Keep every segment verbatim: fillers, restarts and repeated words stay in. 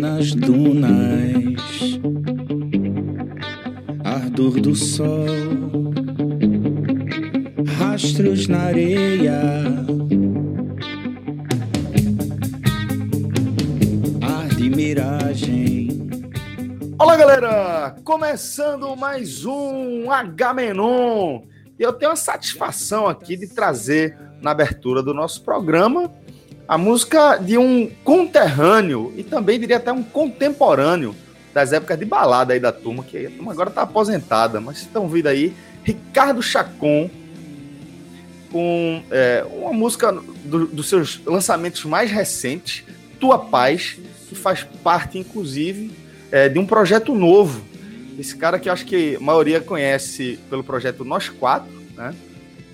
Nas dunas, ardor do sol, rastros na areia, ar de miragem. Olá, galera! Começando mais um Agamenon. Eu tenho a satisfação aqui de trazer na abertura do nosso programa a música de um conterrâneo, e também diria até um contemporâneo, das épocas de balada aí da turma, que a turma agora tá aposentada, mas vocês estão ouvindo aí, Ricardo Chacon, com é, uma música do, dos seus lançamentos mais recentes, Tua Paz, que faz parte, inclusive, é, de um projeto novo. Esse cara que eu acho que a maioria conhece pelo projeto Nós Quatro, né,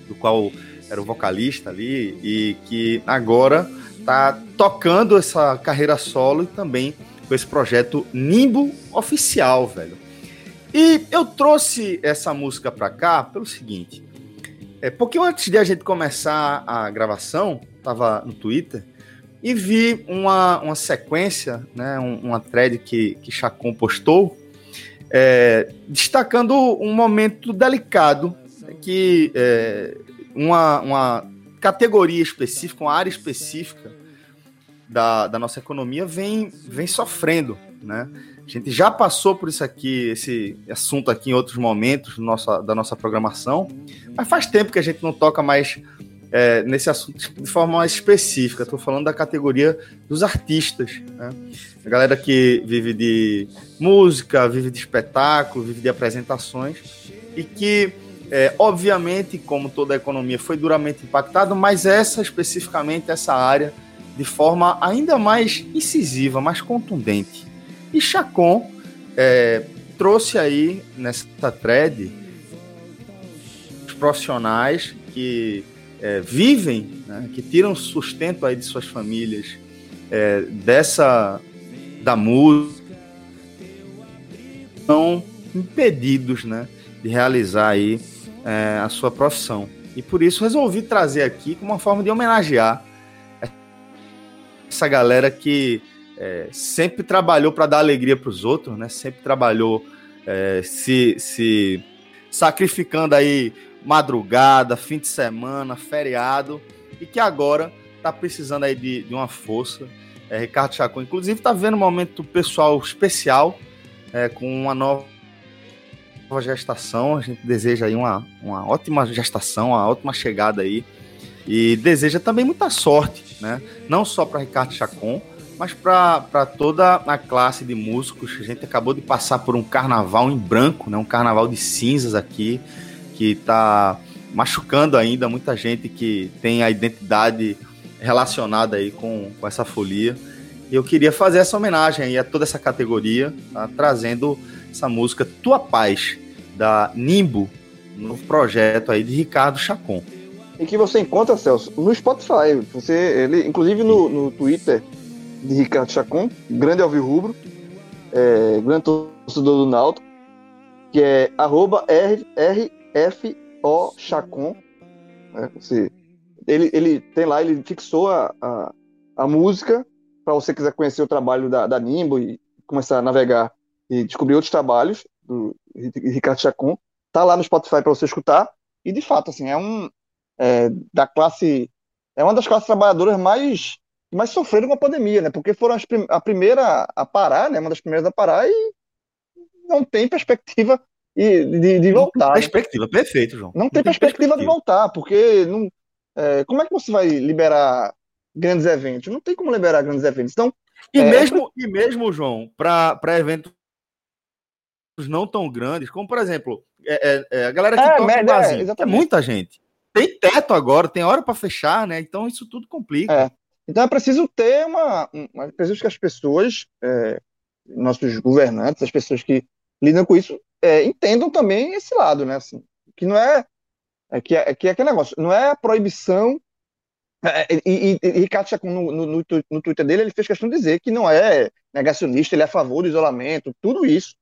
do qual era o vocalista ali, e que agora tá tocando essa carreira solo e também com esse projeto Nimbo Oficial, velho. E eu trouxe essa música pra cá pelo seguinte, é, porque antes de a gente começar a gravação, tava no Twitter e vi uma, uma sequência, né, uma thread que, que Chacon postou, é, destacando um momento delicado, né, que é, uma, uma categoria específica, uma área específica da, da nossa economia vem, vem sofrendo, né? A gente já passou por isso aqui, esse assunto aqui em outros momentos nossa, da nossa programação, mas faz tempo que a gente não toca mais é, nesse assunto de forma mais específica. Estou falando da categoria dos artistas, né? A galera que vive de música, vive de espetáculo, vive de apresentações e que É, obviamente, como toda a economia, foi duramente impactada, mas essa, especificamente, essa área, de forma ainda mais incisiva, mais contundente. E Chacon é, trouxe aí, nessa thread, os profissionais que é, vivem, né, que tiram sustento aí de suas famílias, é, dessa, da música, são impedidos, né, de realizar aí É, a sua profissão. E por isso resolvi trazer aqui como uma forma de homenagear essa galera que é, sempre trabalhou para dar alegria para os outros, né? Sempre trabalhou é, se, se sacrificando aí madrugada, fim de semana, feriado, e que agora está precisando aí de, de uma força. É, Ricardo Chacon, inclusive, está vendo um momento pessoal especial é, com uma nova nova gestação. A gente deseja aí uma, uma ótima gestação, uma ótima chegada aí, e deseja também muita sorte, né? Não só para Ricardo Chacon, mas para toda a classe de músicos. A gente acabou de passar por um carnaval em branco, né? Um carnaval de cinzas aqui, que está machucando ainda muita gente que tem a identidade relacionada aí com, com essa folia. E eu queria fazer essa homenagem aí a toda essa categoria, tá? Trazendo essa música Tua Paz, da Nimbo, um novo projeto aí de Ricardo Chacon. E que você encontra, Celso, no Spotify. Você, ele, inclusive no, no Twitter de Ricardo Chacon, grande alvirrubro, é, grande torcedor do Náutico, que é arroba R F O Chacon. Né? Você, ele, ele tem lá, ele fixou a, a, a música, para você quiser conhecer o trabalho da, da Nimbo e começar a navegar e descobrir outros trabalhos do Ricardo Chacon, tá lá no Spotify para você escutar. E de fato, assim, é um é, da classe, é uma das classes trabalhadoras mais mais sofreram com a pandemia, né? Porque foram as prim- a primeira a parar, né? Uma das primeiras a parar, e não tem perspectiva de, de, de voltar. Não tem perspectiva, né? Perfeito, João. Não, não tem, tem perspectiva, perspectiva de voltar, porque não, é, como é que você vai liberar grandes eventos? Não tem como liberar grandes eventos. Então, e é, mesmo é... e mesmo, João, para para evento não tão grandes, como por exemplo, é, é, a galera que é, toca no Brasil, é, é muita gente. tem teto agora, tem hora para fechar, né? Então isso tudo complica. É. Então é preciso ter uma, uma é preciso que as pessoas, é, nossos governantes, as pessoas que lidam com isso, é, entendam também esse lado, né? Assim, que não é, é que é, que é aquele negócio, não é a proibição. É, e, e, e Ricardo Chacon, no, no, no Twitter dele, ele fez questão de dizer que não é negacionista, ele é a favor do isolamento, tudo isso,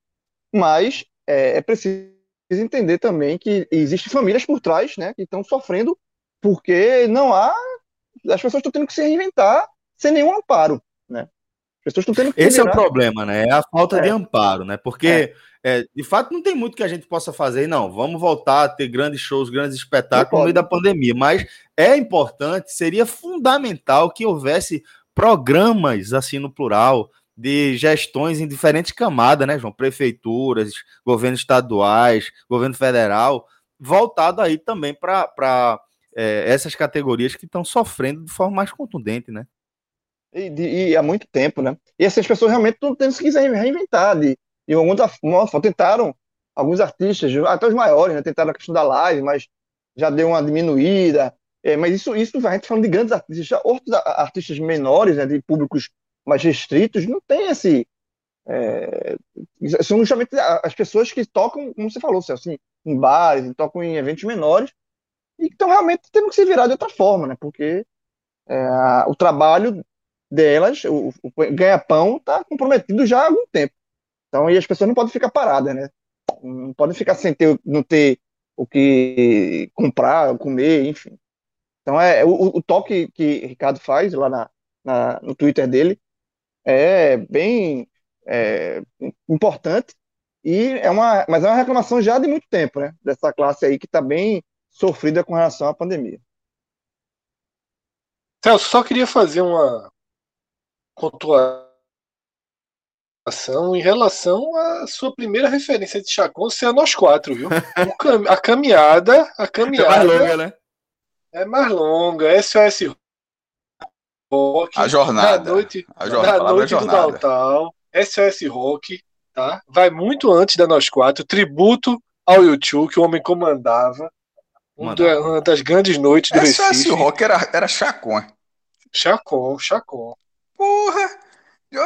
mas é, é preciso entender também que existem famílias por trás, né, que estão sofrendo porque não há, as pessoas estão tendo que se reinventar sem nenhum amparo, né? As pessoas estão tendo que Esse é o problema, né? É a falta é. de amparo, né? Porque é. É, de fato não tem muito que a gente possa fazer, não. Vamos voltar a ter grandes shows, grandes espetáculos no meio da pandemia, mas é importante, seria fundamental que houvesse programas, assim no plural, de gestões em diferentes camadas, né, João? Prefeituras, governos estaduais, governo federal, voltado aí também para é, essas categorias que estão sofrendo de forma mais contundente, né? E, de, e há muito tempo, né? E essas pessoas realmente estão tendo que se reinventar. De, de alguma forma, tentaram, alguns artistas, até os maiores, né, tentaram a questão da live, mas já deu uma diminuída. É, mas isso, isso, a gente falando de grandes artistas, outros artistas menores, né, de públicos mais restritos, não tem esse. É, são justamente as pessoas que tocam, como você falou, assim, em bares, tocam em eventos menores, e que estão realmente tendo que se virar de outra forma, né? Porque é, o trabalho delas, o, o ganha-pão está comprometido já há algum tempo. Então, e as pessoas não podem ficar paradas, né? Não podem ficar sem ter, não ter o que comprar, comer, enfim. Então, é, o, o toque que o Ricardo faz lá na, na, no Twitter dele é bem é, importante, e é uma, mas é uma reclamação já de muito tempo, né? Dessa classe aí que está bem sofrida com relação à pandemia. Eu só queria fazer uma pontuação em relação à sua primeira referência de Chacon ser a Nós Quatro, viu? Cam- a caminhada, a caminhada é mais longa, né? É mais longa. S O S Rock, a jornada, na noite, a jornada, na noite a jornada. Do Downtown, S O S Rock, tá? Vai muito antes da Nós Quatro, tributo ao YouTube, que o homem comandava, um do, uma das grandes noites do S O S Recife. S O S Rock era, era Chacon. Chacon, Chacon. Porra!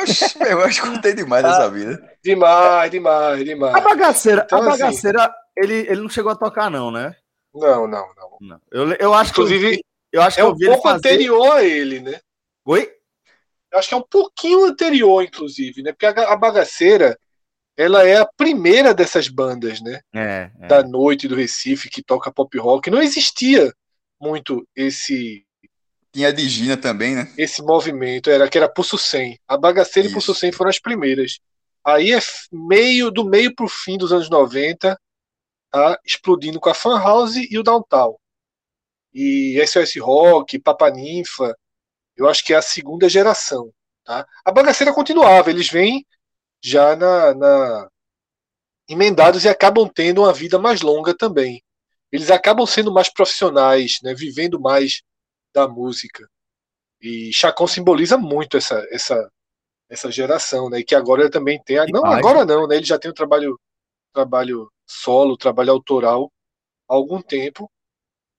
Oxe, meu, eu acho que contei demais ah, dessa vida. Demais, demais, demais. A bagaceira, então, a bagaceira assim, ele, ele não chegou a tocar, não, né? Não, não, não. não. Eu, eu acho Inclusive, que eu, eu acho é que eu um pouco fazer... anterior a ele, né? Oi? Eu acho que é um pouquinho anterior, inclusive, né? Porque a, a Bagaceira, ela é a primeira dessas bandas, né? É, é. Da noite do Recife, que toca pop rock. Não existia muito esse... Tinha a Digina também, né? Esse movimento, era, que era Pulso cem. A Bagaceira Isso. e Pulso cem foram as primeiras. Aí é meio, do meio pro fim dos anos noventa, tá? Explodindo com a Fan House e o Downtown. E S O S Rock, Papa Ninfa... Eu acho que é a segunda geração, tá? A Bagaceira continuava, eles vêm já na, na... emendados e acabam tendo uma vida mais longa também. Eles acabam sendo mais profissionais, né? Vivendo mais da música. E Chacon simboliza muito essa, essa, essa geração, né? E que agora ele também tem... A... Não, agora não, né? Ele já tem um trabalho, trabalho solo, trabalho autoral há algum tempo.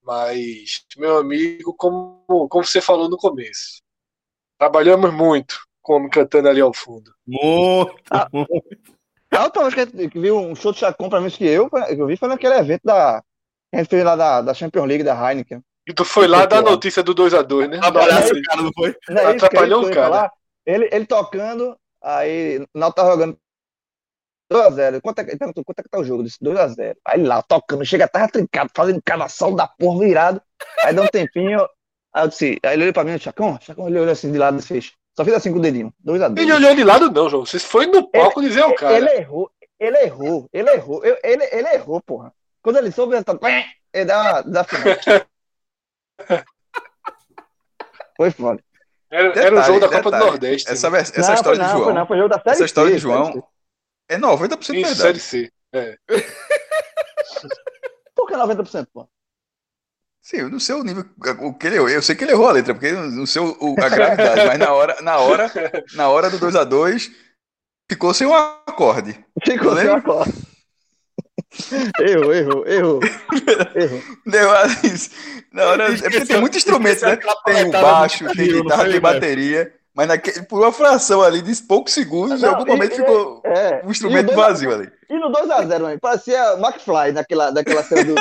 Mas, meu amigo, como, como você falou no começo, trabalhamos muito como cantando ali ao fundo. Muito! A, a outra vez que a gente viu um show de Chacon pra mim, que eu, que eu vi, foi naquele evento da, que a gente fez lá da, da Champions League, da Heineken. E tu foi lá dar notícia do dois a dois, né? Atrapalhasse o cara, não foi? É Atrapalhou o cara. Falar, ele, ele tocando, aí o Náutico tá jogando dois a zero. Quanto é, ele perguntou quanto é que tá o jogo? Disse dois a zero. Aí lá, tocando, chega, tava trincado, fazendo cavação da porra, virado. Aí dá um tempinho, aí eu disse, aí ele olhou pra mim, Chacon, Chacon, ele olhou assim de lado e fez. Só fez assim com o dedinho, dois a dois. Ele olhou de lado não, João, você foi no palco ele, dizer ao cara. Ele errou, ele errou, ele errou, ele, ele, ele errou, porra. Quando ele soube, ele tá, ele dá uma, dá uma Foi foda. Era, detalhe, era o jogo da detalhe. Copa do Nordeste. Essa, né? essa não, história não, de João. Foi não, foi o jogo da Série C. Essa história C, de João... É noventa por cento de verdade. Série C. É. Por que noventa por cento, pô? Sim, eu não sei o nível. O que ele, eu sei que ele errou a letra, porque eu não sei o, a gravidade, mas na hora, na hora, na hora do dois a dois, ficou sem um acorde. Ficou sem um acorde. Errou, errou, errou. Na hora, é porque tem muito instrumento, né? Tem o baixo, tem guitarra, tem bateria. Mas naquele, por uma fração ali de poucos segundos, não, em algum e, momento ficou é, um instrumento dois, vazio ali. E no dois a zero, parecia McFly naquela, naquela cena do...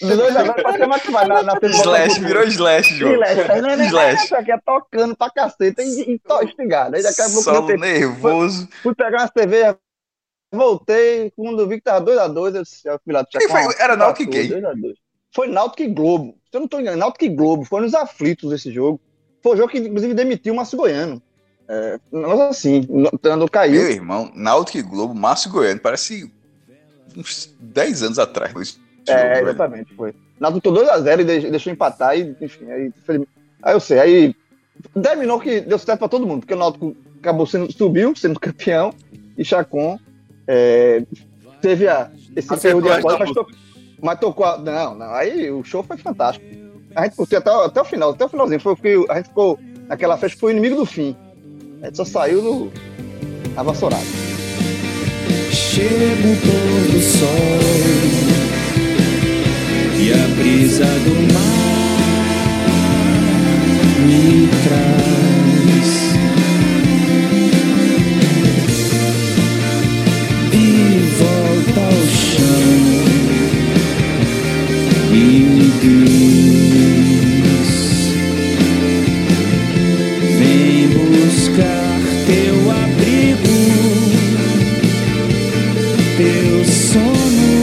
No dois a zero, parecia McFly. Na, na slash, da... virou slash, João. Slash. slash. Isso aqui é tocando pra caceta e, e to, estigado. Aí daqui a pouco... Solo nervoso. Fui, fui pegar uma cerveja, voltei, quando vi que tava dois a dois, eu disse, fui lá... Foi, uma, era Náutico e quem? Foi Náutico e Globo. Se eu não estou enganado, Náutico e Globo, foram os aflitos esse jogo. Foi um jogo que, inclusive, demitiu o Márcio Goiano. É, nós, assim, não caiu. Meu irmão, Náutico e Globo, Márcio Goiano, parece uns dez anos atrás. É, jogo, exatamente, velho. Foi. Náutico dois a zero e deixou empatar, e, enfim, aí, aí eu sei, aí terminou que deu certo para todo mundo, porque o Náutico acabou sendo, subiu, sendo campeão, e Chacon é, teve a, esse ferro de acordo, mas tocou. Mas tocou. Não, não, aí o show foi fantástico. A gente curtiu até, até o final, até o finalzinho. Foi porque a gente ficou. Aquela festa foi o inimigo do fim. A gente só saiu no. Na vassourada. Chega o pôr do sol e a brisa do mar me traz. E volta ao chão. Vem buscar teu abrigo, teu sono,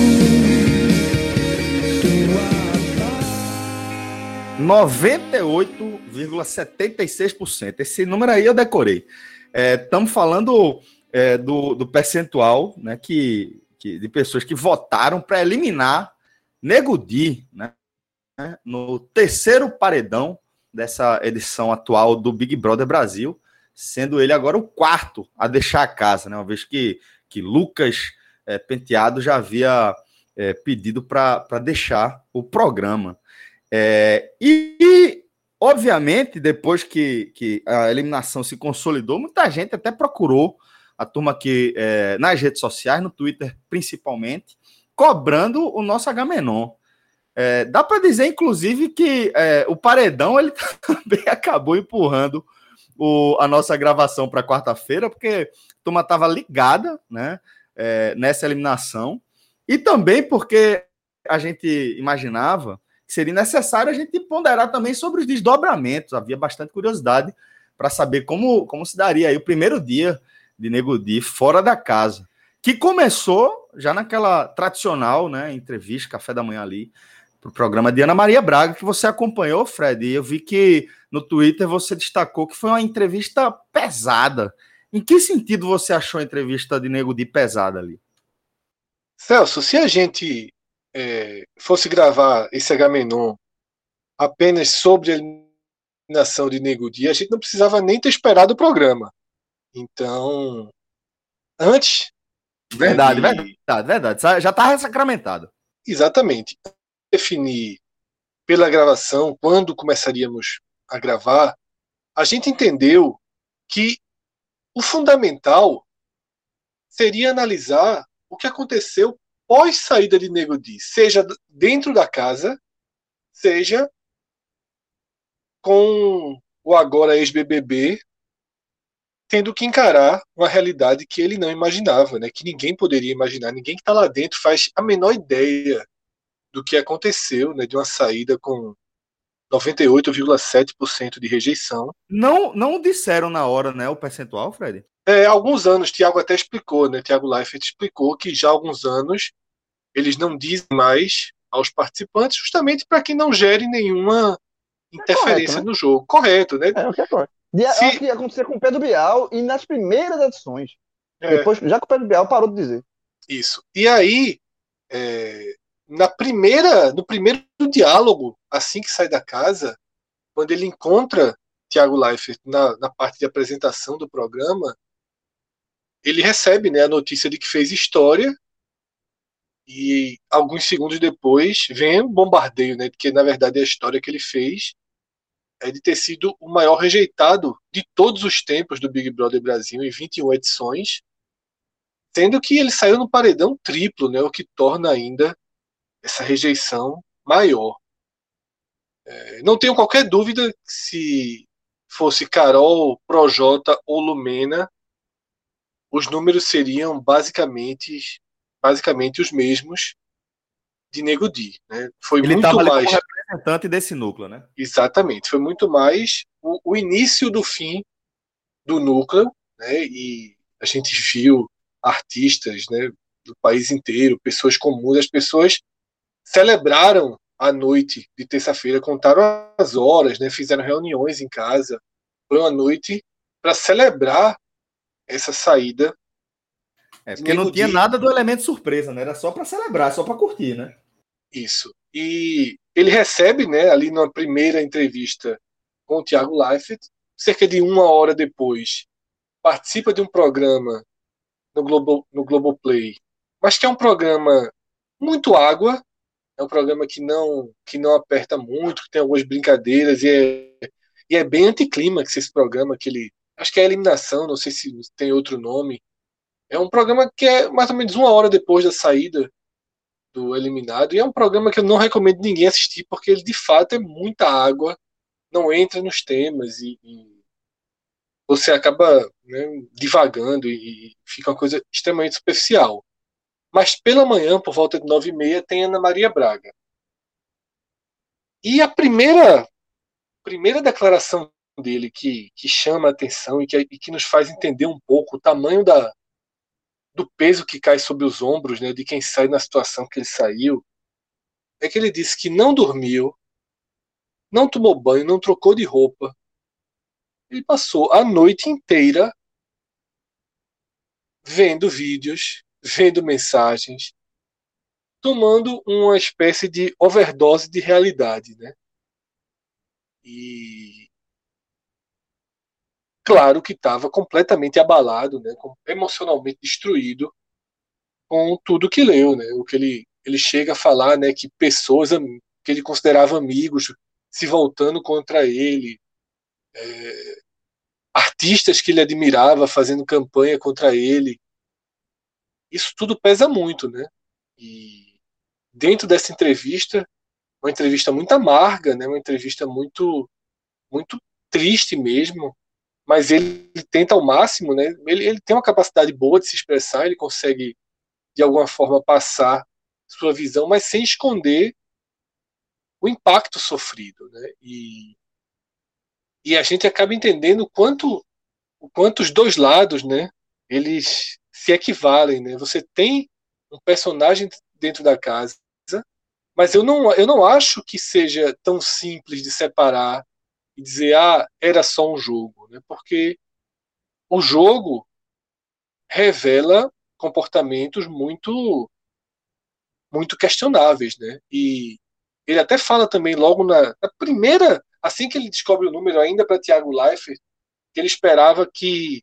tua paz. noventa e oito vírgula setenta e seis por cento. Esse número aí eu decorei. Estamos é, falando é, do, do percentual, né, que, que, de pessoas que votaram para eliminar Nego Di, né? No terceiro paredão dessa edição atual do Big Brother Brasil, sendo ele agora o quarto a deixar a casa, né? Uma vez que, que Lucas é, Penteado já havia é, pedido para deixar o programa. É, e, obviamente, depois que, que a eliminação se consolidou, muita gente até procurou a turma aqui é, nas redes sociais, no Twitter principalmente, cobrando o nosso Agamenon. É, dá para dizer, inclusive, que é, o paredão ele também acabou empurrando o, a nossa gravação para quarta-feira, porque a turma estava ligada, né, é, nessa eliminação, e também porque a gente imaginava que seria necessário a gente ponderar também sobre os desdobramentos. Havia bastante curiosidade para saber como, como se daria aí o primeiro dia de Nego Di fora da casa, que começou já naquela tradicional, né, entrevista, café da manhã ali, para o programa de Ana Maria Braga, que você acompanhou, Fred, e eu vi que no Twitter você destacou que foi uma entrevista pesada. Em que sentido você achou a entrevista de Nego Di pesada ali? Celso, se a gente é, fosse gravar esse Agamenon apenas sobre a eliminação de Nego Di, a gente não precisava nem ter esperado o programa. Então, antes... Verdade, verdade, verdade. Já está sacramentado. Exatamente. Definir pela gravação, quando começaríamos a gravar, a gente entendeu que o fundamental seria analisar o que aconteceu pós saída de Nego Di, seja dentro da casa, seja com o agora ex-B B B, tendo que encarar uma realidade que ele não imaginava, né? Que ninguém poderia imaginar, ninguém que está lá dentro faz a menor ideia do que aconteceu, né, de uma saída com noventa e oito vírgula sete por cento de rejeição. Não, não disseram na hora, né, o percentual, Fred? É, há alguns anos, Thiago até explicou, né, Thiago Leifert explicou que já há alguns anos eles não dizem mais aos participantes, justamente para que não gere nenhuma interferência é correto, né? No jogo. Correto, né? É, o que é correto. Se... É o que ia acontecer com o Pedro Bial e nas primeiras edições. É. Depois, já que o Pedro Bial parou de dizer. Isso. E aí... É... Na primeira, no primeiro diálogo, assim que sai da casa, quando ele encontra Thiago Leifert na, na parte de apresentação do programa, ele recebe, né, a notícia de que fez história e alguns segundos depois vem um bombardeio, né, porque na verdade a história que ele fez é de ter sido o maior rejeitado de todos os tempos do Big Brother Brasil em vinte e uma edições. Sendo que ele saiu no paredão triplo, né, o que torna ainda essa rejeição maior. É, não tenho qualquer dúvida que se fosse Karol, Projota ou Lumena, os números seriam basicamente, basicamente os mesmos de Nego Di, né? Foi ele muito tava mais como representante desse núcleo, né? Exatamente, foi muito mais o, o início do fim do núcleo, né? E a gente viu artistas, né, do país inteiro, pessoas comuns, as pessoas celebraram a noite de terça-feira, contaram as horas, né, fizeram reuniões em casa, foi uma noite para celebrar essa saída. É, porque não tinha nada do elemento surpresa, né? Era só para celebrar, só para curtir, né? Isso. E ele recebe, né, ali na primeira entrevista com o Thiago Leifert, cerca de uma hora depois, participa de um programa no, Globo, no Globoplay, mas que é um programa muito água, é um programa que não, que não aperta muito, que tem algumas brincadeiras, e é, e é bem anticlímax esse programa, que ele, acho que é eliminação, não sei se tem outro nome. É um programa que é mais ou menos uma hora depois da saída do eliminado, e é um programa que eu não recomendo ninguém assistir, porque ele de fato é muita água, não entra nos temas, e, e você acaba, né, divagando, e, e fica uma coisa extremamente superficial. Mas pela manhã, por volta de nove e meia, tem Ana Maria Braga. E a primeira, primeira declaração dele que, que chama a atenção e que, e que nos faz entender um pouco o tamanho da do peso que cai sobre os ombros, né, de quem sai na situação que ele saiu, é que ele disse que não dormiu, não tomou banho, não trocou de roupa. Ele passou a noite inteira vendo vídeos, vendo mensagens, tomando uma espécie de overdose de realidade, né? E claro que estava completamente abalado, né, emocionalmente destruído com tudo que leu, né, o que ele, ele chega a falar, né, que pessoas que ele considerava amigos se voltando contra ele, é, artistas que ele admirava fazendo campanha contra ele, isso tudo pesa muito, né, e dentro dessa entrevista, uma entrevista muito amarga, né, uma entrevista muito, muito triste mesmo, mas ele tenta ao máximo, né? ele, ele tem uma capacidade boa de se expressar, ele consegue, de alguma forma, passar sua visão, mas sem esconder o impacto sofrido. Né? E, e a gente acaba entendendo o quanto, o quanto os dois lados, né, eles se equivalem. Né? Você tem um personagem dentro da casa, mas eu não, eu não acho que seja tão simples de separar e dizer, ah, era só um jogo, né? Porque o jogo revela comportamentos muito, muito questionáveis, né? E ele até fala também logo na, na primeira, assim que ele descobre o número ainda para Thiago Leifert, que ele esperava que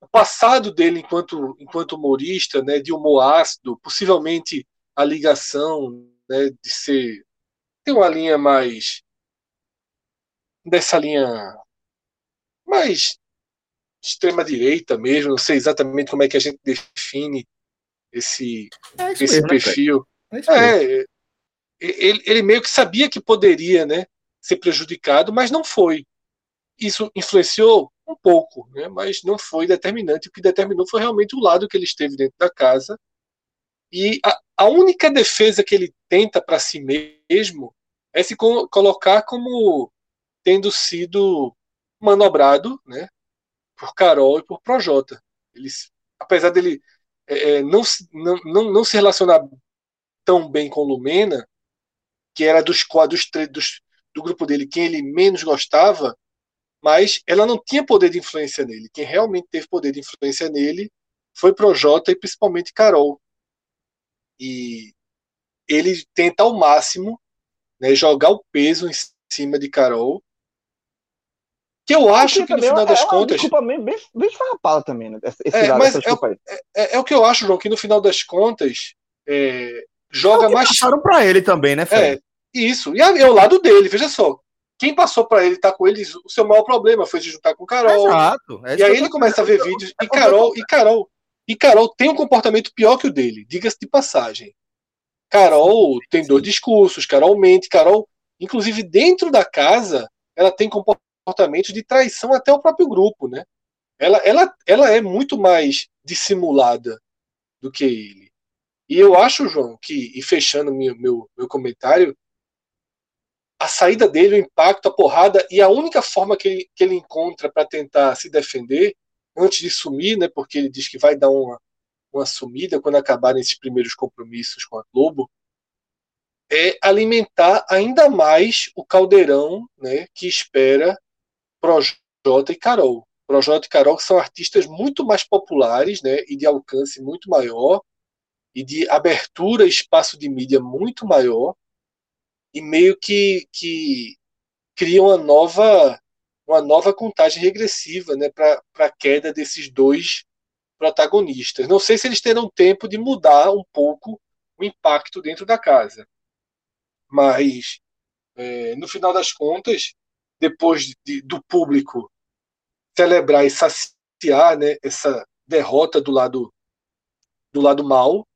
o passado dele enquanto, enquanto humorista, né, de humor ácido, possivelmente a ligação, né, de ser, tem uma linha mais dessa linha mais extrema-direita mesmo, não sei exatamente como é que a gente define esse, é esse mesmo, perfil. Né, é, é, ele, ele meio que sabia que poderia, né, ser prejudicado, mas não foi. Isso influenciou um pouco, né, mas não foi determinante. O que determinou foi realmente o lado que ele esteve dentro da casa. E a, a única defesa que ele tenta para si mesmo é se co- colocar como tendo sido manobrado, né, por Karol e por Projota. Ele, apesar dele é, não, não, não, não se relacionar tão bem com Lumena, que era dos quadros dos, do grupo dele quem ele menos gostava, mas ela não tinha poder de influência nele. Quem realmente teve poder de influência nele foi Projota e principalmente Karol. E ele tenta ao máximo, né, jogar o peso em cima de Karol, que eu acho que no final das contas... Desculpa, bem, bem esfarrapada também, né? Esse é, lado, mas é, é, é o que eu acho, João, que no final das contas é, joga é mais... passaram pra ele também, né, Fred? É, isso. E é o lado dele, veja só. Quem passou pra ele, tá com ele, o seu maior problema foi se juntar com Karol. Exato. É, e aí ele começa a ver vídeos e Karol, e Karol E Karol tem um comportamento pior que o dele, diga-se de passagem. Karol tem dois discursos, Karol mente, Karol, inclusive dentro da casa, ela tem comportamentos de traição até o próprio grupo, né? Ela, ela, ela é muito mais dissimulada do que ele. E eu acho, João, que, e fechando meu, meu, meu comentário, a saída dele, o impacto, a porrada, e a única forma que ele, que ele encontra para tentar se defender, antes de sumir, né, porque ele diz que vai dar uma, uma sumida quando acabarem esses primeiros compromissos com a Globo, é alimentar ainda mais o caldeirão, né, que espera Projota e Karol. Projota e Karol são artistas muito mais populares, né, e de alcance muito maior, e de abertura e espaço de mídia muito maior, e meio que, que cria uma nova, uma nova contagem regressiva, né, para a queda desses dois protagonistas. Não sei se eles terão tempo de mudar um pouco o impacto dentro da casa. Mas, é, no final das contas, depois de, do público celebrar e saciar, né, essa derrota do lado, do lado mal,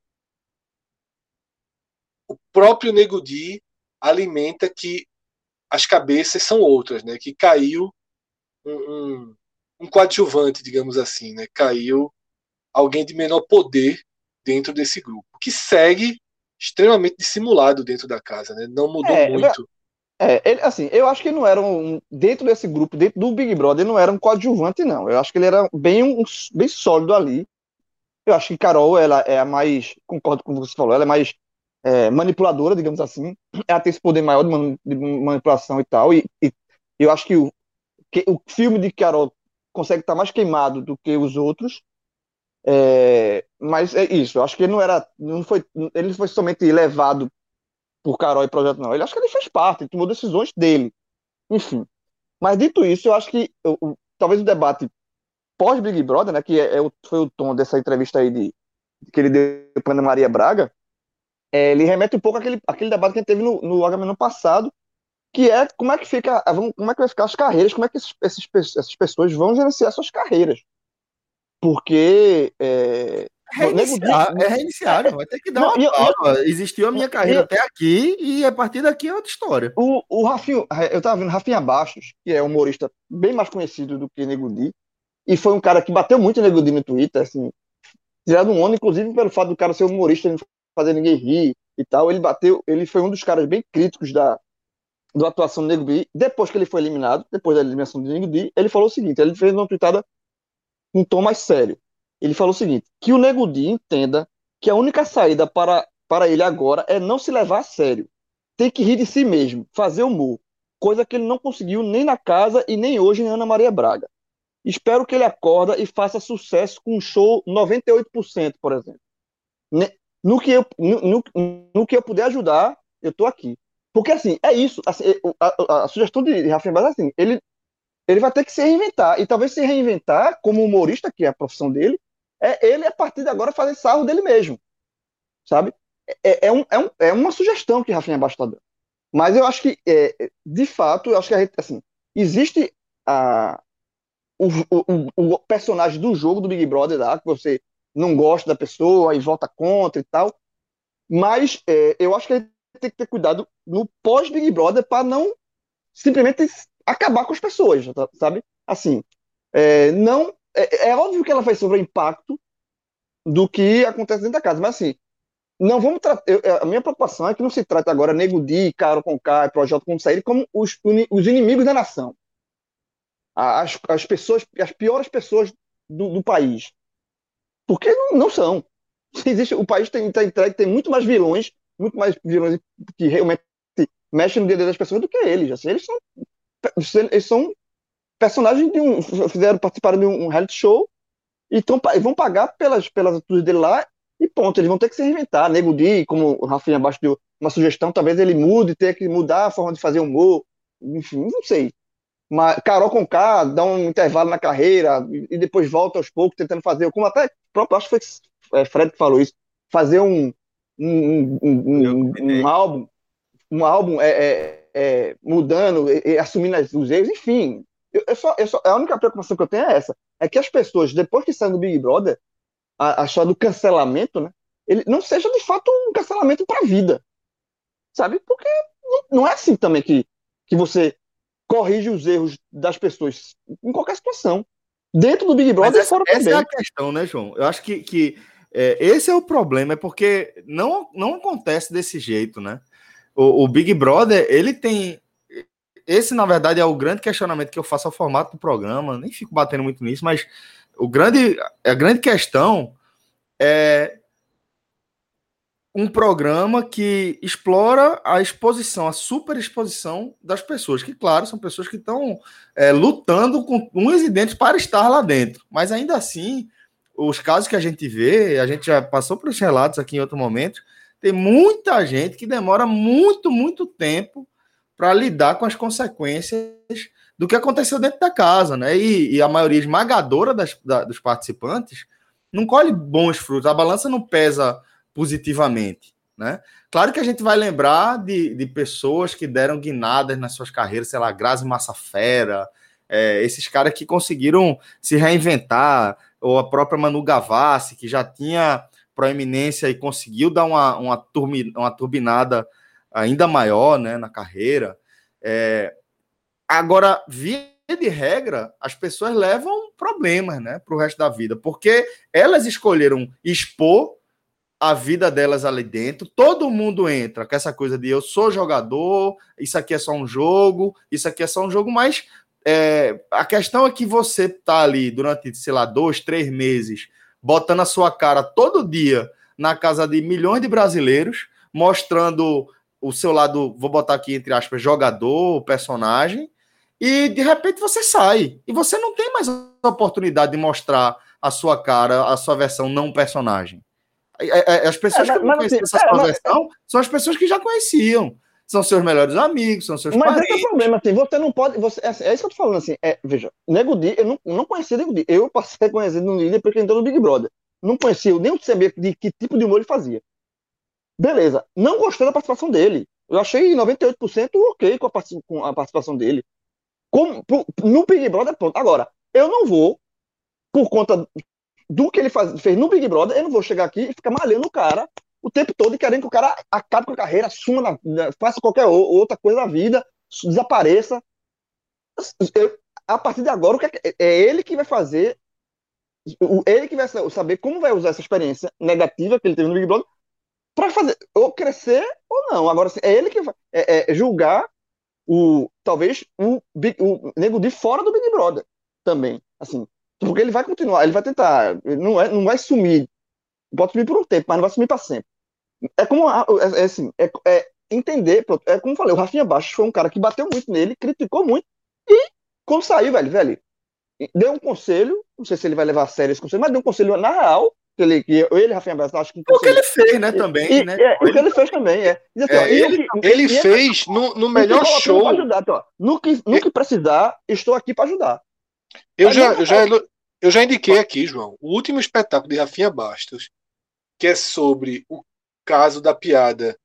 o próprio Nego Di alimenta que as cabeças são outras, né? Que caiu um, um, um coadjuvante, digamos assim, né? Caiu alguém de menor poder dentro desse grupo, que segue extremamente dissimulado dentro da casa, né? Não mudou é, muito. É, ele, assim, eu acho que ele não era um, dentro desse grupo, dentro do Big Brother, ele não era um coadjuvante, não. Eu acho que ele era bem, um, bem sólido ali. Eu acho que Karol, ela é a mais, concordo com o que você falou, ela é mais É, manipuladora, digamos assim, ela tem esse poder maior de, man, de manipulação e tal, e, e eu acho que o, que o filme de Karol consegue estar mais queimado do que os outros, é, mas é isso, eu acho que ele não era, não foi, ele não foi somente levado por Karol e Projota, não, ele acho que ele fez parte, ele tomou decisões dele, enfim, mas dito isso, eu acho que eu, eu, talvez o debate pós-Big Brother, né, que é, é, foi o tom dessa entrevista aí de, que ele deu para Ana Maria Braga, É, ele remete um pouco àquele, àquele debate que a gente teve no, no ano passado, que é como é que fica, como é que vai ficar as carreiras, como é que esses, esses, essas pessoas vão gerenciar suas carreiras. Porque... É, reiniciar, é reiniciar, vai ter que dar não, uma eu, prova. Eu, Existiu a minha carreira eu, até aqui e a partir daqui é outra história. O, o Rafinha, eu tava vendo Rafinha Bastos, que é um humorista bem mais conhecido do que Nego Di, e foi um cara que bateu muito Nego Di no Twitter, assim, tirado um ano, inclusive pelo fato do cara ser humorista, ele fazer ninguém rir e tal, ele bateu, ele foi um dos caras bem críticos da, da atuação do Nego Di, depois que ele foi eliminado, depois da eliminação do Nego Di, ele falou o seguinte, ele fez uma tweetada com um tom mais sério, ele falou o seguinte, que o Nego Di entenda que a única saída para, para ele agora é não se levar a sério, tem que rir de si mesmo, fazer humor, coisa que ele não conseguiu nem na casa e nem hoje em Ana Maria Braga. Espero que ele acorda e faça sucesso com um show noventa e oito por cento, por exemplo. Ne- No que, eu, no, no, no que eu puder ajudar, eu tô aqui. Porque, assim, é isso. Assim, a, a, a sugestão de Rafinha Bastos é assim, ele, ele vai ter que se reinventar. E talvez se reinventar, como humorista, que é a profissão dele, é ele, a partir de agora, fazer sarro dele mesmo. Sabe? É, é, um, é, um, é uma sugestão que Rafinha Bastos tá dando. Mas eu acho que, é, de fato, eu acho que, a gente, assim, existe a, o, o, o personagem do jogo do Big Brother lá, que você... não gosta da pessoa e volta contra e tal, mas é, eu acho que a gente tem que ter cuidado no pós-Big Brother para não simplesmente acabar com as pessoas, sabe? Assim, é, não, é, é óbvio que ela vai sobre o impacto do que acontece dentro da casa, mas assim, não vamos tratar, eu, a minha preocupação é que não se trata agora Nego Di, Karol Conká, Projota como sair como os, os inimigos da nação, as, as pessoas, as piores pessoas do, do país. Porque não, não são. Existe, o país tem, tem, tem muito mais vilões, muito mais vilões que realmente mexem no dia a dia das pessoas do que eles. Assim, eles, são, eles são personagens de um. Fizeram, participaram de um reality show e tão, vão pagar pelas, pelas atitudes dele lá e ponto. Eles vão ter que se reinventar. Nego Di, como o Rafinha abaixo deu uma sugestão, talvez ele mude, tenha que mudar a forma de fazer humor. Enfim, não sei. Mas Karol Conká dá um intervalo na carreira e depois volta aos poucos tentando fazer, como até próprio, acho que foi Fred que falou isso, fazer um um, um, um, um álbum um álbum é, é, é, mudando, é, é, assumindo os erros, enfim, eu, eu só, eu só, a única preocupação que eu tenho é essa, é que as pessoas, depois que saem do Big Brother, a, a história do cancelamento, né, ele não seja de fato um cancelamento para a vida, sabe? Porque não, não é assim também que, que você corrige os erros das pessoas em qualquer situação, dentro do Big Brother e fora também. Essa é a questão, né, João? Eu acho que, que é, esse é o problema, é porque não, não acontece desse jeito, né? O, o Big Brother, ele tem... Esse, na verdade, é o grande questionamento que eu faço ao formato do programa, nem fico batendo muito nisso, mas o grande, a grande questão é um programa que explora a exposição, a superexposição das pessoas, que, claro, são pessoas que estão é, lutando com unhas e dentes para estar lá dentro. Mas, ainda assim, os casos que a gente vê, a gente já passou por os relatos aqui em outro momento, tem muita gente que demora muito, muito tempo para lidar com as consequências do que aconteceu dentro da casa, né? E, e a maioria esmagadora das, da, dos participantes não colhe bons frutos, a balança não pesa positivamente, né? Claro que a gente vai lembrar de, de pessoas que deram guinadas nas suas carreiras, sei lá, Grazi Massafera, é, esses caras que conseguiram se reinventar, ou a própria Manu Gavassi, que já tinha proeminência e conseguiu dar uma, uma, turmi, uma turbinada ainda maior, né, na carreira. É... Agora, via de regra, as pessoas levam problemas, né, para o resto da vida, porque elas escolheram expor a vida delas ali dentro. Todo mundo entra com essa coisa de eu sou jogador, isso aqui é só um jogo, isso aqui é só um jogo, mas é... a questão é que você tá ali durante, sei lá, dois, três meses, botando a sua cara todo dia na casa de milhões de brasileiros, mostrando o seu lado, vou botar aqui entre aspas, jogador, personagem, e de repente você sai. E você não tem mais a oportunidade de mostrar a sua cara, a sua versão não personagem. As pessoas é, que não conheciam essa sua é, versão mas... são as pessoas que já conheciam. São seus melhores amigos, são seus mas parentes. Mas é o problema, assim, você não pode... Você, é, é isso que eu tô falando, assim, é, veja, Nego Di, eu não, não conhecia Nego Di. Eu passei a conhecer no Líder porque entrou no Big Brother. Não conhecia, eu nem sabia de que tipo de humor ele fazia. Beleza, não gostei da participação dele. Eu achei noventa e oito por cento ok com a, part- com a participação dele. Como, pro, no Big Brother, pronto. Agora, eu não vou, por conta do que ele faz, fez no Big Brother, eu não vou chegar aqui e ficar malhando o cara o tempo todo e querendo que o cara acabe com a carreira, assuma, na, na, faça qualquer outra coisa da vida, desapareça. Eu, a partir de agora, o que é, é ele que vai fazer, ele que vai saber como vai usar essa experiência negativa que ele teve no Big Brother para fazer, ou crescer ou não. Agora, é ele que vai é, é, julgar o, talvez o, o Nego Di fora do Big Brother também, assim, porque ele vai continuar, ele vai tentar, não, é, não vai sumir, pode sumir por um tempo, mas não vai sumir para sempre. É como, é, é assim, é, é entender, é como eu falei, o Rafinha Bastos foi um cara que bateu muito nele, criticou muito, e quando saiu, velho, velho, deu um conselho, não sei se ele vai levar a sério esse conselho, mas deu um conselho na real, Ele, ele, Rafinha Bastos, acho que... O que ele fez, né, também. E, né? É, o que ele fez também, é. Assim, é ó, ele ele, ele fez é, no, no melhor show. Ajudar, então, ó, no, que, no que precisar, estou aqui para ajudar. Eu, Aí, já, eu, já, eu já indiquei aqui, João, o último espetáculo de Rafinha Bastos, que é sobre o caso da piada,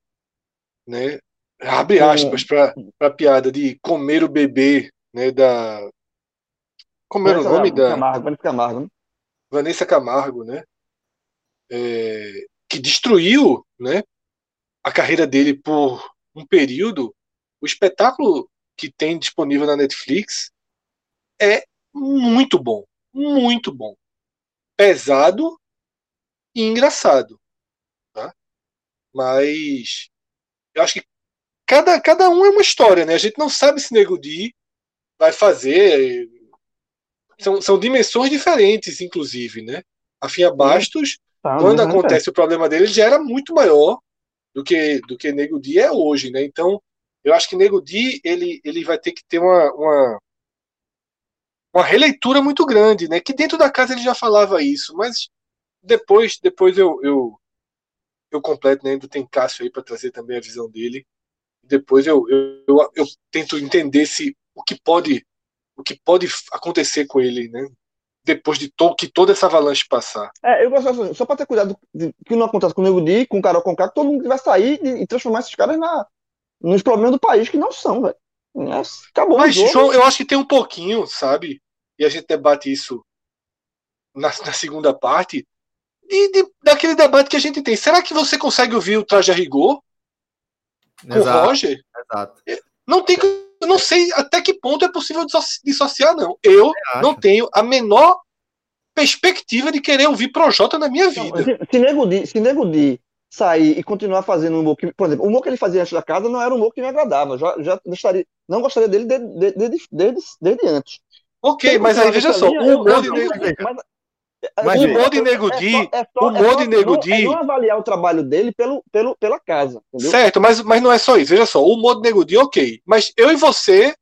né, abre aspas para a piada de comer o bebê, né, da... Como era o nome da... Camargo, Vanessa Camargo, né? Vanessa Camargo, né? É, que destruiu, né, a carreira dele por um período. O espetáculo que tem disponível na Netflix é muito bom, muito bom, pesado e engraçado, tá? Mas eu acho que cada, cada um é uma história, né? A gente não sabe se Nego Di vai fazer, são, são dimensões diferentes, inclusive, né? Rafinha Bastos, quando acontece o problema dele, ele já era muito maior do que, do que Nego Di é hoje, né? Então, eu acho que Nego Di, ele, ele vai ter que ter uma, uma, uma releitura muito grande, né? Que dentro da casa ele já falava isso, mas depois, depois eu, eu, eu completo, né? Ainda tem Cássio aí para trazer também a visão dele. Depois eu, eu, eu, eu tento entender se, o, que pode, o que pode acontecer com ele, né? Depois de to- que toda essa avalanche passar. É, eu gosto só para ter cuidado de, que não acontece com o Nego Di, com o Karol Conká, que todo mundo vai sair e, e transformar esses caras na, nos problemas do país, que não são, velho. Acabou. Mas, João, eu acho que tem um pouquinho, sabe? E a gente debate isso na, na segunda parte. de, de, daquele debate que a gente tem. Será que você consegue ouvir o Traje a Rigor? Com exato, o Roger? Exato. Não tem, eu não sei até que ponto é possível dissociar, não. Eu, eu não acho. Tenho a menor perspectiva de querer ouvir Projota na minha vida. Se, se Nego Di, se Nego Di sair e continuar fazendo um humor que, por exemplo, o humor que ele fazia antes da casa não era um humor que me agradava. Já, já gostaria, não gostaria dele desde de, de, de, de, de, de antes. Ok, tem mas aí veja só, o humor de Nego Di. O humor de Nego Di. O humor de Nego Di. É não avaliar o trabalho dele pelo, pelo, pela casa. Entendeu? Certo, mas, mas não é só isso. Veja só, o humor de Nego Di, ok. Mas eu e você,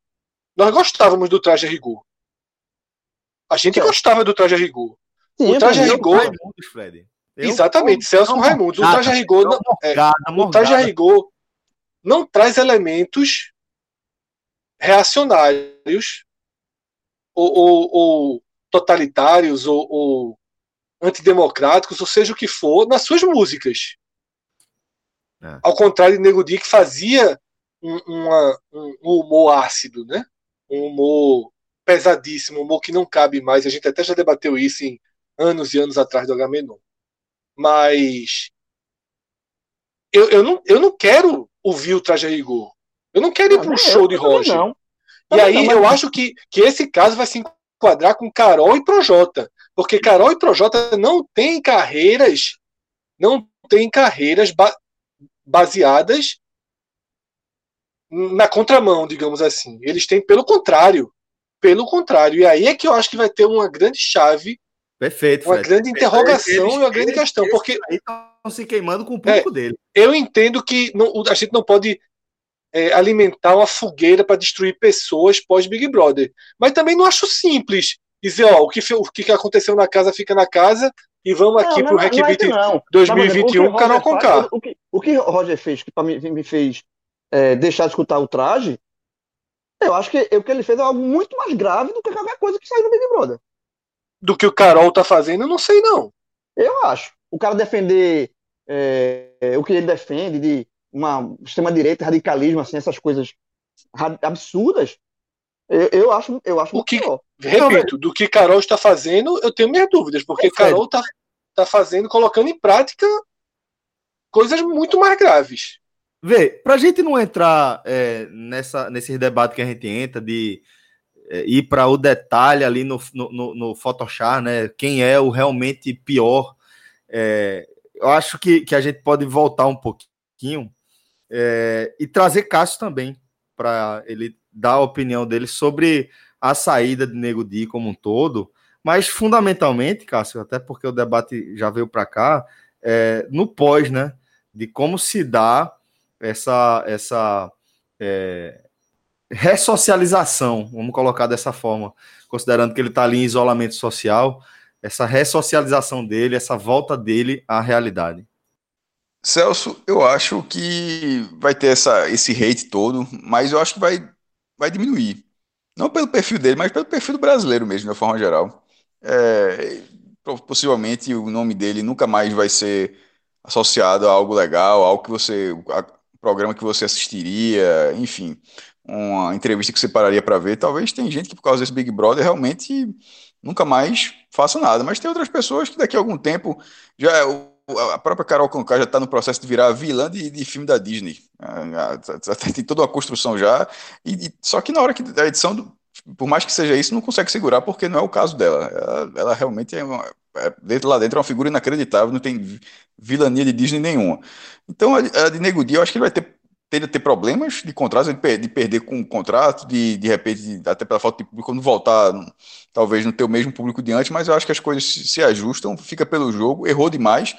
nós gostávamos do Traje a Rigor. A gente Sim. gostava do Traje a Rigor. Sim, o Traje a Rigor. Raimundo, Fred. Eu, exatamente, eu, Celso eu, com Raimundo. Morgada, o Traje a Rigor. Não, morgada, é, o Traje a Rigor não traz elementos reacionários ou, ou, ou totalitários ou, ou antidemocráticos, ou seja o que for, nas suas músicas. É. Ao contrário de Nego Di, que fazia um, uma, um, um humor ácido, né? Um humor pesadíssimo, um humor que não cabe mais. A gente até já debateu isso em anos e anos atrás do Agamenon. Mas eu, eu, não, eu não quero ouvir o Traje a Rigor. Eu não quero ir para um show de Roger. Não. E aí não, mas... eu acho que, que esse caso vai se enquadrar com Karol e Projota. Porque Karol e Projota não têm carreiras, não têm carreiras ba- baseadas na contramão, digamos assim. Eles têm pelo contrário. Pelo contrário. E aí é que eu acho que vai ter uma grande chave, perfeito, uma Fred. grande interrogação eles, e uma grande eles, questão. Eles, porque estão se queimando com o público é, dele. Eu entendo que não, a gente não pode é, alimentar uma fogueira para destruir pessoas pós-Big Brother. Mas também não acho simples dizer ó, o, que, o que aconteceu na casa fica na casa e vamos não, aqui para o Rec Beat dois mil e vinte e um com Karol Conká. O que o que Roger fez, que para mim me fez é, deixar de escutar o Traje, eu acho que o que ele fez é algo muito mais grave do que qualquer coisa que saiu no Big Brother. Do que o Karol tá fazendo, eu não sei, não. Eu acho. O cara defender é, é, o que ele defende de uma extrema-direita, radicalismo, assim, essas coisas ra- absurdas, eu, eu acho, eu acho o que, muito pior. Repito, do que Karol está fazendo, eu tenho minhas dúvidas, porque é, Karol tá, tá fazendo, colocando em prática coisas muito mais graves. Vê, pra gente não entrar é, nessa, nesse debate que a gente entra de é, ir para o detalhe ali no, no, no Photoshop, né? Quem é o realmente pior? É, eu acho que, que a gente pode voltar um pouquinho é, e trazer Cássio também para ele dar a opinião dele sobre a saída de Nego Di como um todo, mas fundamentalmente, Cássio, até porque o debate já veio para cá, é, no pós, né? De como se dá essa, essa é, ressocialização, vamos colocar dessa forma, considerando que ele está ali em isolamento social, essa ressocialização dele, essa volta dele à realidade. Celso, eu acho que vai ter essa, esse hate todo, mas eu acho que vai, vai diminuir. Não pelo perfil dele, mas pelo perfil do brasileiro mesmo, de uma forma geral. É, possivelmente o nome dele nunca mais vai ser associado a algo legal, a algo que você... A, programa que você assistiria, enfim, uma entrevista que você pararia para ver. Talvez tenha gente que por causa desse Big Brother realmente nunca mais faça nada, mas tem outras pessoas que daqui a algum tempo já a própria Karol Conká já está no processo de virar vilã de, de filme da Disney, tem toda uma construção já, e, e, só que na hora que a edição, do, por mais que seja isso, não consegue segurar porque não é o caso dela, ela, ela realmente é uma... Dentro, lá dentro é uma figura inacreditável, não tem vilania de Disney nenhuma. Então, a de Nego Di, eu acho que ele vai ter, ter, ter problemas de contrato, de, de perder com o contrato, de, de repente, até pela falta de público, quando voltar, talvez não ter o mesmo público de antes, mas eu acho que as coisas se, se ajustam, fica pelo jogo, errou demais,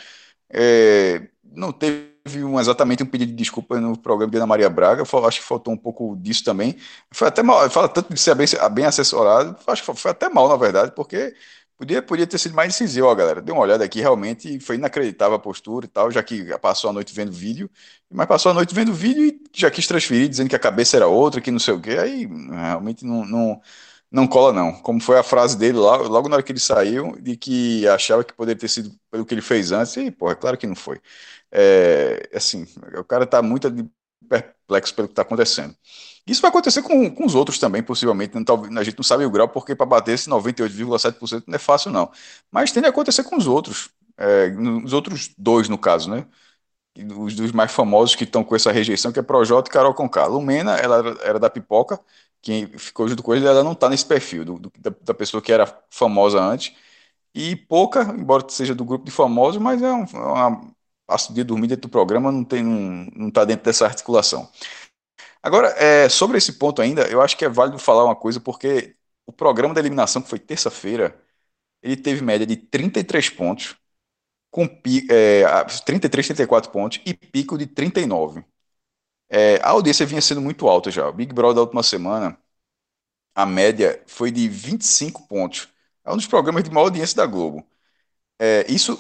é, não teve um, exatamente um pedido de desculpa no programa de Ana Maria Braga, eu acho que faltou um pouco disso também. Foi até mal, fala tanto de ser bem, bem assessorado, acho que foi até mal, na verdade, porque... Podia, podia ter sido mais incisivo, ó, galera. Dê uma olhada aqui, realmente foi inacreditável a postura e tal, já que passou a noite vendo vídeo, mas passou a noite vendo vídeo e já quis transferir, dizendo que a cabeça era outra, que não sei o quê, aí realmente não, não, não cola não. Como foi a frase dele lá, logo na hora que ele saiu, de que achava que poderia ter sido pelo que ele fez antes, e, pô, é claro que não foi. É, assim, o cara tá muito perplexo pelo que tá acontecendo. Isso vai acontecer com, com os outros também, possivelmente. A gente não sabe o grau, porque para bater esse noventa e oito vírgula sete por cento não é fácil, não. Mas tende a acontecer com os outros. é, nos outros dois, no caso, né? Os dos mais famosos que estão com essa rejeição, que é Projota e Karol Conká. Lumena, ela era da Pipoca, quem ficou junto com ele, ela não está nesse perfil do, do, da, da pessoa que era famosa antes. E pouca, embora seja do grupo de famosos, mas é um, é uma assumida dormir dentro do programa, não tem, um, não está dentro dessa articulação. Agora, é, sobre esse ponto ainda, eu acho que é válido falar uma coisa, porque o programa da eliminação, que foi terça-feira, ele teve média de trinta e três pontos, com pi- é, trinta e três, trinta e quatro pontos e pico de trinta e nove. É, a audiência vinha sendo muito alta já. O Big Brother da última semana, a média foi de vinte e cinco pontos. É um dos programas de maior audiência da Globo. É, isso,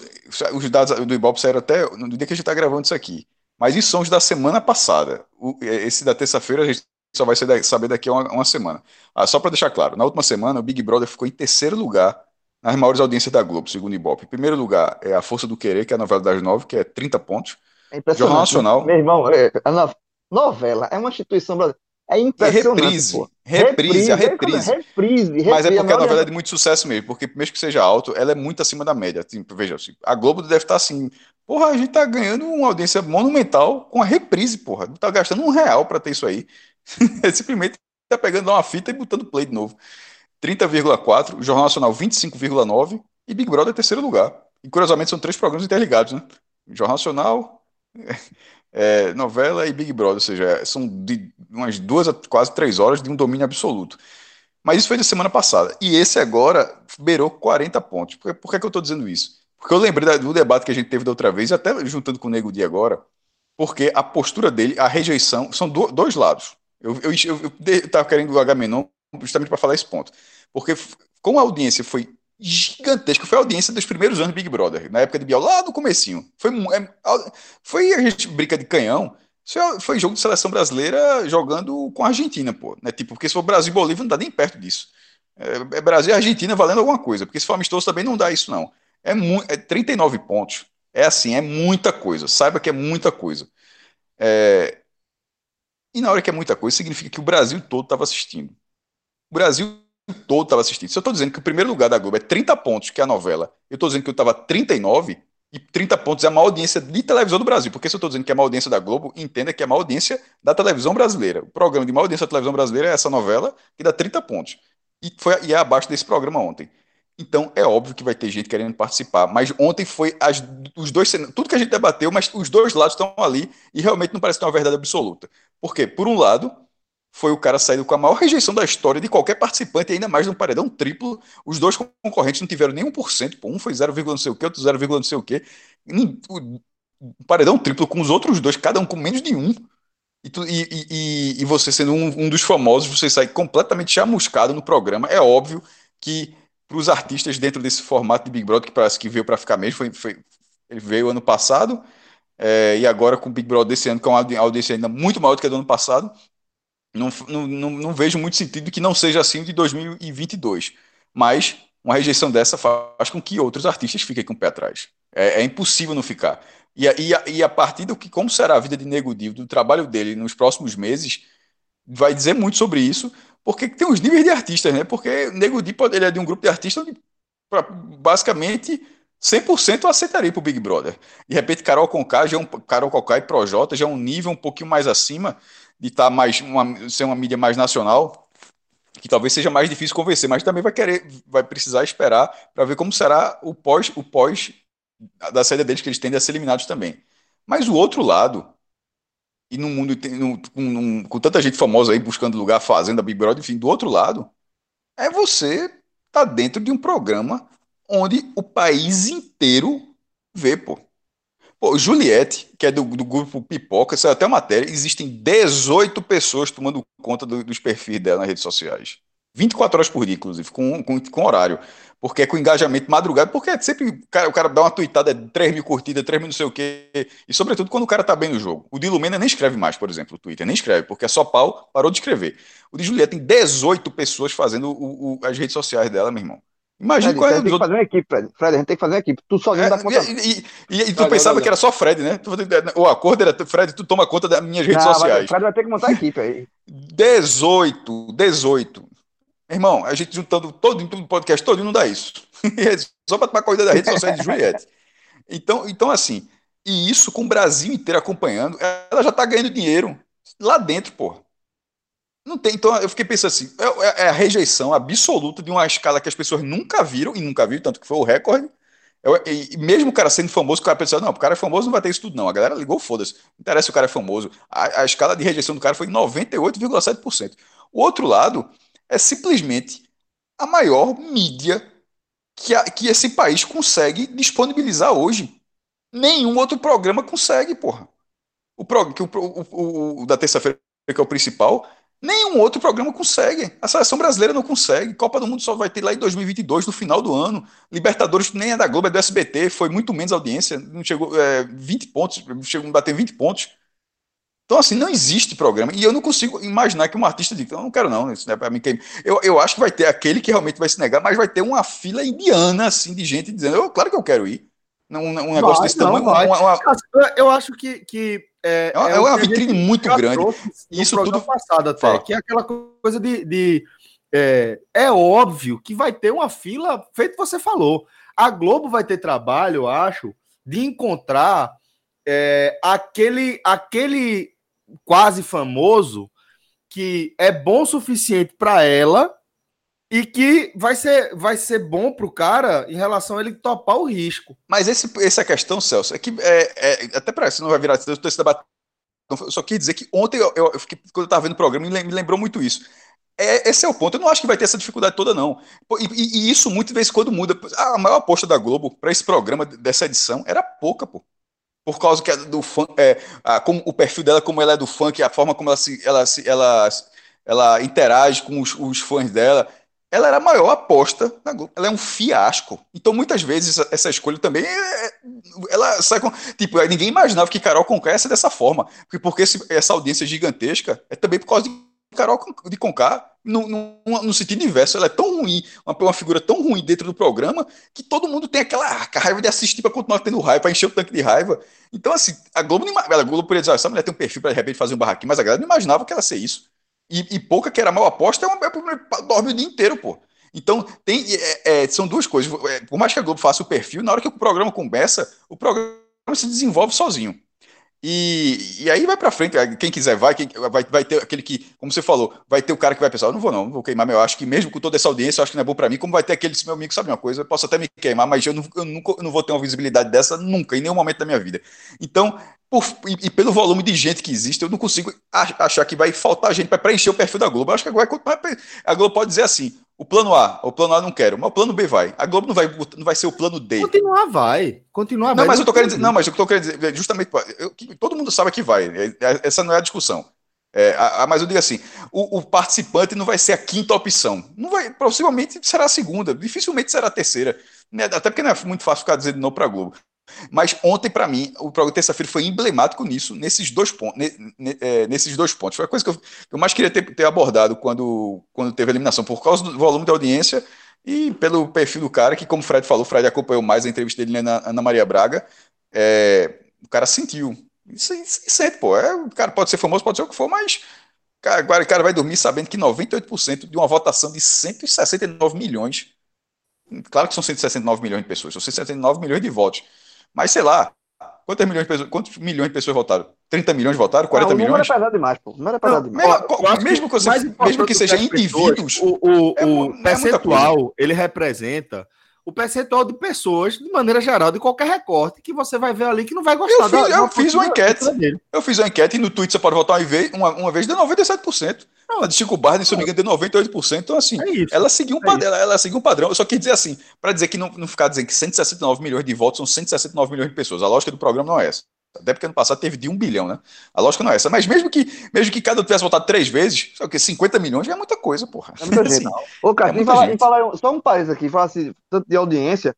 os dados do Ibope saíram até no dia que a gente está gravando isso aqui. Mas isso são os da semana passada. O, esse da terça-feira a gente só vai saber daqui a uma, uma semana. Ah, só para deixar claro, na última semana o Big Brother ficou em terceiro lugar nas maiores audiências da Globo, segundo o Ibope. Em primeiro lugar é A Força do Querer, que é a novela das nove, que é trinta pontos. É impressionante. Jornal Nacional. Meu irmão, é, a no... novela é uma instituição brasileira. É impressionante. É reprise, reprise, reprise, a reprise. É, reprise, reprise. Mas é porque a novela é de muito sucesso mesmo, porque mesmo que seja alto, ela é muito acima da média. Tipo, veja, a Globo deve estar assim, porra, a gente tá ganhando uma audiência monumental com a reprise, porra. Não tá gastando um real pra ter isso aí. Simplesmente tá pegando uma fita e botando play de novo. trinta vírgula quatro, Jornal Nacional vinte e cinco vírgula nove e Big Brother terceiro lugar. E curiosamente são três programas interligados, né? Jornal Nacional... É, novela e Big Brother, ou seja, são de umas duas a quase três horas de um domínio absoluto. Mas isso foi da semana passada. E esse agora beirou quarenta pontos. Por, por que, que eu estou dizendo isso? Porque eu lembrei do debate que a gente teve da outra vez, até juntando com o Nego Di agora, porque a postura dele, a rejeição, são do, dois lados. Eu estava querendo o H-Menon justamente para falar esse ponto. Porque como a audiência foi gigantesca, foi a audiência dos primeiros anos do Big Brother, na época de Bial, lá no comecinho. Foi, foi a gente brinca de canhão, foi jogo de seleção brasileira jogando com a Argentina, pô, né? Tipo, porque se for Brasil e Bolívia não dá nem perto disso. É, é Brasil e Argentina valendo alguma coisa, porque se for amistoso também não dá isso não. É, mu- é trinta e nove pontos, é assim, é muita coisa, saiba que é muita coisa. É... E na hora que é muita coisa, significa que o Brasil todo estava assistindo. O Brasil todo estava assistindo. Se eu estou dizendo que o primeiro lugar da Globo é trinta pontos, que é a novela, eu estou dizendo que eu estava trinta e nove, e trinta pontos é a maior audiência de televisão do Brasil. Porque se eu estou dizendo que é a maior audiência da Globo, entenda que é a maior audiência da televisão brasileira. O programa de maior audiência da televisão brasileira é essa novela, que dá trinta pontos. E, foi, e é abaixo desse programa ontem. Então, é óbvio que vai ter gente querendo participar. Mas ontem foi as, os dois... Tudo que a gente debateu, mas os dois lados estão ali e realmente não parece ter uma verdade absoluta. Por quê? Por um lado... foi o cara saindo com a maior rejeição da história de qualquer participante, ainda mais num paredão triplo. Os dois concorrentes não tiveram nem um por cento. Pô, um foi zero, não sei o quê, outro zero, não sei o quê. O paredão triplo com os outros dois, cada um com menos de um. E, tu, e, e, e você sendo um, um dos famosos, você sai completamente chamuscado no programa. É óbvio que para os artistas dentro desse formato de Big Brother, que parece que veio para ficar mesmo, foi, foi, ele veio ano passado, é, e agora com o Big Brother desse ano, que é uma audiência ainda muito maior do que a do ano passado, Não, não, não, não vejo muito sentido que não seja assim de dois mil e vinte e dois. Mas uma rejeição dessa faz com que outros artistas fiquem com o pé atrás. É, é impossível não ficar. E, e, e a partir do que, como será a vida de Nego Di, do trabalho dele nos próximos meses, vai dizer muito sobre isso, porque tem uns níveis de artistas, né? Porque Nego Di pode, ele é de um grupo de artistas onde pra, basicamente cem por cento eu aceitaria pro Big Brother. De repente, Karol Conká, já é um, Karol Conká e Projota já é um nível um pouquinho mais acima, de tá mais uma, ser uma mídia mais nacional, que talvez seja mais difícil convencer, mas também vai querer, vai precisar esperar para ver como será o pós, o pós da saída deles, que eles tendem a ser eliminados também. Mas o outro lado, e no mundo no, com, com tanta gente famosa aí buscando lugar, fazendo a Big Brother, enfim, do outro lado, é você tá dentro de um programa onde o país inteiro vê, pô. Pô, Juliette, que é do, do grupo Pipoca, saiu até a matéria, existem dezoito pessoas tomando conta do, dos perfis dela nas redes sociais. vinte e quatro horas por dia, inclusive, com, com, com horário. Porque é com engajamento madrugado, porque é sempre cara, o cara dá uma tweetada, três mil curtidas, três mil não sei o quê. E sobretudo quando o cara tá bem no jogo. O de Lumena nem escreve mais, por exemplo, o Twitter. Nem escreve, porque é só pau, parou de escrever. O de Juliette tem dezoito pessoas fazendo o, o, as redes sociais dela, meu irmão. Imagina Fred, qual é o. A gente tem que fazer uma equipe, Fred. Fred, a gente tem que fazer uma equipe. Tu sozinho é, dá conta. E, e, e tu Fred, pensava que era só Fred, né? O acordo era: Fred, tu toma conta das minhas redes Não, sociais. Mas Fred vai ter que montar a equipe aí. dezoito, dezoito. Irmão, a gente juntando todo o podcast todo não dá isso. Só pra tomar corrida das redes sociais de Juliette. Então, então assim, e isso com o Brasil inteiro acompanhando, ela já tá ganhando dinheiro lá dentro, pô. Não tem, então eu fiquei pensando assim, é, é a rejeição absoluta de uma escala que as pessoas nunca viram, e nunca viram, tanto que foi o recorde. Eu, e, e mesmo o cara sendo famoso, o cara pensa, não, o cara é famoso, não vai ter isso tudo não. A galera ligou, foda-se, não interessa se o cara é famoso. A, a escala de rejeição do cara foi noventa e oito vírgula sete por cento. O outro lado é simplesmente a maior mídia que, a, que esse país consegue disponibilizar hoje. Nenhum outro programa consegue, porra. O, pro, que o, o, o, o da terça-feira, que é o principal, nenhum outro programa consegue. A seleção brasileira não consegue. Copa do Mundo só vai ter lá em dois mil e vinte e dois, no final do ano. Libertadores nem é da Globo, é do S B T. Foi muito menos audiência. Não chegou é, vinte pontos, chegou a bater vinte pontos. Então, assim, não existe programa. E eu não consigo imaginar que um artista diga, eu não quero não, isso não é pra mim. Eu, eu acho que vai ter aquele que realmente vai se negar, mas vai ter uma fila indiana, assim, de gente dizendo, eu, claro que eu quero ir. Um, um negócio vai, desse não, tamanho. Uma, uma... Eu acho que... que... É, é, é uma vitrine muito grande. Isso tudo passado até, fala. Que é aquela coisa de... de é, é óbvio que vai ter uma fila, feito você falou. A Globo vai ter trabalho, eu acho, de encontrar é, aquele, aquele quase famoso que é bom o suficiente para ela e que vai ser, vai ser bom pro cara em relação a ele topar o risco. Mas esse, essa questão, Celso, é que é, é, até para isso não vai virar esse debate. Eu só queria dizer que ontem, eu, eu, quando eu estava vendo o programa, me lembrou muito isso. É, esse é o ponto. Eu não acho que vai ter essa dificuldade toda, não. E, e, e isso, muito de vez em quando, muda. A maior aposta da Globo para esse programa, dessa edição, era pouca, pô. Por causa que do funk, é, a, como, o perfil dela, como ela é do funk, a forma como ela, se, ela, se, ela, ela interage com os, os fãs dela... Ela era a maior aposta da Globo. Ela é um fiasco. Então, muitas vezes, essa, essa escolha também... É, ela sai com... Tipo, ninguém imaginava que Karol Conká ia ser dessa forma. Porque, porque esse, essa audiência gigantesca é também por causa de Karol de Conká. No, no, no sentido inverso, ela é tão ruim, uma, uma figura tão ruim dentro do programa, que todo mundo tem aquela raiva de assistir para continuar tendo raiva, para encher o tanque de raiva. Então, assim, a Globo... A Globo poderia dizer, ah, essa mulher tem um perfil para, de repente, fazer um barraquinho. Mas a galera não imaginava que ela ia ser isso. E, e pouca que era mal aposta, é uma, é, dorme o dia inteiro, pô. Então, tem, é, é, são duas coisas. Por mais que a Globo faça o perfil, na hora que o programa começa, o programa se desenvolve sozinho. E, e aí vai pra frente, quem quiser vai, quem, vai, vai ter aquele que, como você falou, vai ter o cara que vai pensar, eu não vou não, não vou queimar, meu, eu acho que mesmo com toda essa audiência, eu acho que não é bom pra mim, como vai ter aquele, meu amigo, sabe uma coisa, eu posso até me queimar, mas eu não, eu nunca, eu não vou ter uma visibilidade dessa nunca, em nenhum momento da minha vida. Então, por, e, e pelo volume de gente que existe, eu não consigo achar que vai faltar gente pra preencher o perfil da Globo. Eu acho que agora a Globo pode dizer assim, o plano A, o plano A não quero, mas o plano B vai. A Globo não vai, não vai ser o plano D. Continuar vai, continuar não, vai. Mas eu tô querendo dizer, não, mas eu tô querendo dizer, justamente, eu, todo mundo sabe que vai, essa não é a discussão. É, a, a, mas eu digo assim, o, o participante não vai ser a quinta opção. Não vai, possivelmente será a segunda, dificilmente será a terceira. Até porque não é muito fácil ficar dizendo não pra Globo. Mas ontem, para mim, o programa de terça-feira foi emblemático nisso, nesses dois pontos. Nesses dois pontos. Foi a coisa que eu, que eu mais queria ter, ter abordado quando, quando teve a eliminação, por causa do volume da audiência e pelo perfil do cara, que, como o Fred falou, o Fred acompanhou mais a entrevista dele na Ana Maria Braga. É, o cara sentiu. Isso, isso, isso é, pô. É, o cara pode ser famoso, pode ser o que for, mas agora o cara vai dormir sabendo que noventa e oito por cento de uma votação de cento e sessenta e nove milhões. Claro que são cento e sessenta e nove milhões de pessoas, são cento e sessenta e nove milhões de votos. Mas, sei lá, quantos milhões de pessoas, quantos milhões de pessoas votaram? trinta milhões votaram? quarenta milhões? Não era pesado demais, pô. Não era pesado demais. Mesmo que, que, mesmo que seja indivíduos... O, o, é, o é percentual, ele representa o percentual de pessoas, de maneira geral, de qualquer recorte, que você vai ver ali que não vai gostar. Eu fiz, da, eu fiz uma enquete. Dele. Eu fiz uma enquete e no Twitter você pode votar uma vez, uma, uma vez deu noventa e sete por cento. Ela de Chico Barney, se eu me engano, deu noventa e oito por cento. Então, assim, é isso, ela seguiu um é padrão. Ela, ela seguiu um padrão. Eu só quis dizer assim, para dizer que não, não ficar dizendo que cento e sessenta e nove milhões de votos são cento e sessenta e nove milhões de pessoas. A lógica do programa não é essa. Até porque ano passado teve de um bilhão, né? A lógica não é essa. Mas mesmo que, mesmo que cada um tivesse votado três vezes, só que cinquenta milhões já é muita coisa, porra. É muita gente. Assim, ô, cara, é muita falar, gente. Falar, só um país aqui, falar assim, tanto de audiência.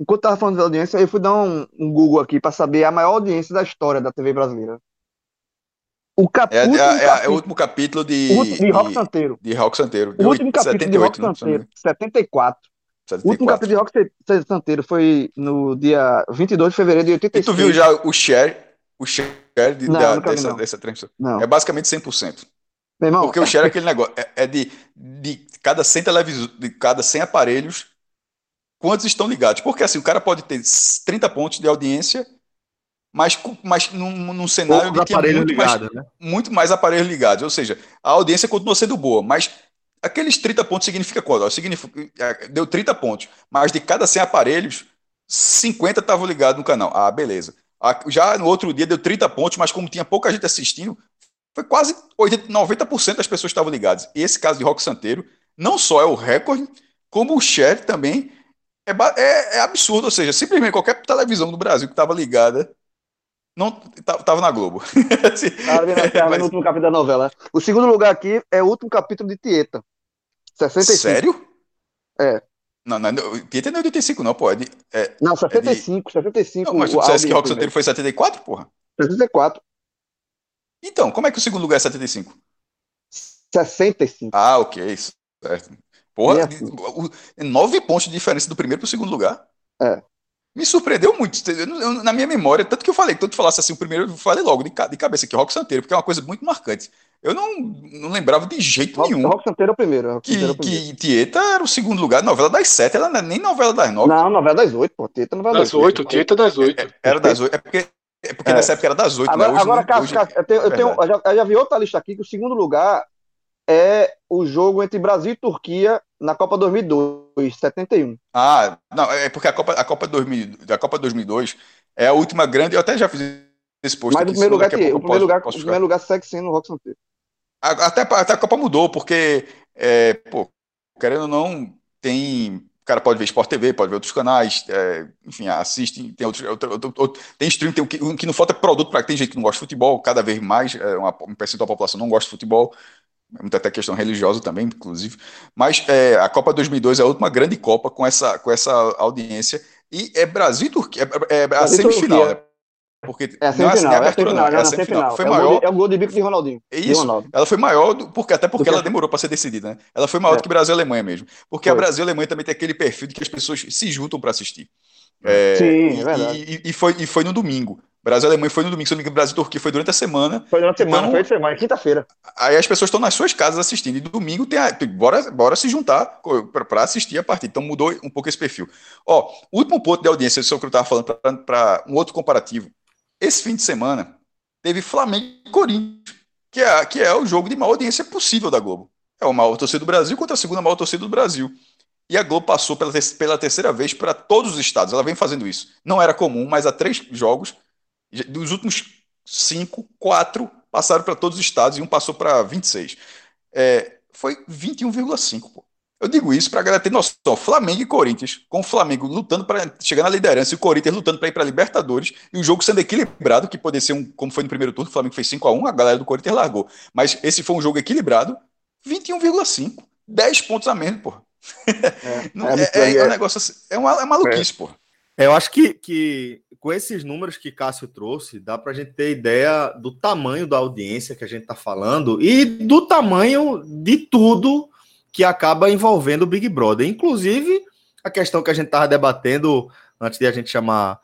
Enquanto tava falando de audiência, eu fui dar um, um Google aqui para saber a maior audiência da história da T V brasileira. O é, é, é, é o último capítulo de, de, de Roque Santeiro. De Roque Santeiro. O último capítulo de Roque Santeiro, setenta e quatro. setenta e quatro. O último capítulo de Roque Santeiro foi no dia vinte e dois de fevereiro de oitenta e seis. E tu viu já o share, o share de, não, da, dessa, dessa transmissão? Não. É basicamente cem por cento. Meu irmão, porque o share é aquele negócio, é, é de, de cada cem televisores, de cada cem aparelhos, quantos estão ligados? Porque assim, o cara pode ter trinta pontos de audiência, mas, mas num, num cenário de que é muito, ligado, mais, né? muito mais aparelhos ligados. Ou seja, a audiência continua sendo boa, mas aqueles trinta pontos significa qual? Significa, deu trinta pontos, mas de cada cem aparelhos, cinquenta estavam ligados no canal. Ah, beleza. Já no outro dia deu trinta pontos, mas como tinha pouca gente assistindo, foi quase oitenta, noventa por cento das pessoas estavam ligadas. E esse caso de Roque Santeiro não só é o recorde, como o share também é, é, é absurdo. Ou seja, simplesmente qualquer televisão do Brasil que estava ligada não estava na Globo. Estava mas... no último capítulo da novela. O segundo lugar aqui é o último capítulo de Tieta. sessenta e cinco. Sério? É. Não, não, Tieta não é oitenta e cinco, não, pô. É de, é, não, sessenta e cinco, é de... sessenta e cinco. Não, mas tu disseste que Roque Santeiro foi setenta e quatro, porra? sessenta e quatro. Então, como é que o segundo lugar é setenta e cinco? sessenta e cinco. Ah, ok, certo. Porra, é assim. nove pontos de diferença do primeiro pro segundo lugar. É. Me surpreendeu muito. Eu, na minha memória, tanto que eu falei, tanto que falasse assim, o primeiro eu falei logo de, de cabeça aqui, Roque Santeiro, porque é uma coisa muito marcante. Eu não, não lembrava de jeito Roque, nenhum. Roque Santeiro é o primeiro. Que, é o primeiro. que Tieta era o segundo lugar, novela das sete, ela não é nem novela das nove. Não, novela das oito, pô. Tieta não vai das oito. Tieta das oito. É, era das oito. É porque, é porque é. nessa época era das oito. Agora, né? hoje, agora Carlos, hoje, Carlos, eu, tenho, é eu, tenho, eu, já, eu já vi outra lista aqui que o segundo lugar é o jogo entre Brasil e Turquia na Copa dois mil e dois, setenta e um. Ah, não, é porque a Copa, a Copa, dois mil, a Copa dois mil e dois é a última grande. Eu até já fiz esse post. Mas aqui, o primeiro lugar, tem, o primeiro lugar, o primeiro lugar segue sendo o Roque Santeiro. Até, até a Copa mudou, porque, é, pô, querendo ou não, tem. O cara pode ver Sport T V, pode ver outros canais, é, enfim, assiste, tem outros, outro, outro, outro, tem stream, tem o que, o que não falta é produto para tem gente que não gosta de futebol, cada vez mais, é, uma, um percentual da população não gosta de futebol. Muita até questão religiosa também, inclusive. Mas é, a Copa dois mil e dois é a última grande Copa com essa, com essa audiência. E é Brasil e Turquia. É, é a semifinal, né? Porque é a semifinal, é a semifinal. É a semifinal. Foi maior. É o gol de bico de Ronaldinho. Isso. Ronaldo. Ela foi maior, do, porque, até porque ela demorou para ser decidida, né? Ela foi maior é. do que Brasil e Alemanha mesmo. Porque foi. A Brasil e Alemanha também tem aquele perfil de que as pessoas se juntam para assistir. É, Sim, e, é verdade. E, e, foi, e foi no domingo. Brasil e Alemanha foi no domingo, se não me engano, Brasil e Turquia foi durante a semana. Foi durante a semana, então, foi de semana, quinta-feira. Aí as pessoas estão nas suas casas assistindo. E domingo tem a, bora, bora se juntar para assistir a partida. Então mudou um pouco esse perfil. Ó, último ponto de audiência, só que eu estava falando para um outro comparativo. Esse fim de semana teve Flamengo e Corinthians, que é, que é o jogo de maior audiência possível da Globo. É o maior torcida do Brasil contra a segunda maior torcida do Brasil. E a Globo passou pela, te- pela terceira vez para todos os estados. Ela vem fazendo isso. Não era comum, mas há três jogos. Dos últimos cinco, quatro passaram para todos os estados e um passou para vinte e seis. É, foi vinte e um vírgula cinco. Pô. Eu digo isso para a galera ter noção. Flamengo e Corinthians, com o Flamengo lutando para chegar na liderança e o Corinthians lutando para ir para a Libertadores e o jogo sendo equilibrado, que poderia ser um, como foi no primeiro turno, o Flamengo fez cinco a um, a galera do Corinthians largou. Mas esse foi um jogo equilibrado, vinte e um vírgula cinco. dez pontos a menos, pô. É, Não, é, é, é, é um negócio assim, é uma é maluquice, é. pô. Eu acho que, que com esses números que Cássio trouxe, dá para a gente ter ideia do tamanho da audiência que a gente está falando e do tamanho de tudo que acaba envolvendo o Big Brother. Inclusive, a questão que a gente estava debatendo antes de a gente chamar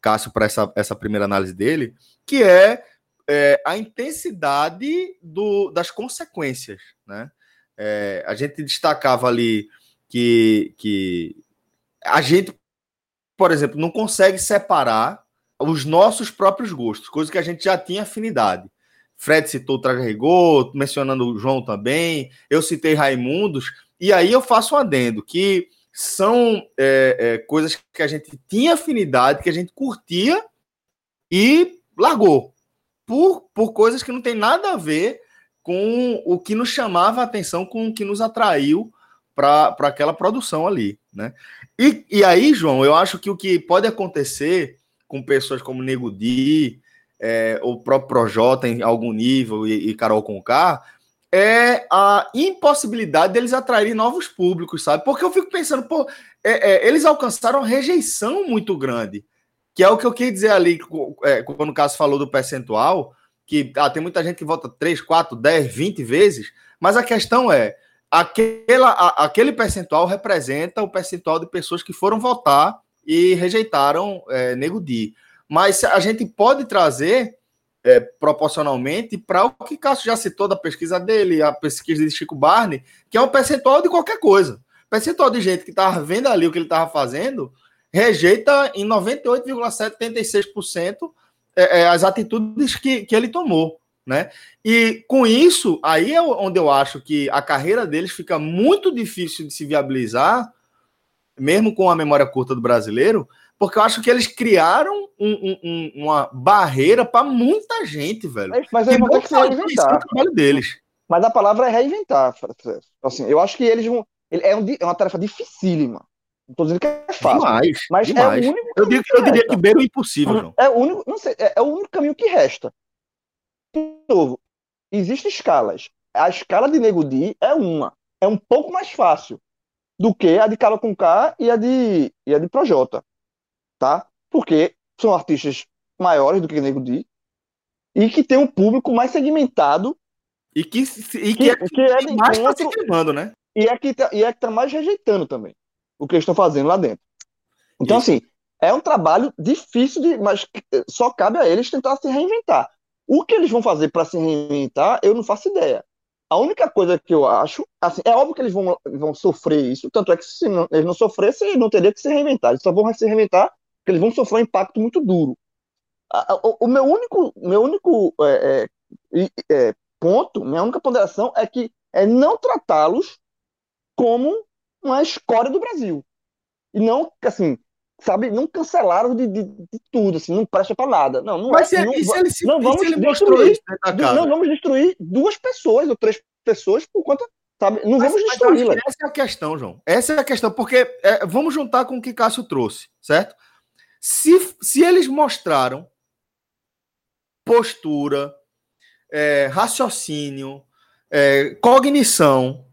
Cássio para essa, essa primeira análise dele, que é, é a intensidade do, das consequências. Né? É, a gente destacava ali que, que a gente... por exemplo, não consegue separar os nossos próprios gostos, coisa que a gente já tinha afinidade. Fred citou o Traga Rigor, mencionando o João também, eu citei Raimundos, e aí eu faço um adendo, que são é, é, coisas que a gente tinha afinidade, que a gente curtia e largou, por, por coisas que não tem nada a ver com o que nos chamava a atenção, com o que nos atraiu para aquela produção ali, né? E, e aí, João, eu acho que o que pode acontecer com pessoas como Nego Di, é, o próprio Projota em algum nível e, e Karol Conká é a impossibilidade deles atraírem novos públicos, sabe? Porque eu fico pensando, pô, é, é, eles alcançaram uma rejeição muito grande, que é o que eu queria dizer ali, é, quando o Cássio falou do percentual, que ah, tem muita gente que vota três, quatro, dez, vinte vezes, mas a questão é, Aquela, a, aquele percentual representa o percentual de pessoas que foram votar e rejeitaram é, Nego Di. Mas a gente pode trazer é, proporcionalmente para o que Cássio já citou da pesquisa dele, a pesquisa de Chico Barney, que é um percentual de qualquer coisa. percentual de gente que estava vendo ali o que ele estava fazendo rejeita em noventa e oito vírgula setenta e seis por cento as atitudes que, que ele tomou, né? E com isso, aí é onde eu acho que a carreira deles fica muito difícil de se viabilizar, mesmo com a memória curta do brasileiro, porque eu acho que eles criaram um, um, uma barreira para muita gente, velho. Mas eu vou ter que se reinventar. Trabalho deles. Mas a palavra é reinventar. Assim, eu acho que eles vão... É, um, é uma tarefa dificílima. Não estou dizendo que é fácil. Demais, mas demais. É o único eu, digo, que eu diria que beira o impossível, João. É o único, não sei, é o único caminho que resta. De novo, existem escalas. A escala de Nego Di é uma. É um pouco mais fácil do que a de Karol Conká e a de, e a de Projota. Tá? Porque são artistas maiores do que Nego Di e que tem um público mais segmentado e que, e que, que, é, que é de mais está se queimando, né? E é que está é tá mais rejeitando também o que eles estão fazendo lá dentro. Então, isso. Assim, é um trabalho difícil, de, mas só cabe a eles tentar se reinventar. O que eles vão fazer para se reinventar, eu não faço ideia. A única coisa que eu acho... Assim, é óbvio que eles vão, vão sofrer isso, tanto é que se não, eles não sofressem, não teria que se reinventar. Eles só vão se reinventar porque eles vão sofrer um impacto muito duro. O, o meu único, meu único é, é, é, ponto, minha única ponderação é que é não tratá-los como uma escória do Brasil. E não, assim, sabe, não cancelaram de, de, de tudo, assim, não presta para nada. Não, não mas é, se, não, e se ele, se, não vamos se ele destruir, isso, né, não vamos destruir duas pessoas ou três pessoas por conta, sabe, não mas, vamos destruí-la. Essa é a questão, João. Essa é a questão, porque é, vamos juntar com o que Cássio trouxe, certo? Se, se eles mostraram postura, é, raciocínio, é, cognição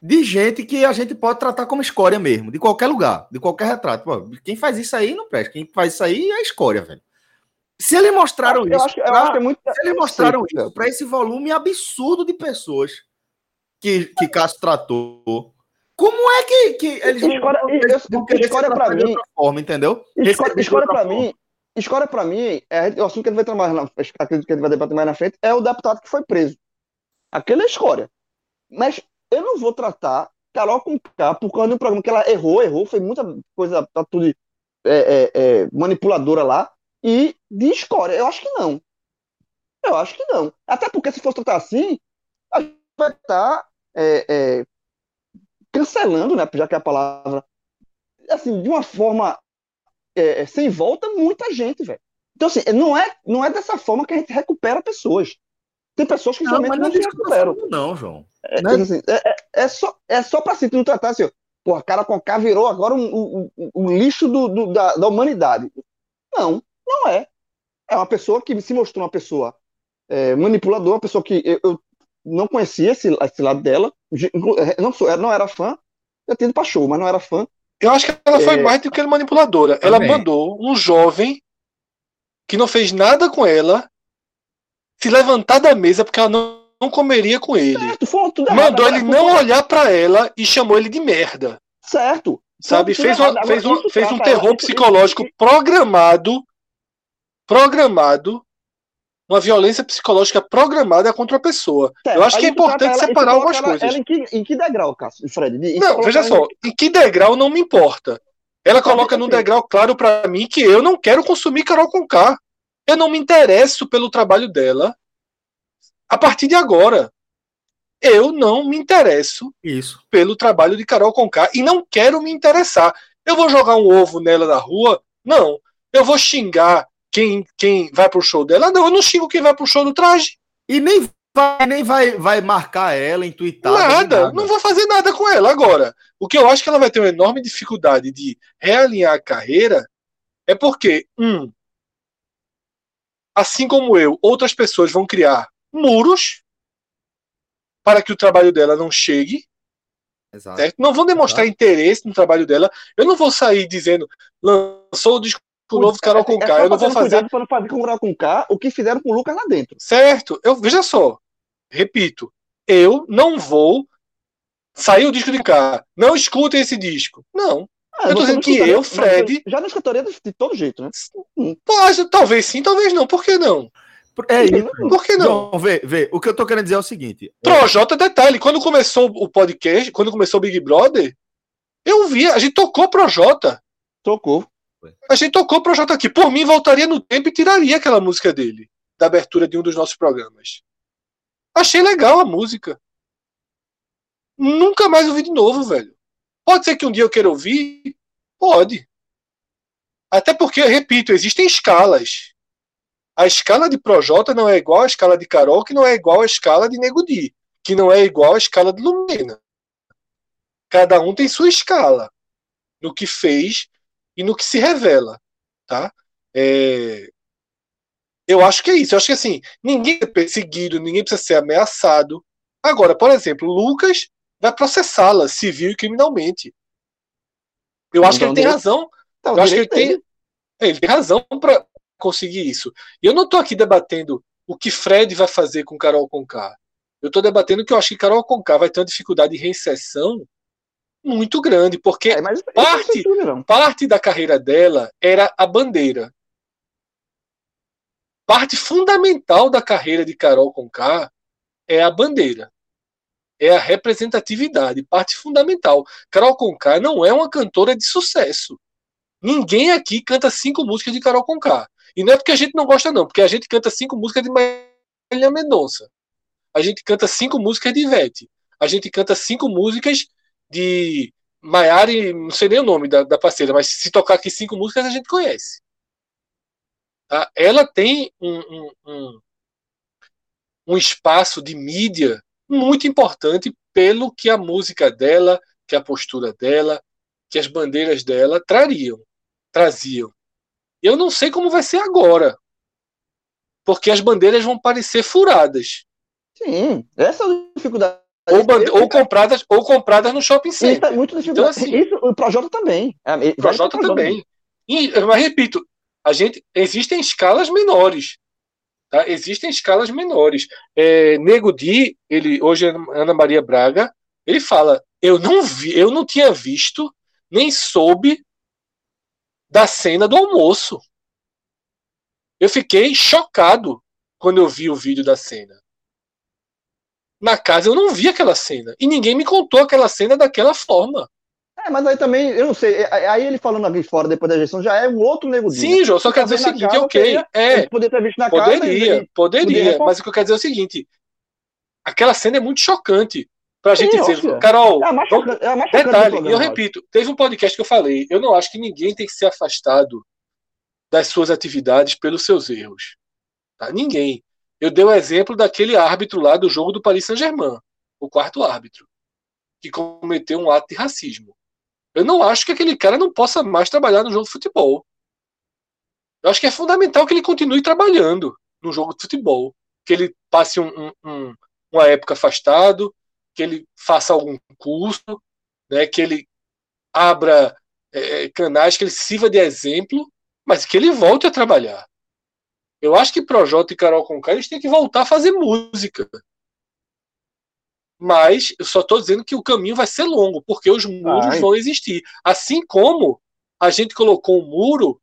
de gente que a gente pode tratar como escória mesmo, de qualquer lugar, de qualquer retrato. Pô, quem faz isso aí não presta, quem faz isso aí é escória, velho. Se eles mostraram eu isso, acho, pra, eu acho que é muito... se eles mostraram Sim, isso para esse volume absurdo de pessoas que, que Cássio tratou, como é que, que eles escória, vão, eu, vão querer escória pra mim, de outra forma, entendeu? Escória, escória para mim, escória para mim, é, o assunto que ele vai trabalhar, na, acredito que ele vai debater mais na frente, é o deputado que foi preso. Aquele é escória. Mas eu não vou tratar Karol Conká por causa de um programa que ela errou, errou, foi muita coisa, tá tudo é, é, é, manipuladora lá, e de escória. Eu acho que não. Eu acho que não. Até porque se fosse tratar assim, a gente vai estar é, é, cancelando, né, já que é a palavra, assim, de uma forma é, sem volta, muita gente, velho. Então, assim, não é, não é dessa forma que a gente recupera pessoas. Tem pessoas que não, realmente não se recuperam. Não, João. É, né? Assim, é, é, é só, é só para se não tratar assim, ó, porra, Karol Conká virou agora um, um, um lixo do, do, da, da humanidade. Não, não é. É uma pessoa que se mostrou uma pessoa é, manipuladora, uma pessoa que eu, eu não conhecia esse, esse lado dela, não, sou, não era fã, eu tendo pra show, mas não era fã. Eu acho que ela é... foi mais do que manipuladora. Também. Ela mandou um jovem que não fez nada com ela se levantar da mesa porque ela não, não comeria com ele. Certo, foi tudo errado. Mandou ele não olhar pra ela e chamou ele de merda. Certo. Sabe, fez, uma, fez, um, fez um terror psicológico programado, programado, uma violência psicológica programada contra a pessoa. Certo. Eu acho aí que é importante ela, separar algumas ela, coisas. Ela em, que, em que degrau, Cássio, Fred? De, não, veja só, em... em que degrau não me importa. Ela coloca num degrau claro pra mim que eu não quero consumir Karol Conká. Eu não me interesso pelo trabalho dela. A partir de agora, eu não me interesso Isso. pelo trabalho de Karol Conká e não quero me interessar. Eu vou jogar um ovo nela na rua? Não. Eu vou xingar quem, quem vai pro show dela? Não, eu não xingo quem vai pro show do traje. E nem vai, nem vai, vai marcar ela, intuitar. Nada, nada, não vou fazer nada com ela agora. O que eu acho que ela vai ter uma enorme dificuldade de realinhar a carreira é porque, um, assim como eu, outras pessoas vão criar muros para que o trabalho dela não chegue. Exato. Certo? Não vão demonstrar Exato. interesse no trabalho dela. Eu não vou sair dizendo lançou o disco novo do Karol Conká. É, é eu não vou fazer para não fazer com o Karol Conká o que fizeram com o Lucas lá dentro. Certo? Eu veja só. Repito, eu não vou sair o disco de cá. Não escutem esse disco. Não. Ah, eu tô dizendo que eu, Fred, já não escutaria de todo jeito, né? Pode, talvez sim, talvez não. Por que não? É isso. Por que não? Não vê, vê, o que eu tô querendo dizer é o seguinte. Projota, detalhe, quando começou o podcast, quando começou o Big Brother, Eu vi, a gente tocou Projota. Tocou. A gente tocou Projota aqui. Por mim, voltaria no tempo e tiraria aquela música dele, da abertura de um dos nossos programas. Achei legal a música. Nunca mais ouvi de novo, velho. Pode ser que um dia eu queira ouvir? Pode. Até porque, repito, existem escalas. A escala de Projota não é igual à escala de Karol, que não é igual à escala de Nego Di, que não é igual à escala de Lumena. Cada um tem sua escala no que fez e no que se revela, tá? É... Eu acho que é isso. Eu acho que, assim, ninguém é perseguido, ninguém precisa ser ameaçado. Agora, por exemplo, Lucas vai processá-la civil e criminalmente. Eu acho não, que ele não, tem não. razão. Não, eu acho que ele tem, ele tem razão para conseguir isso. E eu não estou aqui debatendo o que Fred vai fazer com Karol Conká. Eu estou debatendo que eu acho que Karol Conká vai ter uma dificuldade de reinserção muito grande, porque é, mas parte, parte da carreira dela era a bandeira. Parte fundamental da carreira de Karol Conká é a bandeira. É a representatividade, parte fundamental. Karol Conká não é uma cantora de sucesso. Ninguém aqui canta cinco músicas de Karol Conká. E não é porque a gente não gosta, não. Porque a gente canta cinco músicas de Marília Mendonça. A gente canta cinco músicas de Ivete. A gente canta cinco músicas de Maiara, não sei nem o nome da, da parceira, mas se tocar aqui cinco músicas a gente conhece. Tá? Ela tem um, um, um, um espaço de mídia muito importante pelo que a música dela, que a postura dela, que as bandeiras dela trariam, traziam. Eu não sei como vai ser agora, porque as bandeiras vão parecer furadas. Sim, essa é a dificuldade. Ou, bande... ou, compradas, ou compradas no shopping center. Tá muito então, assim, isso, o Projota também. O Projota também. E, mas repito, a gente, existem escalas menores. Tá? Existem escalas menores. É, Nego Di, ele, hoje Ana Maria Braga, ele fala: eu não vi, eu não tinha visto, nem soube da cena do almoço. Eu fiquei chocado quando eu vi o vídeo da cena. Na casa eu não vi aquela cena. E ninguém me contou aquela cena daquela forma. É, mas aí também, eu não sei. Aí ele falando aqui fora depois da gestão já é um outro Nego Di. Sim, João, só quer dizer o seguinte, casa, ok. É, poder ter visto na poderia, casa, ele, poderia. Poderia, mas o que eu quero dizer é o seguinte. Aquela cena é muito chocante. Pra Sim, gente dizer, óbvio. Karol, é mais chocante, é mais detalhe, eu repito, teve um podcast que eu falei, eu não acho que ninguém tem que ser afastado das suas atividades pelos seus erros. Tá? Ninguém. Eu dei o exemplo daquele árbitro lá do jogo do Paris Saint-Germain, o quarto árbitro, que cometeu um ato de racismo. Eu não acho que aquele cara não possa mais trabalhar no jogo de futebol. Eu acho que é fundamental que ele continue trabalhando no jogo de futebol, que ele passe um, um, uma época afastado, que ele faça algum curso, né, que ele abra é, canais, que ele sirva de exemplo, mas que ele volte a trabalhar. Eu acho que Projota e Karol Conká, eles têm que voltar a fazer música. Mas eu só estou dizendo que o caminho vai ser longo, porque os muros Ai. vão existir. Assim como a gente colocou um muro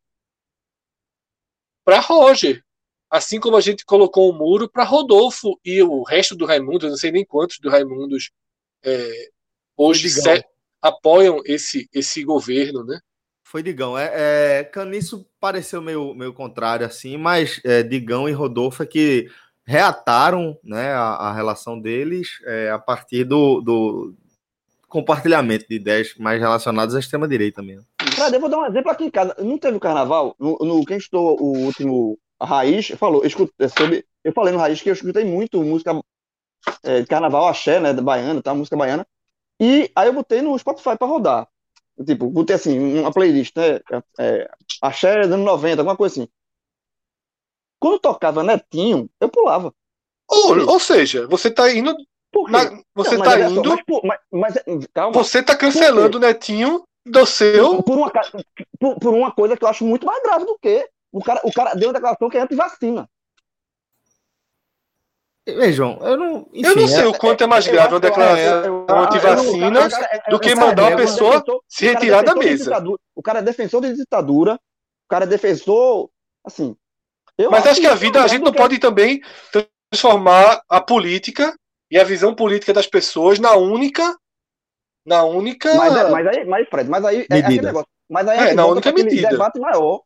para Roger. Assim como a gente colocou um muro para Rodolfo e o resto do Raimundo, eu não sei nem quantos do Raimundos é, hoje se, apoiam esse, esse governo, né? Foi Digão. É, é, Caniço pareceu meio, meio contrário, assim, mas é, Digão e Rodolfo é que reataram, né, a, a relação deles é, a partir do, do compartilhamento de ideias mais relacionadas à extrema-direita mesmo. Cara, eu vou dar um exemplo aqui em casa. Não teve o carnaval? No, no quem estou o último Raiz, falou, eu, escutei, sobre, eu falei no Raiz que eu escutei muito música é, carnaval, axé, né, da baiana, tá, música baiana, e aí eu botei no Spotify pra rodar. Tipo, botei assim, uma playlist, né? É, axé dos anos noventa, alguma coisa assim. Quando tocava Netinho, eu pulava. Ou, ou seja, você tá indo. Na, você não, tá indo. Só, mas, mas, mas, calma. Você tá cancelando o Netinho do seu. Por uma, por, por uma coisa que eu acho muito mais grave do que. O cara, o cara deu uma declaração que é anti-vacina. Vejam, eu não... Enfim, eu não sei é, o quanto é mais grave uma declaração anti-vacina do que mandar uma pessoa se retirar da mesa. O cara é defensor de ditadura, o cara é defensor... Assim... Eu Mas acho, acho que a vida, a gente não pode também transformar a política e a visão política das pessoas na única Na única. Mas, mas aí, mas, Fred, mas aí é aquele negócio. Mas aí é, é na única medida. Debate maior.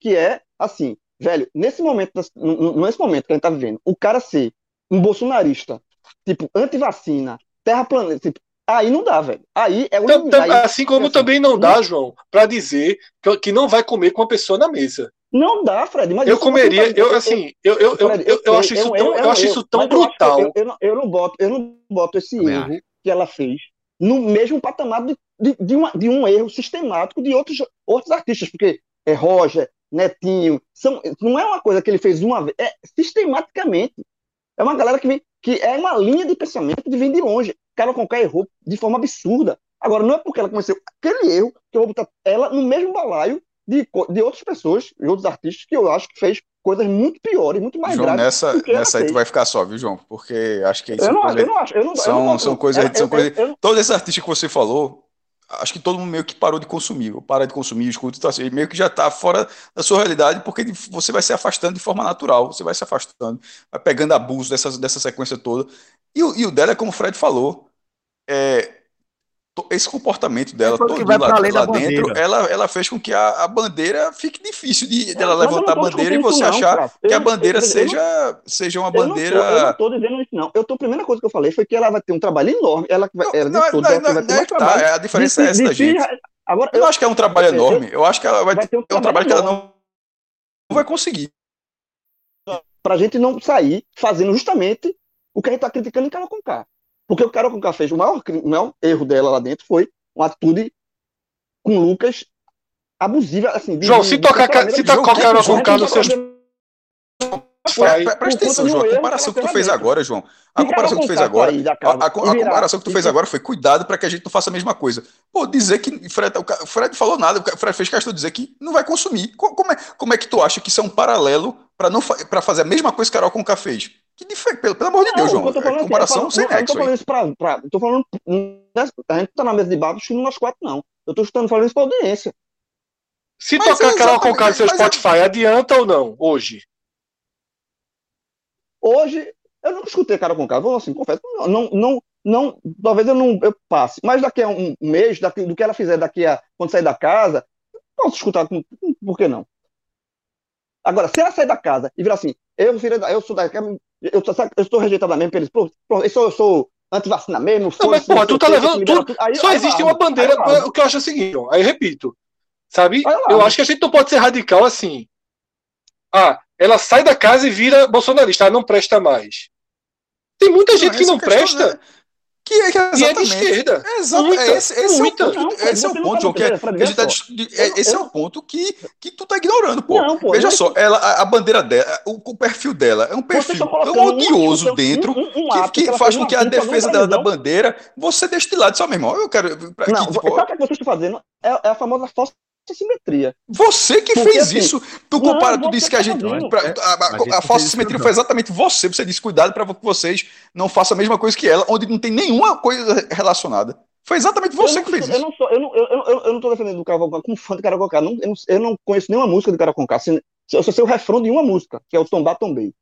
Que é assim, velho, nesse momento, nesse momento que a gente tá vivendo, o cara ser um bolsonarista, tipo, antivacina, terraplanista, tipo, aí não dá, velho. Aí é o então, aí, assim como assim, também não dá, João, pra dizer que, que não vai comer com uma pessoa na mesa. Não dá, Fred. Mas eu comeria, eu assim, eu, eu, Fred, eu, eu, eu acho isso eu, tão, eu, eu, eu acho isso tão eu brutal. Eu, eu, não, eu não boto, eu não boto esse eu erro acho. Que ela fez no mesmo patamar de, de, de, uma, de um erro sistemático de outros, outros artistas, porque é Roger, Netinho, são, não é uma coisa que ele fez uma vez, é sistematicamente. É uma galera que vem, que é uma linha de pensamento que vem de longe. Karol Conká errou de forma absurda. Agora, não é porque ela começou aquele erro que eu vou botar ela no mesmo balaio de, de outras pessoas, de outros artistas, que eu acho que fez coisas muito piores, muito mais João, graves. Nessa, nessa aí fez. Tu vai ficar só, viu, João? Porque acho que... Eu não acho, eu não acho. São coisas... Todos esses artistas que você falou... Acho que todo mundo meio que parou de consumir, ou para de consumir, escuta, tá, assim, meio que já está fora da sua realidade, porque você vai se afastando de forma natural, você vai se afastando, vai pegando abuso dessa, dessa sequência toda. E, e o dela é como o Fred falou, é, esse comportamento dela, todo mundo lá, lá dentro, ela, ela fez com que a, a bandeira fique difícil de dela é, levantar a bandeira e você não, achar cara. que eu, a bandeira eu, eu, seja, eu não, seja uma eu bandeira... Não tô, eu não estou dizendo isso, não. Eu tô, a primeira coisa que eu falei foi que ela vai ter um trabalho enorme, ela vai, não, ela não, todo, não, ela não, vai ter não, mais tá, trabalho. A diferença de, é essa de, da gente. De, Agora, eu, eu acho que é um trabalho eu, enorme, eu acho que ela vai, vai ter um, é um trabalho, trabalho que ela não, não vai conseguir. Para a gente não sair fazendo justamente o que a gente está criticando em Karol Conká. Porque o Karol Conká fez, o maior, o maior erro dela lá dentro foi uma atitude com o Lucas abusiva. Assim, de, João, se tocar Karol Conká nos seus... Presta atenção, João, a comparação que tu fez agora, João, a comparação que tu fez agora, a comparação que tu fez agora foi cuidado para que a gente não faça a mesma coisa. Pô, dizer que Fred, o Fred falou nada, o Fred fez questão de dizer que não vai consumir. Como é, como é que tu acha que isso é um paralelo para não para fazer a mesma coisa que Karol Conká fez? Que diferente, pelo, pelo amor de Deus, João. Comparação sem nexo. Eu tô falando isso pra... pra tô falando, a gente tá na mesa de barba, não nós quatro, não. Eu tô chutando, falando isso pra audiência. Se mas tocar é Karol Conká no seu Spotify, é... adianta ou não, hoje? Hoje, eu não escutei Karol Conká, vou assim, confesso. Não, não, não, talvez eu não eu passe. Mas daqui a um mês, daqui, do que ela fizer daqui a... quando sair da casa, posso escutar, por que não? Agora, se ela sair da casa e virar assim, eu, eu sou da... Eu tô, eu tô rejeitado mesmo pelos... Eu sou, eu sou antivacina mesmo. Não, mas porra, tu tá levando... Tu, aí, só aí, existe aí, uma bandeira... Aí, o que eu acho é o seguinte, aí eu repito. Sabe? Aí, eu acho que a gente não pode ser radical assim. Ah, ela sai da casa e vira bolsonarista. Ah, não presta mais. Tem muita não, gente que não presta... Né? Que é, que é exatamente. E é de esquerda. É exato, muita, esse esse muita. é o ponto, não, esse é o ponto João, que é, a gente tá, esse eu, é o ponto que, que tu tá ignorando, pô. Não, pô Veja eu, só, ela, a bandeira dela, o, o perfil dela é um perfil tão odioso um, dentro um, um, um que, que, que faz com que a defesa dela da bandeira você deixe de lado. Só, meu irmão, eu quero... Pra, não, sabe o tipo, que vocês estão fazendo? É, é a famosa falsa simetria. Você que porque, fez assim, isso. Tu compara, não, tu disse que a gente... Pra, a, a, a, gente a falsa simetria foi exatamente você. Você disse, cuidado para que vocês não façam a mesma coisa que ela, onde não tem nenhuma coisa relacionada. Foi exatamente você que fez isso. Eu não sou, eu não, eu, eu, eu não tô defendendo do Karol Conká como fã do Karol Conká. Eu, eu não conheço nenhuma música do Karol Conká. Eu só sei o refrão de uma música, que é o Tombá Tombei.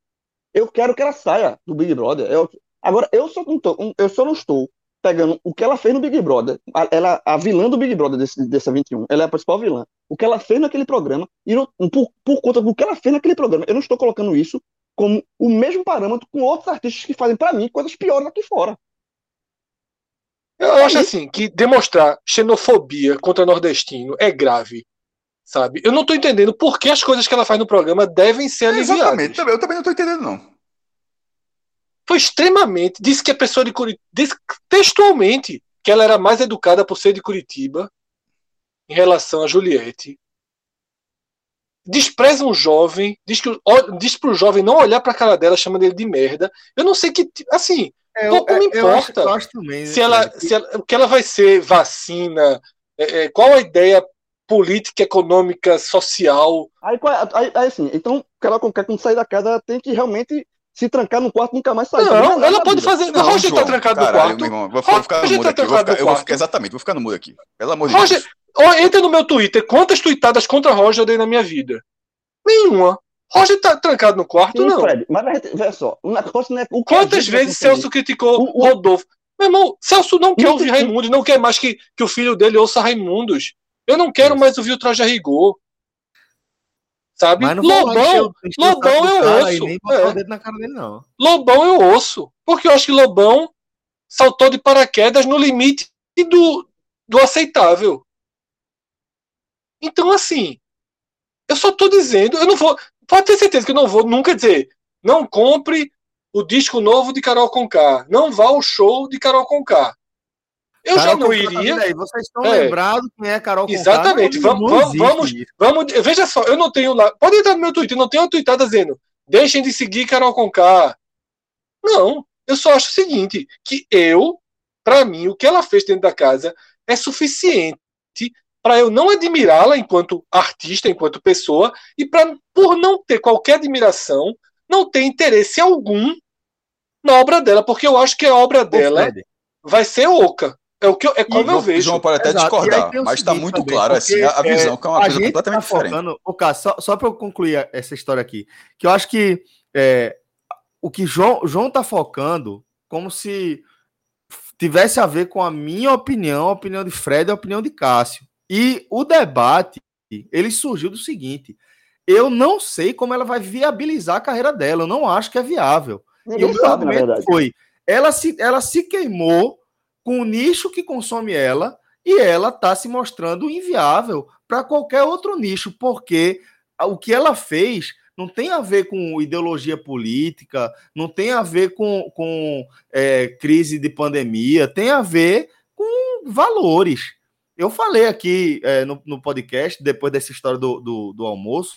Eu quero que ela saia do Big Brother. Eu, agora, eu só, não tô, eu só não estou pegando o que ela fez no Big Brother, ela, a vilã do Big Brother desse, dessa vinte e um, ela é a principal vilã, o que ela fez naquele programa, e não, por, por conta do que ela fez naquele programa, eu não estou colocando isso como o mesmo parâmetro com outros artistas que fazem, para mim, coisas piores aqui fora. Eu é acho isso. assim, que demonstrar xenofobia contra nordestino é grave, sabe? Eu não estou entendendo por que as coisas que ela faz no programa devem ser é, aliviadas. Exatamente, eu também não estou entendendo, não. Foi extremamente, disse que a pessoa de Curitiba, disse textualmente que ela era mais educada por ser de Curitiba em relação a Juliette. Despreza um jovem, diz, que, diz pro jovem não olhar pra cara dela, chama dele de merda. Eu não sei que, assim, é, pouco eu, me importa eu acho, eu também, se, ela, se ela, o que ela vai ser vacina, é, é, qual a ideia política, econômica, social. Aí, aí, aí assim, então, ela quando sair da casa, ela tem que realmente se trancar no quarto, nunca mais sair. Não, não ela, ela pode fazer... Não, Roger João, tá trancado caralho, no quarto. Meu irmão, vou ficar, ficar no mudo tá aqui. Vou ficar, eu vou ficar, exatamente, vou ficar no mudo aqui. Pelo amor de Roger, Deus. Ó, entra no meu Twitter. Quantas tuitadas contra Roger eu dei na minha vida? Nenhuma. Roger tá trancado no quarto, Sim, não. Fred, mas veja só. Não é, o Quantas vezes Celso criticou o, o Rodolfo? Meu irmão, Celso não quer ouvir Raimundos, não quer mais que, que o filho dele ouça Raimundos. Eu não quero mais ouvir o Traje a Rigor. Sabe? Lobão, Lobão eu ouço. Lobão eu ouço. Porque eu acho que Lobão saltou de paraquedas no limite do, do aceitável. Então, assim, eu só tô dizendo, eu não vou, pode ter certeza que eu não vou nunca dizer, não compre o disco novo de Karol Conká, não vá ao show de Karol Conká. Eu Karol já não Conká, iria. Tá aí, vocês estão é. lembrados quem é Karol Conká? Exatamente. Vamos, vamos, vamos, vamos. Veja só, eu não tenho lá. Pode entrar no meu Twitter, eu não tenho uma tweetada dizendo deixem de seguir Karol Conká. Não. Eu só acho o seguinte, que eu, pra mim, o que ela fez dentro da casa é suficiente para eu não admirá-la enquanto artista, enquanto pessoa, e pra, por não ter qualquer admiração, não ter interesse algum na obra dela, porque eu acho que a obra dela vai ser oca. É, o que eu, é como eu, eu vejo. João pode até Exato. discordar, mas está muito também, claro assim, a visão, é, que é uma coisa completamente tá focando, diferente. Oca, só só para eu concluir essa história aqui, que eu acho que é, o que João João está focando como se tivesse a ver com a minha opinião, a opinião de Fred e a opinião de Cássio. E o debate, ele surgiu do seguinte: eu não sei como ela vai viabilizar a carreira dela, eu não acho que é viável. Ele e o meu argumento foi, ela se, ela se queimou com o nicho que consome ela e ela está se mostrando inviável para qualquer outro nicho, porque o que ela fez não tem a ver com ideologia política, não tem a ver com, com é, crise de pandemia, tem a ver com valores. Eu falei aqui é, no, no podcast, depois dessa história do, do, do almoço,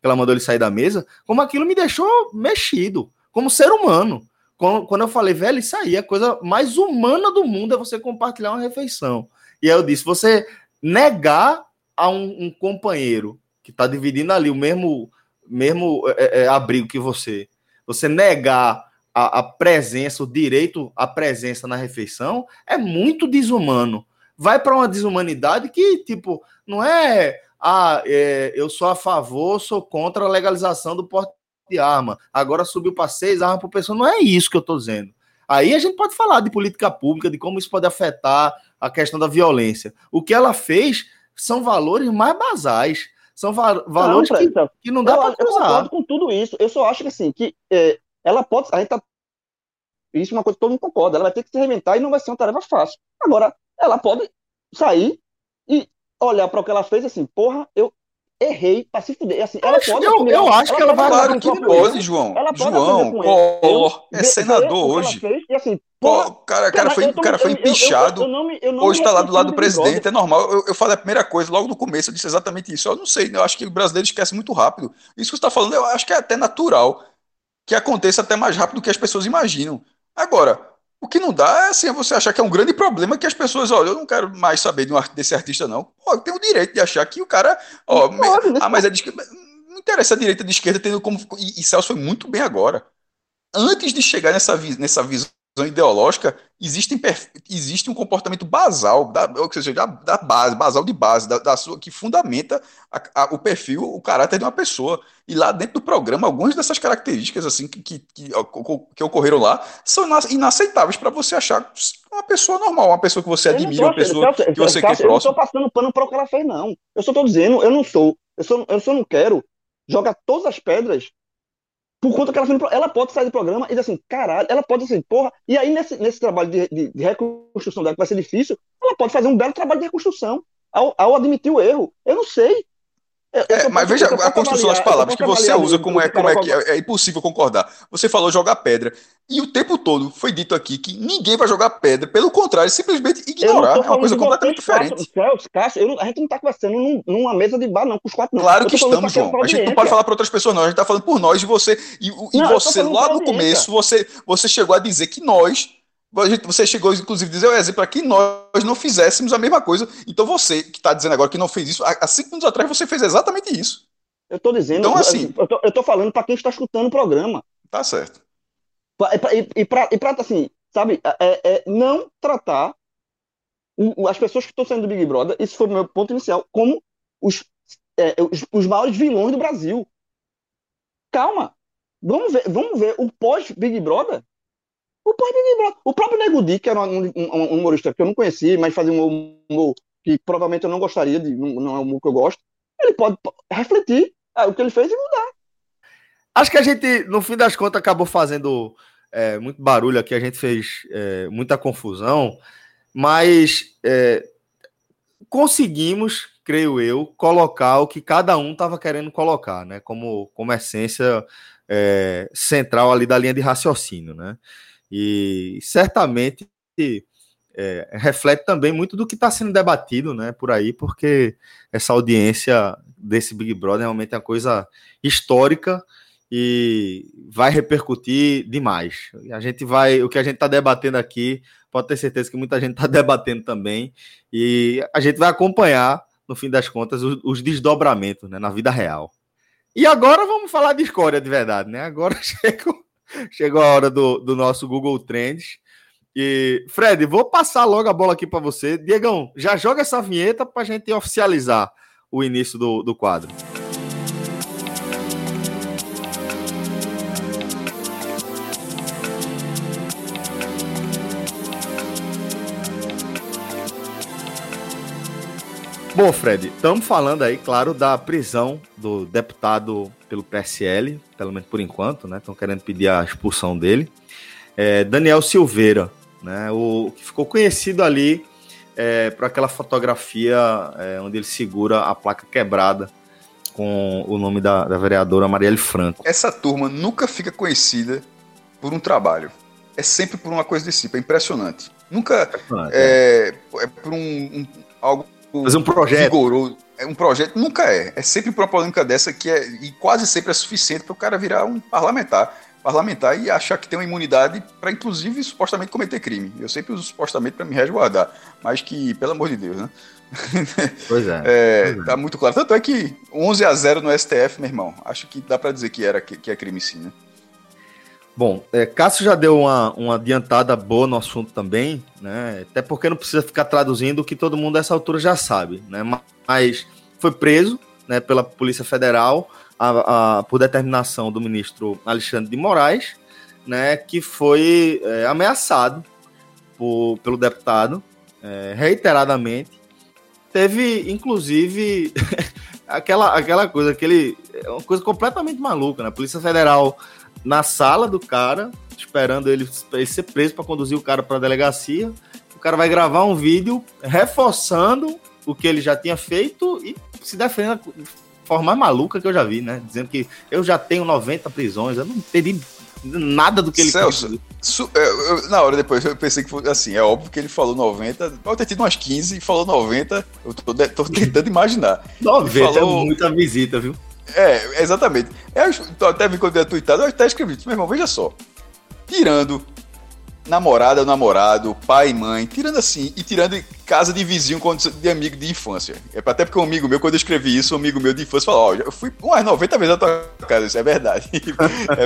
que ela mandou ele sair da mesa, como aquilo me deixou mexido, como ser humano. Quando, quando eu falei, velho, isso aí, a coisa mais humana do mundo é você compartilhar uma refeição. E aí eu disse, você negar a um, um companheiro que está dividindo ali o mesmo, mesmo é, é, abrigo que você, você negar a, a presença, o direito à presença na refeição, é muito desumano. Vai para uma desumanidade que, tipo, não é... Ah, é, eu sou a favor, sou contra a legalização do porte de arma. Agora subiu para seis armas por pessoa. Não é isso que eu estou dizendo. Aí a gente pode falar de política pública, de como isso pode afetar a questão da violência. O que ela fez são valores mais basais. São va- valores não, que, então, que não dá para cruzar. Eu concordo com tudo isso. Eu só acho que, assim, que é, ela pode... A gente tá, isso é uma coisa que todo mundo concorda. Ela vai ter que se reinventar e não vai ser uma tarefa fácil. Agora, ela pode sair e olhar para o que ela fez assim, porra, eu errei para se fuder. Assim, ela pode, eu, eu acho ela que ela vai claro que pode, João. Ela pode João, pô, é senador hoje. Fez, e assim, porra, pô, cara, cara, foi, tô, cara foi empichado. Eu, eu, eu, eu não me, eu não hoje está lá do lado do presidente, Brother. É normal. Eu, eu falei a primeira coisa, logo no começo, eu disse exatamente isso. Eu não sei, eu acho que o brasileiro esquece muito rápido. Isso que você está falando, eu acho que é até natural que aconteça até mais rápido do que as pessoas imaginam. Agora, o que não dá é assim, você achar que é um grande problema que as pessoas, olha, eu não quero mais saber de um, desse artista, não. Pô, eu tenho o direito de achar que o cara... Ó, me, ah, mas é de esquerda. Não interessa a direita de esquerda, tendo como... E, e Celso foi muito bem agora. Antes de chegar nessa, nessa visão ideológica, existe, existe um comportamento basal, da, ou seja, da, da base, basal de base, da, da sua, que fundamenta a, a, o perfil, o caráter de uma pessoa. E lá dentro do programa, algumas dessas características assim, que, que, que, que ocorreram lá são inaceitáveis para você achar uma pessoa normal, uma pessoa que você admira, uma pessoa que você quer próximo. Eu não estou passando pano para o que ela fez, não. Eu só estou dizendo, eu não sou. Eu só, eu só não quero jogar todas as pedras por conta que ela fez. Ela pode sair do programa e dizer assim, caralho, ela pode assim, porra. E aí, nesse, nesse trabalho de, de, de reconstrução dela, que vai ser difícil, ela pode fazer um belo trabalho de reconstrução ao, ao admitir o erro. Eu não sei. Eu, eu é, mas veja a construção das palavras que você usa, como é, como é que é, é impossível concordar. Você falou jogar pedra. E o tempo todo foi dito aqui que ninguém vai jogar pedra. Pelo contrário, simplesmente ignorar. É uma coisa completamente diferente. Cássio, Cássio, eu não, a gente não está conversando num, numa mesa de bar, não, com os quatro não. Claro que estamos, João. A gente não pode falar para outras pessoas, não. A gente está falando por nós e você. E, e não, você, lá no começo, você, você chegou a dizer que nós... Você chegou, inclusive, a dizer o exemplo aqui, nós não fizéssemos a mesma coisa. Então você, que está dizendo agora que não fez isso, há cinco minutos atrás você fez exatamente isso. Eu estou dizendo, então, assim, eu estou falando para quem está escutando o programa. Tá certo. E para, assim, sabe, é, é não tratar as pessoas que estão saindo do Big Brother, isso foi o meu ponto inicial, como os, é, os, os maiores vilões do Brasil. Calma, vamos ver, vamos ver o pós-Big Brother. O próprio Big Brother, o próprio Nego Di, que era um, um humorista que eu não conhecia, mas fazia um humor que provavelmente eu não gostaria de, não, não é um humor que eu gosto, ele pode refletir é, o que ele fez e mudar. Acho que a gente, no fim das contas, acabou fazendo é, muito barulho aqui, a gente fez é, muita confusão, mas é, conseguimos, creio eu, colocar o que cada um estava querendo colocar, né? Como, como essência é, central ali da linha de raciocínio, né? E certamente é, reflete também muito do que está sendo debatido, né, por aí, porque essa audiência desse Big Brother realmente é uma coisa histórica e vai repercutir demais. A gente vai, o que a gente está debatendo aqui, pode ter certeza que muita gente está debatendo também, e a gente vai acompanhar, no fim das contas, os, os desdobramentos, né, na vida real. E agora vamos falar de escória de verdade, né? Agora chegou. Chegou a hora do, do nosso Google Trends. E, Fred, vou passar logo a bola aqui para você. Diegão, já joga essa vinheta para a gente oficializar o início do, do quadro. Bom, Fred, estamos falando aí, claro, da prisão do deputado pelo P S L, pelo menos por enquanto, né? Estão querendo pedir a expulsão dele. É, Daniel Silveira, né? O que ficou conhecido ali é, por aquela fotografia é, onde ele segura a placa quebrada com o nome da, da vereadora Marielle Franco. Essa turma nunca fica conhecida por um trabalho. É sempre por uma coisa desse tipo, é impressionante. Nunca é, é por um, um algo... Mas um projeto. Vigoroso. É um projeto, nunca é. É sempre uma polêmica dessa que é, e quase sempre é suficiente para o cara virar um parlamentar. Parlamentar e achar que tem uma imunidade para, inclusive, supostamente cometer crime. Eu sempre uso supostamente para me resguardar. Mas que, pelo amor de Deus, né? Pois é. é pois tá é. Muito claro. Tanto é que onze a zero no S T F, meu irmão. Acho que dá para dizer que, era, que, que é crime sim, né? Bom, é, Cássio já deu uma, uma adiantada boa no assunto também, né? Até porque não precisa ficar traduzindo o que todo mundo a essa altura já sabe, né? Mas foi preso, né, pela Polícia Federal a, a, por determinação do ministro Alexandre de Moraes, né, que foi é, ameaçado por, pelo deputado é, reiteradamente. Teve, inclusive, aquela, aquela coisa, aquele, uma coisa completamente maluca, né? A Polícia Federal... na sala do cara, esperando ele, ele ser preso para conduzir o cara para a delegacia. O cara vai gravar um vídeo reforçando o que ele já tinha feito e se defendendo de forma mais maluca que eu já vi, né? Dizendo que eu já tenho noventa prisões, eu não entendi nada do que ele Celso, su, eu, eu, na hora depois eu pensei que foi assim, é óbvio que ele falou noventa, pode ter tido umas quinze e falou noventa, eu tô, de, tô tentando imaginar. noventa falou... é muita visita, viu? É, exatamente. Eu até vi quando eu ia tweetado, eu até escrevi, meu irmão, veja só. Tirando namorada ou namorado, pai e mãe, tirando assim, e tirando casa de vizinho de amigo de infância. É até porque um amigo meu, quando eu escrevi isso, um amigo meu de infância falou, ó, oh, eu fui umas noventa vezes na tua casa, isso é verdade.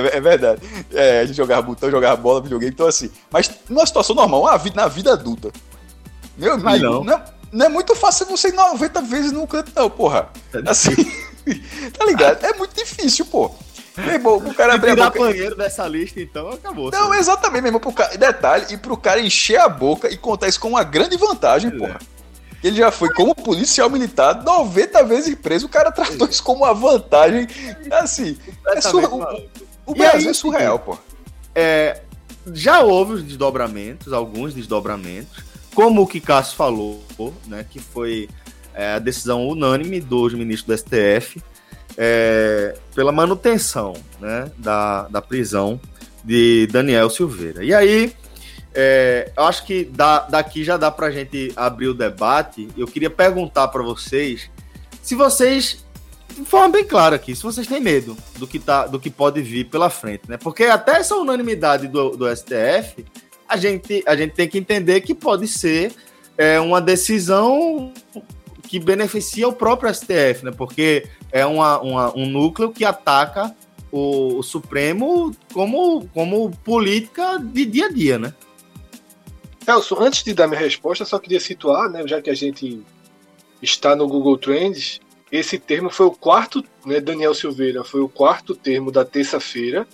é, é verdade. É, a gente jogava botão, jogava bola, videogame, então assim. Mas numa situação normal, uma vida, na vida adulta. Meu amigo, não. Não, não é muito fácil você ir noventa vezes num canto, não, porra. É assim... Tá ligado? É muito difícil, pô. Meu irmão, o cara abrir a boca... banheiro dessa lista, então, acabou. Não, sabe? Exatamente, meu irmão. Pro cara... Detalhe, e pro cara encher a boca e contar isso com uma grande vantagem, porra. Ele já foi como policial militar noventa vezes preso, o cara tratou isso como uma vantagem. Assim, é surra... o Brasil aí, é surreal, pô. É... Já houve os desdobramentos, alguns desdobramentos, como o que Cássio falou, né, que foi... É a decisão unânime dos ministros do S T F é, pela manutenção, né, da, da prisão de Daniel Silveira. E aí, é, eu acho que dá, daqui já dá para a gente abrir o debate. Eu queria perguntar para vocês se vocês, de forma bem clara aqui, se vocês têm medo do que, tá, do que pode vir pela frente, né? Porque até essa unanimidade do, do S T F, a gente, a gente tem que entender que pode ser é, uma decisão... que beneficia o próprio S T F, né? Porque é uma, uma, um núcleo que ataca o, o Supremo como, como política de dia a dia, né? Celso, antes de dar minha resposta, só queria situar, né, já que a gente está no Google Trends, esse termo foi o quarto, né, Daniel Silveira, foi o quarto termo da terça-feira,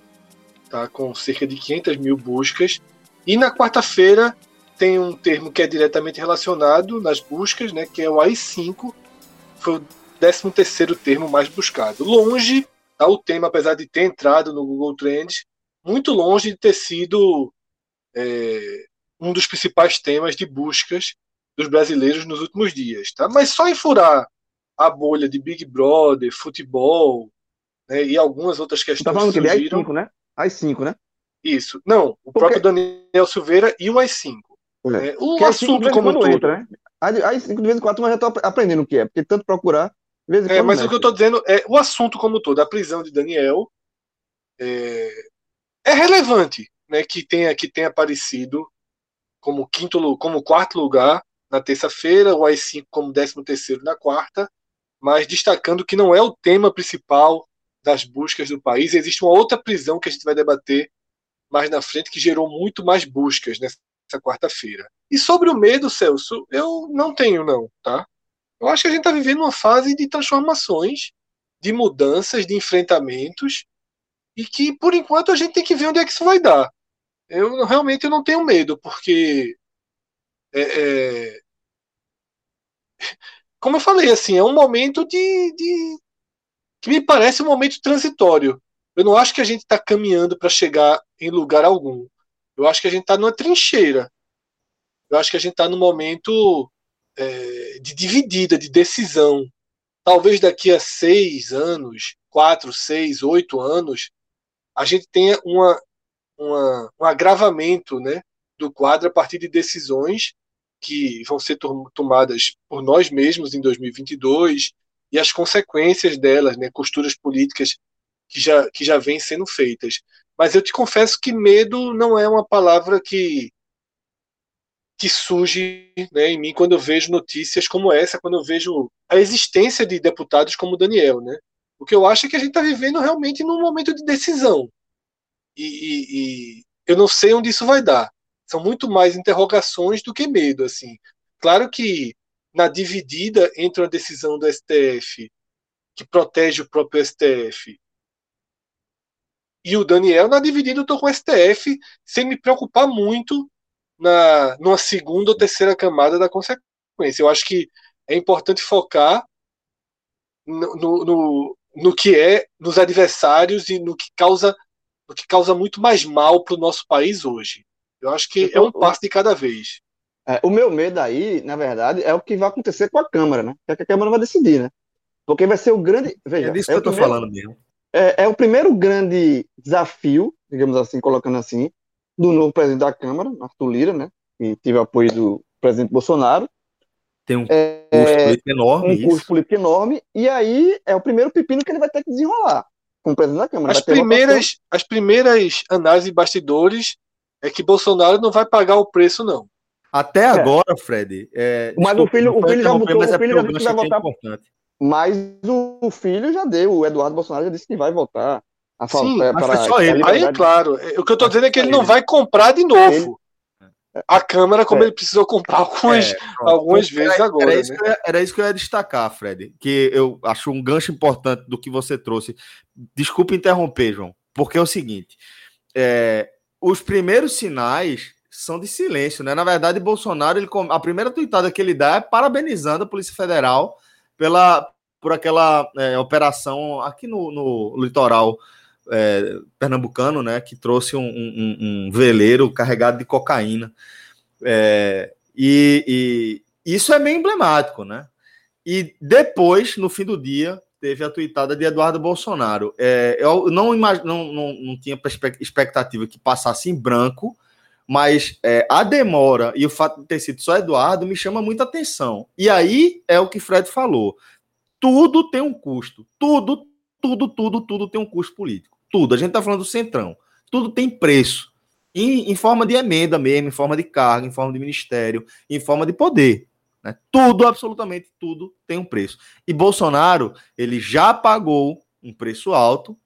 tá, com cerca de quinhentas mil buscas, E na quarta-feira tem um termo que é diretamente relacionado nas buscas, né, que é o A I cinco, foi o décimo terceiro termo mais buscado. Longe, tá, o tema, apesar de ter entrado no Google Trends, muito longe de ter sido é, um dos principais temas de buscas dos brasileiros nos últimos dias. Tá? Mas só em furar a bolha de Big Brother, futebol, né, e algumas outras questões tá que surgiram... A I cinco, né? A I cinco, né? Isso. Não, o Porque... próprio Daniel Silveira e o A I cinco. É, o porque assunto como um todo. Entra, né? Aí, de vez em quando, mas já estou aprendendo o que é, porque tanto procurar... De vez em é, mas mexe. O que eu estou dizendo é o assunto como um todo. A prisão de Daniel é, é relevante, né, que, tenha, que tenha aparecido como, quinto, como quarto lugar na terça-feira, o A I cinco como décimo terceiro na quarta, mas destacando que não é o tema principal das buscas do país. Existe uma outra prisão que a gente vai debater mais na frente, que gerou muito mais buscas, né, essa quarta-feira. E sobre o medo, Celso, eu não tenho não, tá? Eu acho que a gente está vivendo uma fase de transformações, de mudanças, de enfrentamentos, e que, por enquanto, a gente tem que ver onde é que isso vai dar. Eu realmente eu não tenho medo, porque é, é... como eu falei, assim, é um momento de, de... que me parece um momento transitório. Eu não acho que a gente está caminhando para chegar em lugar algum. Eu acho que a gente está numa trincheira. Eu acho que a gente está num momento é, de dividida, de decisão. Talvez daqui a seis anos, quatro, seis, oito anos, a gente tenha uma, uma, um agravamento, né, do quadro a partir de decisões que vão ser tomadas por nós mesmos em dois mil e vinte e dois e as consequências delas, né, costuras políticas que já, que já vêm sendo feitas. Mas eu te confesso que medo não é uma palavra que, que surge, né, em mim quando eu vejo notícias como essa, quando eu vejo a existência de deputados como o Daniel, né? O que eu acho é que a gente está vivendo realmente num momento de decisão. E, e, e eu não sei onde isso vai dar. São muito mais interrogações do que medo, assim. Claro que na dividida entre uma decisão do S T F, que protege o próprio S T F, e o Daniel, na dividida, eu estou com o S T F, sem me preocupar muito na, numa segunda ou terceira camada da consequência. Eu acho que é importante focar no, no, no, no que é, nos adversários e no que causa, no que causa muito mais mal para o nosso país hoje. Eu acho que eu tô, é um passo de cada vez. É, o meu medo aí, na verdade, é o que vai acontecer com a Câmara, né? É que a Câmara vai decidir, né? Porque vai ser o grande... Veja, é disso que eu estou falando mesmo. É, é o primeiro grande desafio, digamos assim, colocando assim, do novo presidente da Câmara, Arthur Lira, né? Que teve apoio do presidente Bolsonaro. Tem um é, custo político enorme. Um isso. custo político enorme. E aí é o primeiro pepino que ele vai ter que desenrolar com o presidente da Câmara. As, primeiras, as primeiras análises e bastidores é que Bolsonaro não vai pagar o preço, não. Até é. agora, Fred... É, mas desculpa, o filho, o filho já votou, mas o filho é já disse que vai votar... Mas o filho já deu, o Eduardo Bolsonaro já disse que vai votar. A Sim, para, mas foi só ele. Aí, é claro, o que eu estou dizendo é que ele não vai comprar de novo ele... a Câmara como é. ele precisou comprar algumas, é, algumas vezes era, agora. Era, né? isso que eu, era isso que eu ia destacar, Fred, que eu acho um gancho importante do que você trouxe. Desculpa interromper, João, porque é o seguinte, é, os primeiros sinais são de silêncio, né? Na verdade, Bolsonaro, ele, a primeira tuitada que ele dá é parabenizando a Polícia Federal Pela, por aquela é, operação aqui no, no litoral é, pernambucano, né, que trouxe um, um, um veleiro carregado de cocaína. É, e, e isso é meio emblemático, né? E depois, no fim do dia, teve a tuitada de Eduardo Bolsonaro. É, eu não, imag- não, não, não tinha expectativa que passasse em branco, mas é, a demora e o fato de ter sido só Eduardo me chama muita atenção. E aí é o que Fred falou. Tudo tem um custo. Tudo, tudo, tudo, tudo tem um custo político. Tudo. A gente está falando do centrão. Tudo tem preço. Em, em forma de emenda mesmo, em forma de cargo, em forma de ministério, em forma de poder. Né? Tudo, absolutamente tudo, tem um preço. E Bolsonaro, ele já pagou um preço alto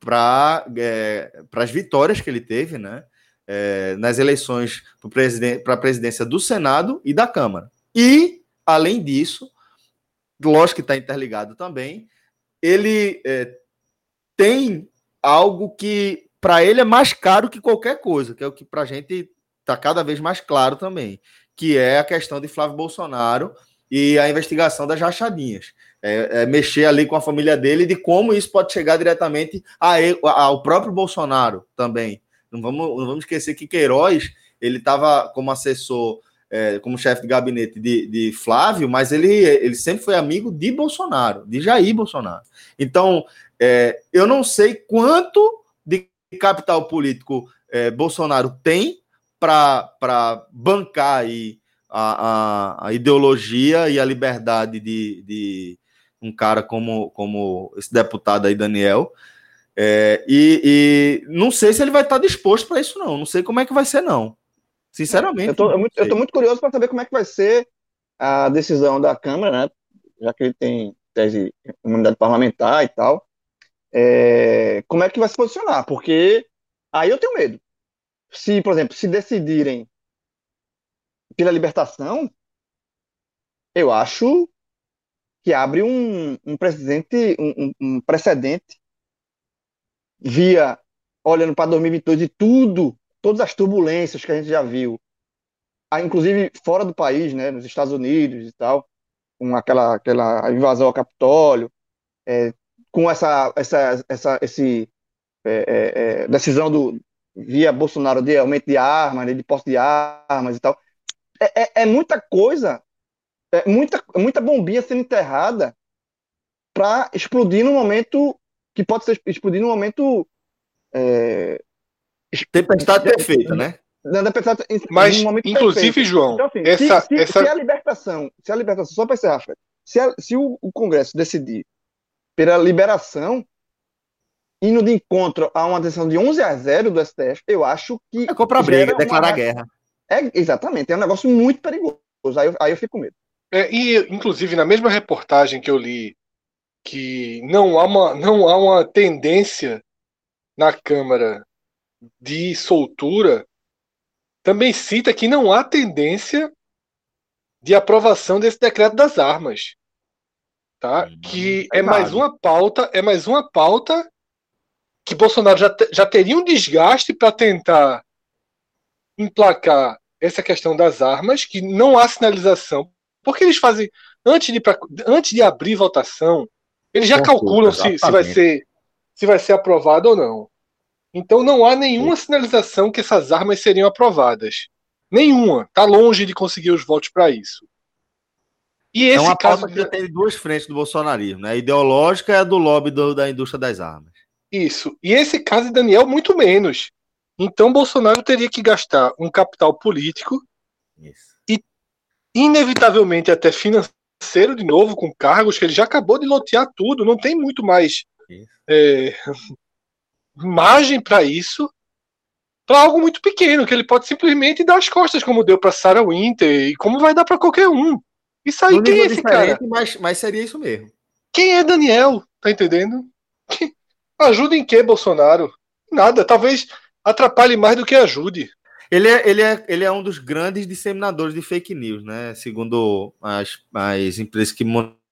para é, as vitórias que ele teve, né? É, nas eleições para a presidência do Senado e da Câmara. E, além disso, lógico que está interligado também, ele é, tem algo que para ele é mais caro que qualquer coisa, que é o que para a gente está cada vez mais claro também, que é a questão de Flávio Bolsonaro e a investigação das rachadinhas. É, é mexer ali com a família dele e de como isso pode chegar diretamente a ele, ao próprio Bolsonaro também. Não vamos, não vamos esquecer que Queiroz, ele estava como assessor, é, como chefe de gabinete de, de Flávio, mas ele, ele sempre foi amigo de Bolsonaro, de Jair Bolsonaro. Então, é, eu não sei quanto de capital político é, Bolsonaro tem para bancar aí a, a, a ideologia e a liberdade de, de um cara como, como esse deputado aí, Daniel. É, e, e não sei se ele vai estar disposto para isso, não. Não sei como é que vai ser, não. Sinceramente. Eu estou muito curioso para saber como é que vai ser a decisão da Câmara, né? Já que ele tem tese de imunidade parlamentar e tal. É, como é que vai se posicionar? Porque aí eu tenho medo. Se, por exemplo, se decidirem pela libertação, eu acho que abre um, um, precedente, um, um precedente via, olhando para dois mil e vinte e dois e tudo, todas as turbulências que a gente já viu, inclusive fora do país, né, nos Estados Unidos e tal, com aquela, aquela invasão ao Capitólio, é, com essa, essa, essa esse, é, é, decisão do via Bolsonaro de aumento de armas, de posse de armas e tal. É, é, é muita coisa, é muita, muita bombinha sendo enterrada para explodir num momento que pode ser explodir num momento... É, tempestade perfeita, né? Mas, inclusive, perfeito. João, então, assim, essa, se, se, essa... se a libertação, se a libertação, só para encerrar, se, a, se o, o Congresso decidir pela liberação, indo de encontro a uma decisão de onze a zero do S T F, eu acho que... É comprar briga, declarar uma... guerra. É, exatamente, é um negócio muito perigoso. Aí eu, aí eu fico com medo. É, e, inclusive, na mesma reportagem que eu li, que não há uma, não há uma tendência na Câmara de soltura, também cita que não há tendência de aprovação desse decreto das armas. Tá? Que é mais uma pauta, é mais uma pauta que Bolsonaro já, te, já teria um desgaste para tentar emplacar essa questão das armas, que não há sinalização. Porque eles fazem, antes de, pra, antes de abrir votação, eles já calculam se, se, vai ser, se vai ser aprovado ou não. Então não há nenhuma sinalização que essas armas seriam aprovadas. Nenhuma. Está longe de conseguir os votos para isso. E esse é uma caso pauta que já tem duas frentes do bolsonarismo, né? A ideológica é a do lobby do, da indústria das armas. Isso. E esse caso de Daniel, muito menos. Então, Bolsonaro teria que gastar um capital político isso. E, inevitavelmente, até financeiro de novo, com cargos, que ele já acabou de lotear tudo, não tem muito mais é, margem para isso, para algo muito pequeno, que ele pode simplesmente dar as costas, como deu para Sarah Winter, e como vai dar para qualquer um. Isso aí, quem é esse cara? Mas, mas seria isso mesmo. Quem é Daniel? Tá entendendo? Ajuda em que, Bolsonaro? Nada, talvez atrapalhe mais do que ajude. Ele é, ele é, ele é um dos grandes disseminadores de fake news, né? Segundo as, as empresas que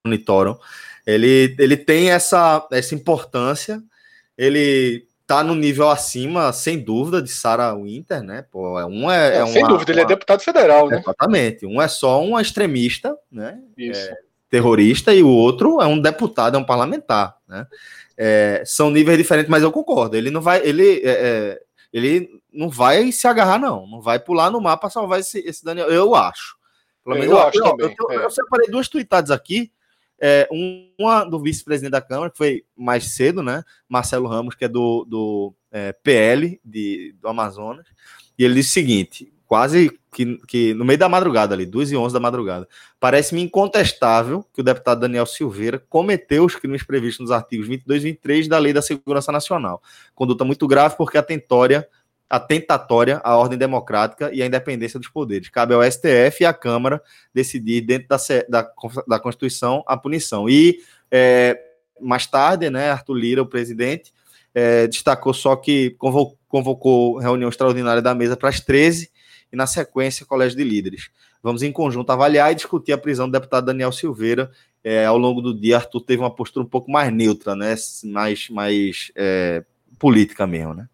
monitoram. Ele, ele tem essa, essa importância, ele tá no nível acima, sem dúvida, de Sarah Winter, né? Pô, um é, é, é sem uma, dúvida, uma... ele é deputado federal, né? Exatamente. Um é só um extremista, né? Isso. É, terrorista, e o outro é um deputado, é um parlamentar, né? É, são níveis diferentes, mas eu concordo. Ele não vai, ele, é, ele não vai se agarrar, não. Não vai pular no mar para salvar esse, esse Daniel. Eu acho. Pelo menos eu, eu acho. Eu, também, eu, eu, é. eu separei duas tuitadas aqui. É, uma do vice-presidente da Câmara, que foi mais cedo, né? Marcelo Ramos, que é do, do é, P L de, do Amazonas. E ele disse o seguinte: quase que, que no meio da madrugada, ali, duas e onze da madrugada, parece-me incontestável que o deputado Daniel Silveira cometeu os crimes previstos nos artigos vinte e dois e vinte e três da Lei da Segurança Nacional. Conduta muito grave porque atentatória, atentatória à ordem democrática e à independência dos poderes. Cabe ao S T F e à Câmara decidir dentro da, da, da Constituição a punição. E é, mais tarde, né, Arthur Lira, o presidente, é, destacou só que convocou, convocou reunião extraordinária da mesa para as treze, e, na sequência, Colégio de Líderes. Vamos, em conjunto, avaliar e discutir a prisão do deputado Daniel Silveira. É, ao longo do dia, Arthur teve uma postura um pouco mais neutra, né? mais, mais é, política mesmo. Né?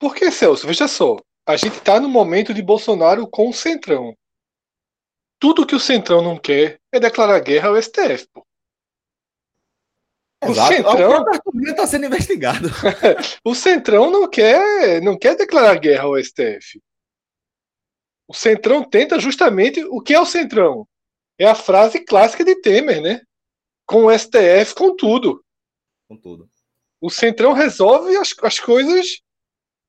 Por que, Celso? Veja só. A gente está no momento de Bolsonaro com o Centrão. Tudo que o Centrão não quer é declarar guerra ao S T F, pô. O Exato. Centrão está sendo investigado. O Centrão não quer, não quer declarar guerra ao S T F. O Centrão tenta justamente o que é o Centrão. É a frase clássica de Temer, né? Com o S T F, com tudo. Com tudo. O Centrão resolve as, as coisas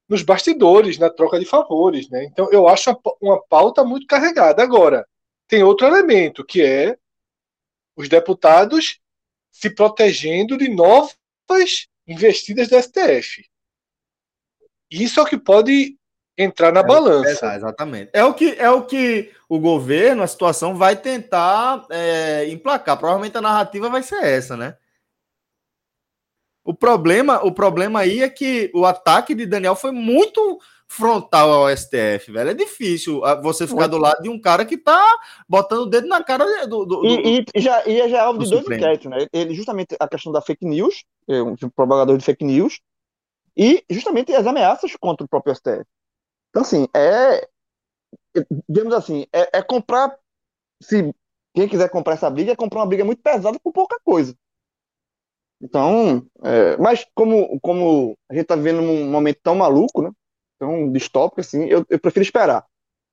nos bastidores, na troca de favores, né? Então eu acho uma, uma pauta muito carregada. Agora, tem outro elemento, que é os deputados se protegendo de novas investidas do S T F. Isso é o que pode entrar na é, balança. É, exatamente. É o, que, é o que o governo, a situação, vai tentar é, emplacar. Provavelmente a narrativa vai ser essa, né? O problema, o problema aí é que o ataque de Daniel foi muito frontal ao S T F, velho. É difícil você ficar do lado de um cara que tá botando o dedo na cara do... do, do e, e já é já alvo de dois inquéritos, né? Ele, justamente a questão da fake news, um propagador de fake news, e justamente as ameaças contra o próprio S T F. Então, assim, é... Digamos assim, é, é comprar... Se quem quiser comprar essa briga, é comprar uma briga muito pesada por pouca coisa. Então, é, mas como, como a gente tá vivendo um momento tão maluco, né? Tão distópico, assim, eu, eu prefiro esperar.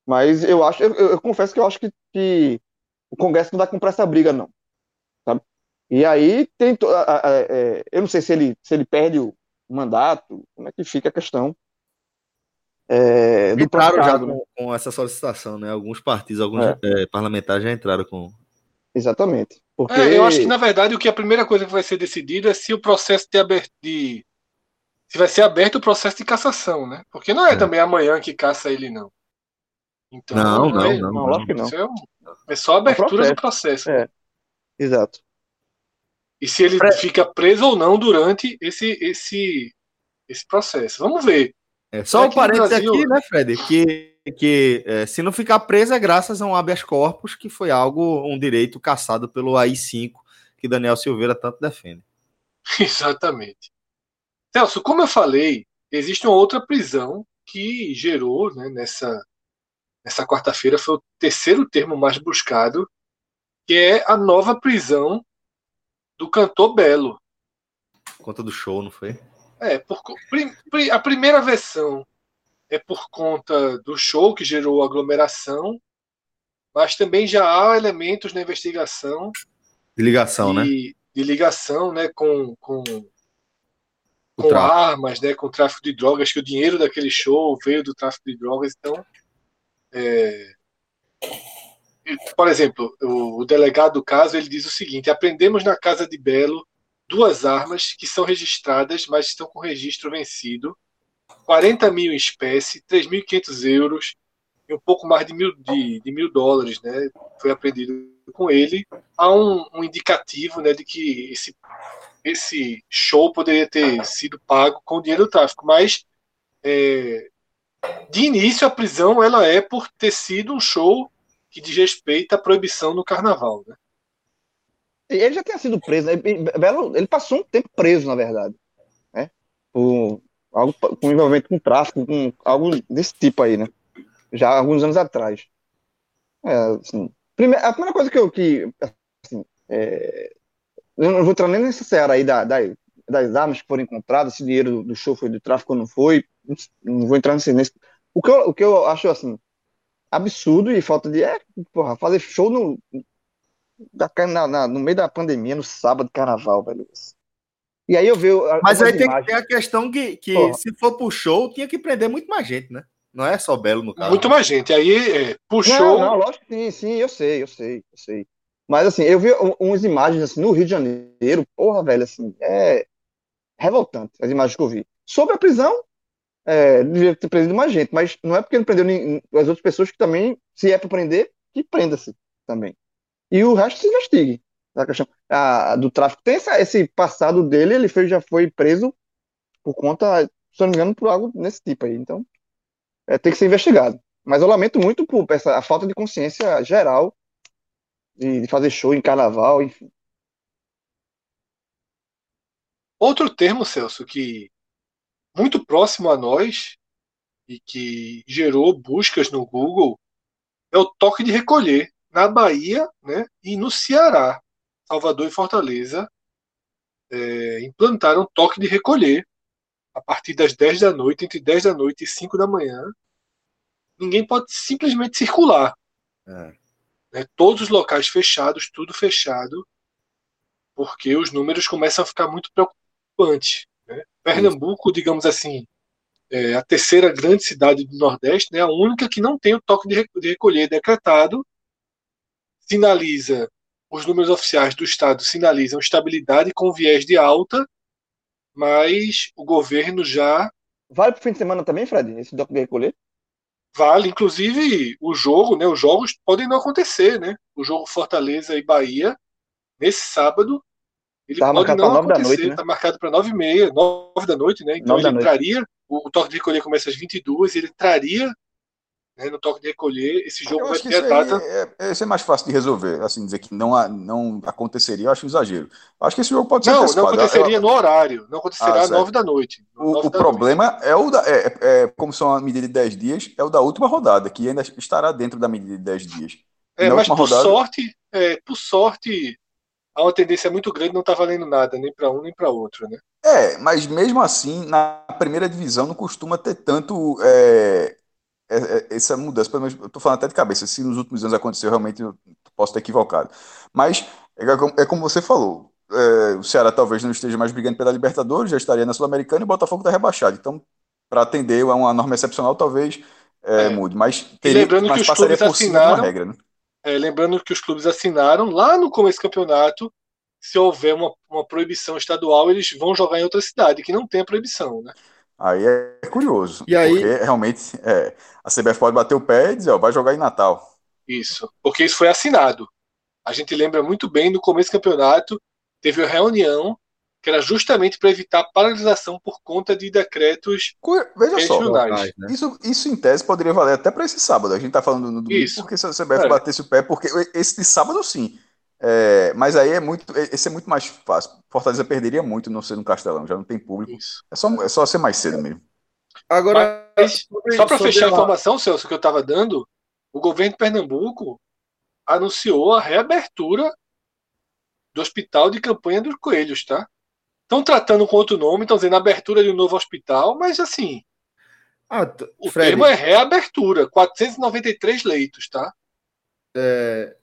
Mas eu acho, eu, eu confesso que eu acho que, que o Congresso não vai comprar essa briga, não. Sabe? E aí tem. To, a, a, a, eu não sei se ele, se ele perde o mandato, como é que fica a questão. É, do entraram já com, com essa solicitação, né? Alguns partidos, alguns é. É, parlamentares já entraram com. Exatamente. Porque... É, eu acho que, na verdade, o que a primeira coisa que vai ser decidida é se o processo de, aberto, de... se vai ser aberto o processo de cassação, né? Porque não é, é. também amanhã que caça ele, não. Então, não, não, é... não, não, não, não. É, um... é só a abertura é um processo. do processo. É. Exato. E se ele Pre... fica preso ou não durante esse, esse, esse processo. Vamos ver. É, só um parênteses Brasil... aqui, né, Fred? Que... que é, se não ficar preso é graças a um habeas corpus, que foi algo, um direito cassado pelo A I cinco, que Daniel Silveira tanto defende. Exatamente. Celso, como eu falei, existe uma outra prisão que gerou, né, nessa, nessa quarta-feira, foi o terceiro termo mais buscado, que é a nova prisão do cantor Belo. Por conta do show, não foi? É, por, a primeira versão é por conta do show que gerou aglomeração, mas também já há elementos na investigação de ligação, de, né? De ligação, né, com, com, com armas, né, com tráfico de drogas, que o dinheiro daquele show veio do tráfico de drogas. Então, é... por exemplo, o, o delegado do caso, ele diz o seguinte: apreendemos na casa de Belo duas armas que são registradas, mas estão com registro vencido, quarenta mil em espécie, três mil e quinhentos euros e um pouco mais de mil, de, de mil dólares, né? Foi apreendido com ele. Há um, um indicativo, né, de que esse, esse show poderia ter sido pago com o dinheiro do tráfico, mas é, de início a prisão ela é por ter sido um show que desrespeita a proibição no carnaval, né? Ele já tinha sido preso, né? Ele passou um tempo preso, na verdade, né? Por... algo com envolvimento com tráfico, com algo desse tipo aí, né? Já há alguns anos atrás. É, assim, prime- a primeira coisa que eu... Que, assim, é, eu não vou entrar nem nessa seara aí da, da, das armas que foram encontradas, se o dinheiro do show foi do tráfico ou não foi, não vou entrar nesse... nesse o, que eu, o que eu acho, assim, absurdo e falta de... É, porra, fazer show no, na, na, no meio da pandemia, no sábado, carnaval, velho. E aí eu vejo. Mas aí tem imagens. Que ter a questão que, que se for pro show, tinha que prender muito mais gente, né? Não é só Belo no caso. Muito mais gente. Aí é, puxou. Não, não, lógico que sim, sim, eu sei, eu sei, eu sei. Mas assim, eu vi umas imagens assim no Rio de Janeiro, porra, velho, assim, é revoltante as imagens que eu vi. Sobre a prisão, é, devia ter prendido mais gente, mas não é porque não prendeu nem, as outras pessoas que também, se é para prender, que prenda-se também. E o resto se investigue. A questão a, do tráfico. Tem essa, esse passado dele, ele foi, já foi preso por conta, se não me engano, por algo nesse tipo aí. Então, é, tem que ser investigado. Mas eu lamento muito por essa, a falta de consciência geral de, de fazer show em carnaval, enfim. Outro termo, Celso, que muito próximo a nós e que gerou buscas no Google é o toque de recolher na Bahia, né, e no Ceará. Salvador e Fortaleza é, implantaram toque de recolher a partir das dez da noite, entre dez da noite e cinco da manhã. Ninguém pode simplesmente circular. É. Né, todos os locais fechados, tudo fechado, porque os números começam a ficar muito preocupantes. Né? Pernambuco, digamos assim, é a terceira grande cidade do Nordeste, né, a única que não tem o toque de recolher decretado, sinaliza, os números oficiais do Estado sinalizam estabilidade com viés de alta, mas o governo já... Vale para o fim de semana também, Fred, esse toque de recolher? Vale, inclusive o jogo, né, os jogos podem não acontecer, né, o jogo Fortaleza e Bahia, nesse sábado, ele tá pode não acontecer, está, né, marcado para nove e meia, nove da noite, né, então ele entraria... O toque de recolher começa às vinte e duas, ele traria, né, no toque de recolher, esse jogo vai ter a data. É, é, esse é mais fácil de resolver, assim, dizer que não, não aconteceria, eu acho um exagero. Acho que esse jogo pode ser antecipado. Não, não aconteceria eu... no horário, não acontecerá às ah, nove da noite. O, o da problema noite. É o da, é, é, como são a medida de dez dias, é o da última rodada, que ainda estará dentro da medida de dez dias. É, mas por rodada... sorte, é, por sorte, há uma tendência muito grande, não está valendo nada, nem para um nem para outro, né? É, mas mesmo assim, na primeira divisão não costuma ter tanto é, é, essa mudança. Pelo menos, eu estou falando até de cabeça. Se nos últimos anos aconteceu, realmente eu posso estar equivocado. Mas é, é como você falou. É, o Ceará talvez não esteja mais brigando pela Libertadores, já estaria na Sul-Americana e o Botafogo está rebaixado. Então, para atender a uma norma excepcional, talvez é, é. mude. Mas, teria, lembrando mas que passaria os clubes por cima de uma regra, né? É, lembrando que os clubes assinaram lá no começo do campeonato. Se houver uma, uma proibição estadual, eles vão jogar em outra cidade, que não tem a proibição, né? Aí é curioso. E aí... Porque realmente é, a C B F pode bater o pé e dizer, ó, vai jogar em Natal. Isso, porque isso foi assinado. A gente lembra muito bem, no começo do campeonato, teve uma reunião que era justamente para evitar paralisação por conta de decretos Veja regionais. Só, né? isso, isso em tese poderia valer até para esse sábado. A gente está falando no domingo, isso. Porque se a C B F é. batesse o pé, porque esse sábado sim. É, mas aí é muito, esse é muito mais fácil. Fortaleza perderia muito não ser no Castelão, já não tem público. É só, é só ser mais cedo mesmo. Agora, mas, só para fechar a informação, Celso, que eu estava dando, o governo de Pernambuco anunciou a reabertura do hospital de campanha dos Coelhos, tá? Estão tratando com outro nome, estão dizendo abertura de um novo hospital, mas assim, ah, t- o Fred, tema é reabertura, quatrocentos e noventa e três leitos, tá? É...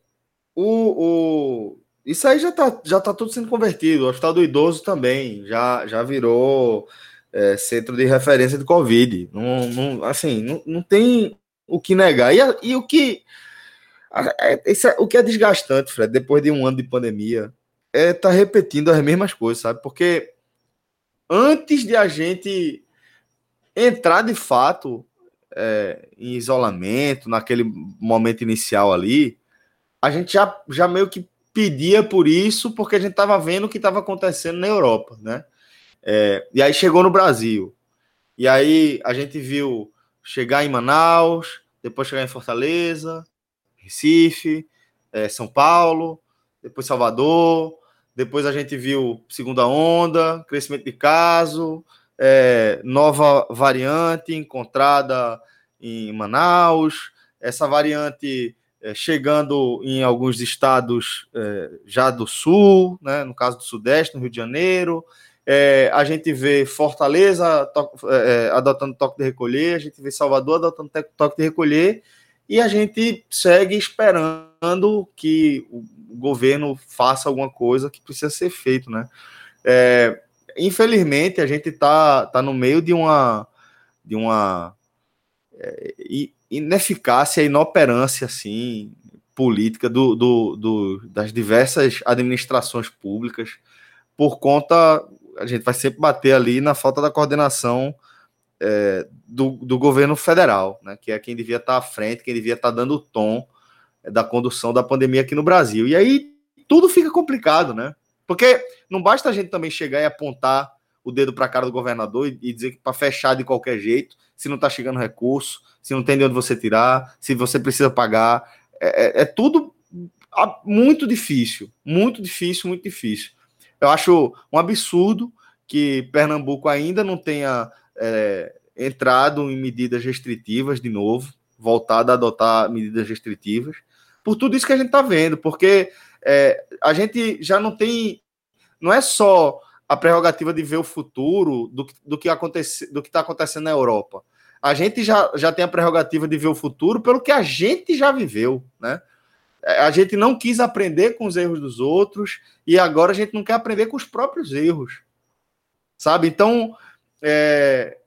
O, o... Isso aí já está já tá tudo sendo convertido. O Hospital do Idoso também já, já virou é, centro de referência de Covid. Não, não, assim, não, não tem o que negar. E, a, e o que a, esse é, o que é desgastante, Fred, depois de um ano de pandemia, é tá repetindo as mesmas coisas, sabe? Porque antes de a gente entrar de fato é, em isolamento, naquele momento inicial ali, a gente já, já meio que pedia por isso, porque a gente estava vendo o que estava acontecendo na Europa, né? É, e aí chegou no Brasil. E aí a gente viu chegar em Manaus, depois chegar em Fortaleza, Recife, é, São Paulo, depois Salvador, depois a gente viu segunda onda, crescimento de caso, é, nova variante encontrada em Manaus, essa variante... chegando em alguns estados é, já do sul, né, no caso do Sudeste, no Rio de Janeiro, é, a gente vê Fortaleza to- é, adotando toque de recolher, a gente vê Salvador adotando toque de recolher, e a gente segue esperando que o governo faça alguma coisa que precisa ser feito, né? É, infelizmente, a gente tá, tá no meio de uma... De uma é, e, ineficácia, inoperância assim, política do, do, do, das diversas administrações públicas, por conta, a gente vai sempre bater ali na falta da coordenação é, do, do governo federal, né, que é quem devia estar à frente, quem devia estar dando o tom da condução da pandemia aqui no Brasil. E aí tudo fica complicado, né? Porque não basta a gente também chegar e apontar o dedo para a cara do governador e, e dizer que para fechar de qualquer jeito, se não está chegando recurso, se não tem de onde você tirar, se você precisa pagar. É, é tudo muito difícil, muito difícil, muito difícil. Eu acho um absurdo que Pernambuco ainda não tenha é, entrado em medidas restritivas de novo, voltado a adotar medidas restritivas, por tudo isso que a gente está vendo, porque é, a gente já não tem, não é só a prerrogativa de ver o futuro do, do que acontece, do que está acontecendo na Europa. A gente já, já tem a prerrogativa de ver o futuro pelo que a gente já viveu, né? A gente não quis aprender com os erros dos outros e agora a gente não quer aprender com os próprios erros, sabe? Então, é,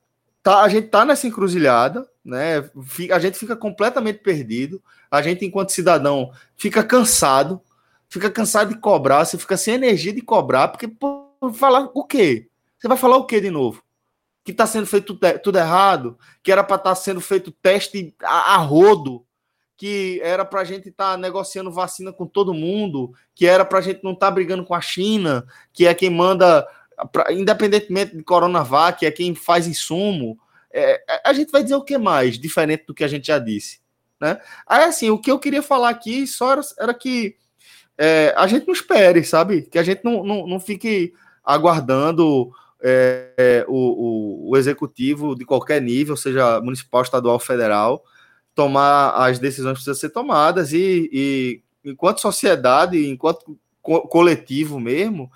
tá, a gente está nessa encruzilhada, né? A gente fica completamente perdido, a gente, enquanto cidadão, fica cansado, fica cansado de cobrar, você fica sem energia de cobrar, porque pô, falar o quê? Você vai falar o quê de novo? Que está sendo feito tudo, tudo errado, que era para estar tá sendo feito teste a, a rodo, que era para a gente estar tá negociando vacina com todo mundo, que era para a gente não estar tá brigando com a China, que é quem manda, pra, independentemente de Coronavac, é quem faz insumo. É, a gente vai dizer o que mais, diferente do que a gente já disse, né? Aí, assim, o que eu queria falar aqui só era, era que é, a gente não espere, sabe? Que a gente não, não, não fique aguardando é, é, o, o, o executivo de qualquer nível, seja municipal, estadual, federal, tomar as decisões que precisam ser tomadas e, e enquanto sociedade, enquanto co- coletivo mesmo,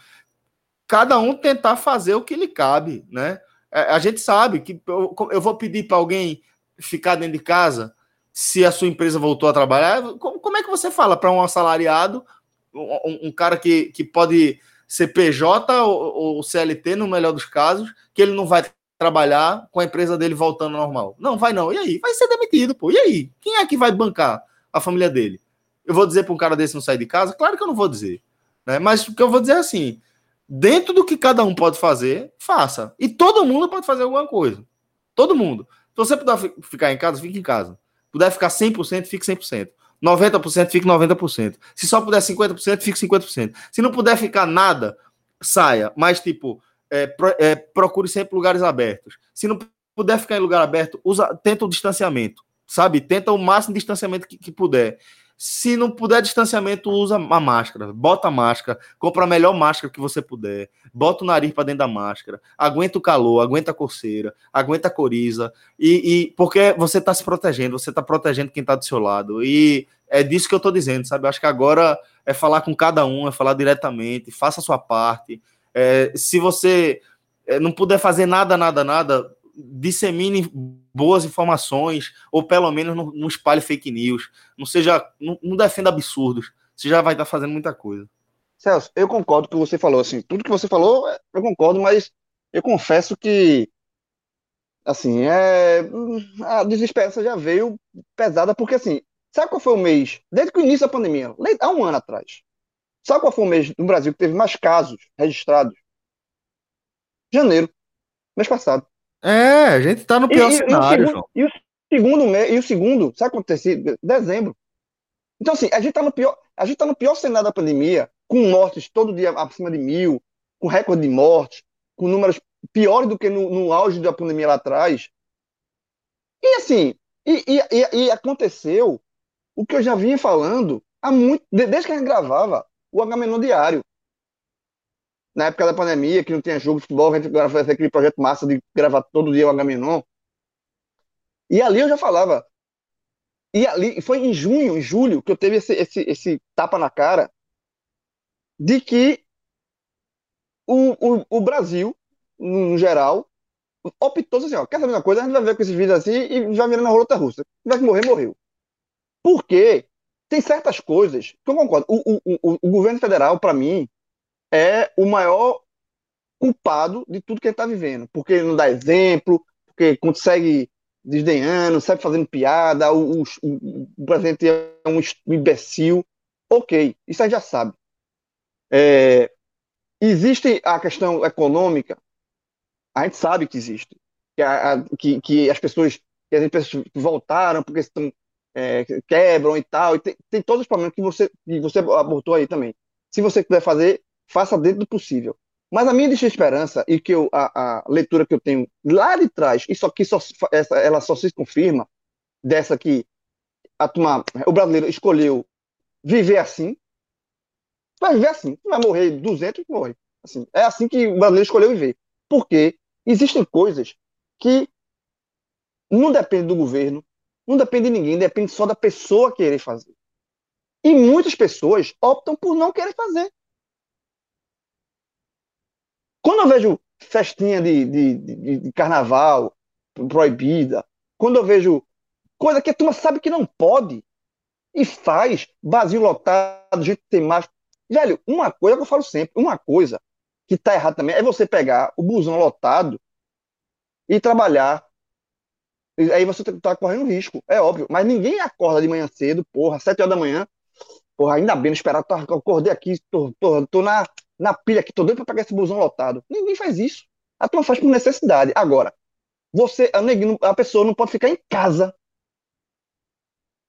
cada um tentar fazer o que lhe cabe, né? A gente sabe que eu, eu vou pedir para alguém ficar dentro de casa se a sua empresa voltou a trabalhar. Como, como é que você fala para um assalariado, um, um cara que, que pode ser P J ou, ou C L T, no melhor dos casos, que ele não vai trabalhar com a empresa dele voltando ao normal? Não, vai não. E aí? Vai ser demitido, pô. E aí? Quem é que vai bancar a família dele? Eu vou dizer para um cara desse não sair de casa? Claro que eu não vou dizer, né? Mas o que eu vou dizer é assim, dentro do que cada um pode fazer, faça. E todo mundo pode fazer alguma coisa. Todo mundo. Se você puder ficar em casa, fique em casa. Se puder ficar cem por cento, fique cem por cento. noventa por cento, fique noventa por cento. Se só puder cinquenta por cento, fique cinquenta por cento. Se não puder ficar nada, saia. Mas, tipo... É, pro, é, procure sempre lugares abertos. Se não puder ficar em lugar aberto, usa, tenta o distanciamento, sabe? Tenta o máximo de distanciamento que, que puder. Se não puder distanciamento, usa a máscara, bota a máscara, compra a melhor máscara que você puder, bota o nariz para dentro da máscara, aguenta o calor, aguenta a coceira, aguenta a coriza, e, e, porque você está se protegendo, você está protegendo quem está do seu lado, e é disso que eu estou dizendo, sabe? Acho que agora é falar com cada um, é falar diretamente, faça a sua parte. É, se você não puder fazer nada, nada, nada, dissemine boas informações, ou pelo menos não, não espalhe fake news, não seja, não, não defenda absurdos, você já vai estar fazendo muita coisa. Celso, eu concordo com o que você falou, assim, tudo que você falou, eu concordo, mas eu confesso que, assim, é, a desesperança já veio pesada, porque, assim, sabe qual foi o mês, desde o início da pandemia, há um ano atrás, sabe qual foi o mês no Brasil que teve mais casos registrados? Janeiro, mês passado. É, a gente tá no pior e, cenário, e o, segundo, João. E o segundo mês, e o segundo, sabe o que aconteceu? Dezembro. Então, assim, a gente tá no pior, a gente tá no pior cenário da pandemia, com mortes todo dia acima de mil, com recorde de mortes, com números piores do que no, no auge da pandemia lá atrás. E, assim, e, e, e, e aconteceu o que eu já vinha falando há muito, desde que a gente gravava o Agamenon Diário. Na época da pandemia, que não tinha jogo de futebol, a gente fazia aquele projeto massa de gravar todo dia o Agamenon. E ali eu já falava. E ali foi em junho, em julho, que eu teve esse, esse, esse tapa na cara de que o, o, o Brasil, no geral, optou assim, ó, quer saber uma coisa? A gente vai ver com esses vídeos assim e vai virando a roleta russa. Vai que morrer, morreu. Por quê? Tem certas coisas que eu concordo. O, o, o, o governo federal, para mim, é o maior culpado de tudo que ele está vivendo. Porque ele não dá exemplo, porque consegue desdenhando, segue fazendo piada, o, o, o presidente é um imbecil. Ok, isso a gente já sabe. É, existe a questão econômica, a gente sabe que existe. Que, a, a, que, que as pessoas que as empresas voltaram porque estão... É, quebram e tal, e tem, tem todos os problemas que você, que você abordou aí também. Se você puder fazer, faça dentro do possível. Mas a minha desesperança e que eu, a, a leitura que eu tenho lá de trás, e só que só, essa, ela só se confirma dessa que a turma, o brasileiro escolheu viver assim, vai viver assim, não vai morrer duzentos, morre. Assim, é assim que o brasileiro escolheu viver. Porque existem coisas que não depende do governo, não depende de ninguém, depende só da pessoa querer fazer. E muitas pessoas optam por não querer fazer. Quando eu vejo festinha de, de, de, de carnaval proibida, quando eu vejo coisa que a turma sabe que não pode e faz, barzinho lotado, gente tem mais. Velho, uma coisa que eu falo sempre, uma coisa que tá errada também é você pegar o busão lotado e trabalhar. E aí você tá correndo risco, é óbvio. Mas ninguém acorda de manhã cedo, porra, sete horas da manhã. Porra, ainda bem, não esperar, tô, acordei aqui, tô, tô, tô na, na pilha aqui, tô doido pra pegar esse busão lotado. Ninguém faz isso. A turma faz por necessidade. Agora, você, a pessoa não pode ficar em casa.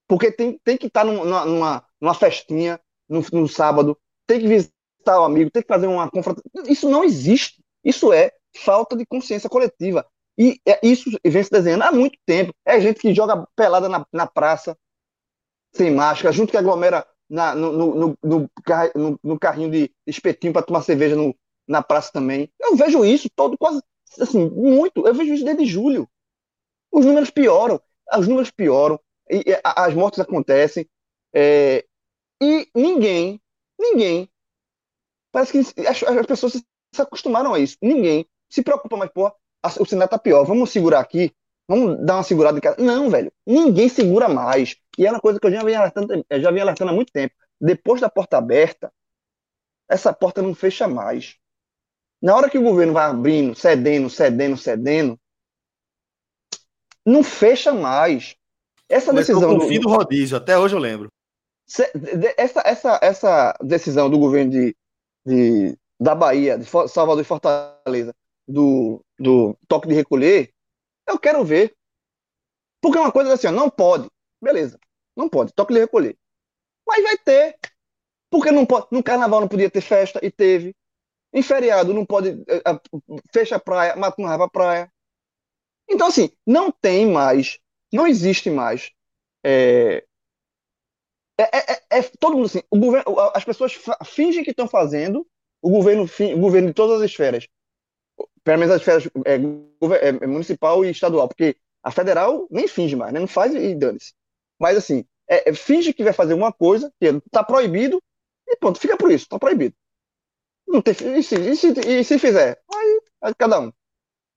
Porque tem, tem que estar tá numa, numa, numa festinha no, no sábado, tem que visitar o amigo, tem que fazer uma confrontação. Isso não existe. Isso é falta de consciência coletiva. E isso vem se desenhando há muito tempo. É gente que joga pelada na, na praça, sem máscara, junto que aglomera na, no, no, no, no, no carrinho de espetinho para tomar cerveja no, na praça também. Eu vejo isso todo, quase, assim, muito. Eu vejo isso desde julho. Os números pioram, os números pioram, e, e, as mortes acontecem. É, e ninguém, ninguém, parece que as, as pessoas se, se acostumaram a isso. Ninguém se preocupa mais, porra. O cenário tá pior, vamos segurar aqui, vamos dar uma segurada em casa. Não, velho, ninguém segura mais. E é uma coisa que eu já venho alertando, já venho alertando há muito tempo. Depois da porta aberta, essa porta não fecha mais. Na hora que o governo vai abrindo, cedendo, cedendo, cedendo, não fecha mais. Essa decisão do fim do rodízio, até hoje eu lembro. Essa, essa, essa decisão do governo de, de, da Bahia, de Salvador e Fortaleza, do, do toque de recolher, eu quero ver. Porque uma coisa é assim, ó, não pode. Beleza, não pode, toque de recolher. Mas vai ter. Porque não pode, no carnaval não podia ter festa e teve. Em feriado não pode, fecha a praia, mata um raio pra praia. Então assim, não tem mais, não existe mais. É, é, é, é todo mundo assim, o governo, as pessoas fingem que estão fazendo, o governo, o governo de todas as esferas, pelo menos as férias é, é, municipal e estadual, porque a federal nem finge mais, né? Não faz e dane-se. Mas assim, é, é, finge que vai fazer uma coisa, que está proibido, e pronto, fica por isso, está proibido. Não tem, e, se, e, se, e se fizer? Aí, aí cada um.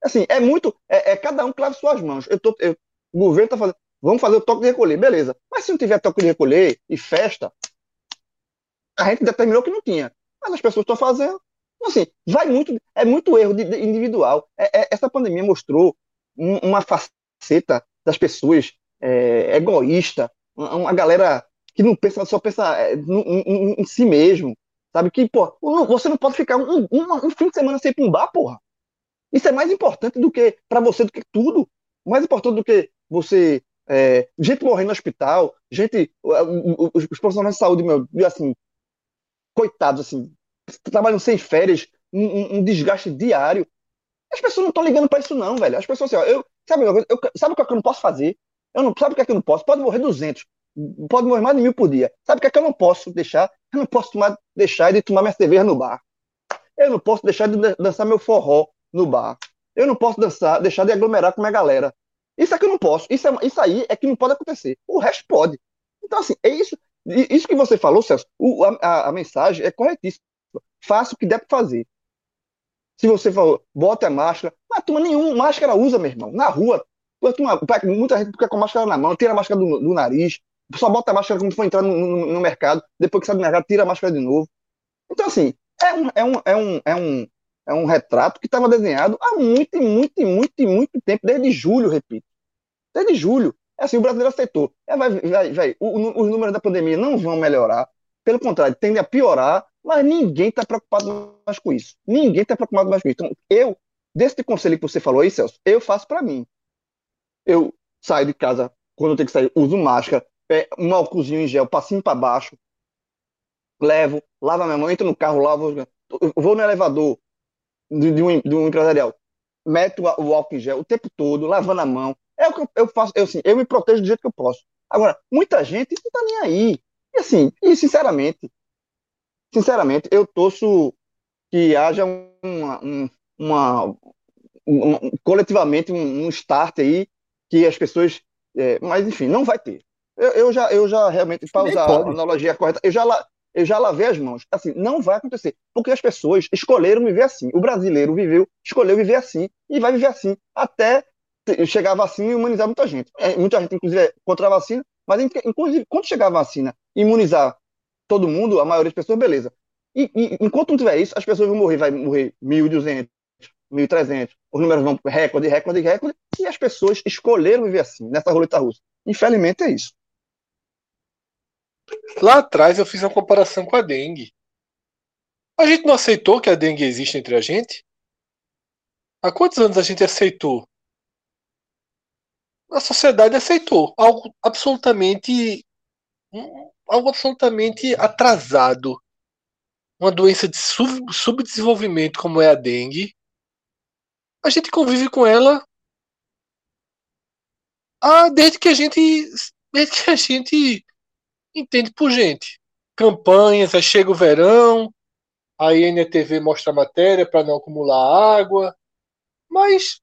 Assim, é muito, é, é cada um clava suas mãos. Eu tô, eu, o governo está fazendo, vamos fazer o toque de recolher, beleza. Mas se não tiver toque de recolher e festa, a gente determinou que não tinha. Mas as pessoas estão fazendo. Assim, vai muito, é muito erro de, de individual. É, é, essa pandemia mostrou um, uma faceta das pessoas é, egoísta, uma, uma galera que não pensa, só pensa é, no, em, em si mesmo, sabe? Que, pô, você não pode ficar um, um, um fim de semana sem pumbar, porra. Isso é mais importante do que pra você, do que tudo. Mais importante do que você. É, gente morrendo no hospital, gente. Os, os profissionais de saúde, meu, assim, coitados, assim. Trabalham sem férias, um, um desgaste diário. As pessoas não estão ligando para isso não, velho. As pessoas assim, ó, eu, sabe, eu, sabe o que é que eu não posso fazer? Eu não, sabe o que é que eu não posso? Pode morrer duzentos, pode morrer mais de mil por dia. Sabe o que é que eu não posso deixar? Eu não posso tomar, deixar de tomar minha cerveja no bar. Eu não posso deixar de dançar meu forró no bar. Eu não posso dançar, deixar de aglomerar com minha galera. Isso é que eu não posso. Isso, é, isso aí é que não pode acontecer. O resto pode. Então assim, é isso, isso que você falou, Celso. O, a, a mensagem é corretíssima. Faça o que der para fazer. Se você falou, bota a máscara, mas turma nenhuma máscara usa, meu irmão. Na rua, turma, muita gente fica com a máscara na mão, tira a máscara do, do nariz, só bota a máscara quando for entrar no, no, no mercado, depois que sai do mercado, tira a máscara de novo. Então, assim, é um, é um, é um, é um, é um retrato que estava desenhado há muito, muito, muito, muito tempo, desde julho, repito. Desde julho. É assim, o brasileiro aceitou. É, vai, vai, vai. O, os números da pandemia não vão melhorar, pelo contrário, tendem a piorar. Mas ninguém está preocupado mais com isso. Ninguém está preocupado mais com isso. Então, eu, desse conselho que você falou aí, Celso, eu faço para mim. Eu saio de casa, quando eu tenho que sair, uso máscara, é, um álcoolzinho em gel, passinho para baixo, levo, lavo a minha mão, entro no carro, lavo, eu vou no elevador de, de, um, de um empresarial, meto o álcool em gel o tempo todo, lavando a mão. É o que eu, eu faço, eu, assim, eu me protejo do jeito que eu posso. Agora, muita gente não está nem aí. E assim, e sinceramente... Sinceramente, eu torço que haja uma, uma, uma, uma coletivamente um, um start aí que as pessoas... É, mas, enfim, não vai ter. Eu, eu, já, eu já realmente, para usar a analogia correta, eu já, la, eu já lavei as mãos. Assim, não vai acontecer. Porque as pessoas escolheram viver assim. O brasileiro viveu, escolheu viver assim. E vai viver assim até chegar a vacina e humanizar muita gente. É, muita gente, inclusive, é contra a vacina. Mas, inclusive, quando chegar a vacina e imunizar todo mundo, a maioria das pessoas, beleza. E, e enquanto não tiver isso, as pessoas vão morrer. Vai morrer mil e duzentos, mil e trezentos. Os números vão recorde, recorde, recorde. E as pessoas escolheram viver assim, nessa roleta russa. Infelizmente, é isso. Lá atrás eu fiz uma comparação com a dengue. A gente não aceitou que a dengue existe entre a gente? Há quantos anos a gente aceitou? A sociedade aceitou algo absolutamente algo absolutamente atrasado. Uma doença de sub, subdesenvolvimento como é a dengue. A gente convive com ela ah, desde que a gente desde que a gente entende por gente. Campanhas, aí chega o verão, a N T V mostra a matéria para não acumular água. Mas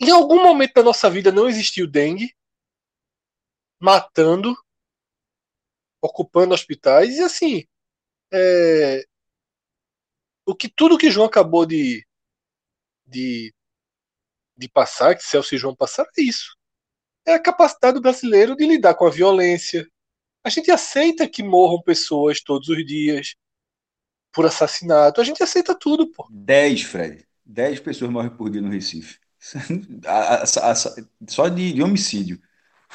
em algum momento da nossa vida não existiu dengue, matando, ocupando hospitais. E assim, é, o que, tudo que João acabou de, de, de passar, que Celso e João passaram, é isso. É a capacidade do brasileiro de lidar com a violência. A gente aceita que morram pessoas todos os dias por assassinato. A gente aceita tudo, pô. Dez, Fred. Dez pessoas morrem por dia no Recife. a, a, a, só de, de homicídio.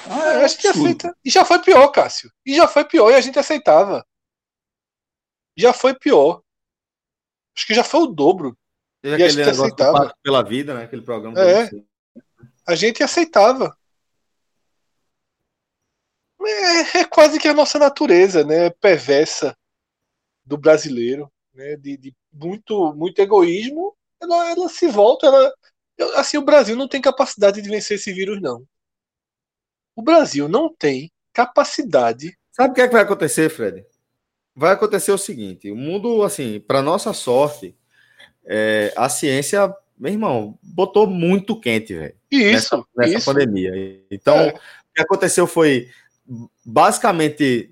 Ah, é, a gente aceita. E já foi pior, Cássio. E já foi pior e a gente aceitava. Já foi pior. Acho que já foi o dobro. Teve e a gente aceitava. Pela vida, né? Aquele programa. É. A gente aceitava. É, é quase que a nossa natureza, né, perversa do brasileiro, né, de, de muito, muito egoísmo, ela, ela se volta, ela, assim, o Brasil não tem capacidade de vencer esse vírus, não. O Brasil não tem capacidade... Sabe o que é que vai acontecer, Fred? Vai acontecer o seguinte, o mundo, assim, para nossa sorte, é, a ciência, meu irmão, botou muito quente, velho. Isso, nessa, nessa isso. pandemia. Então, é. O que aconteceu foi... basicamente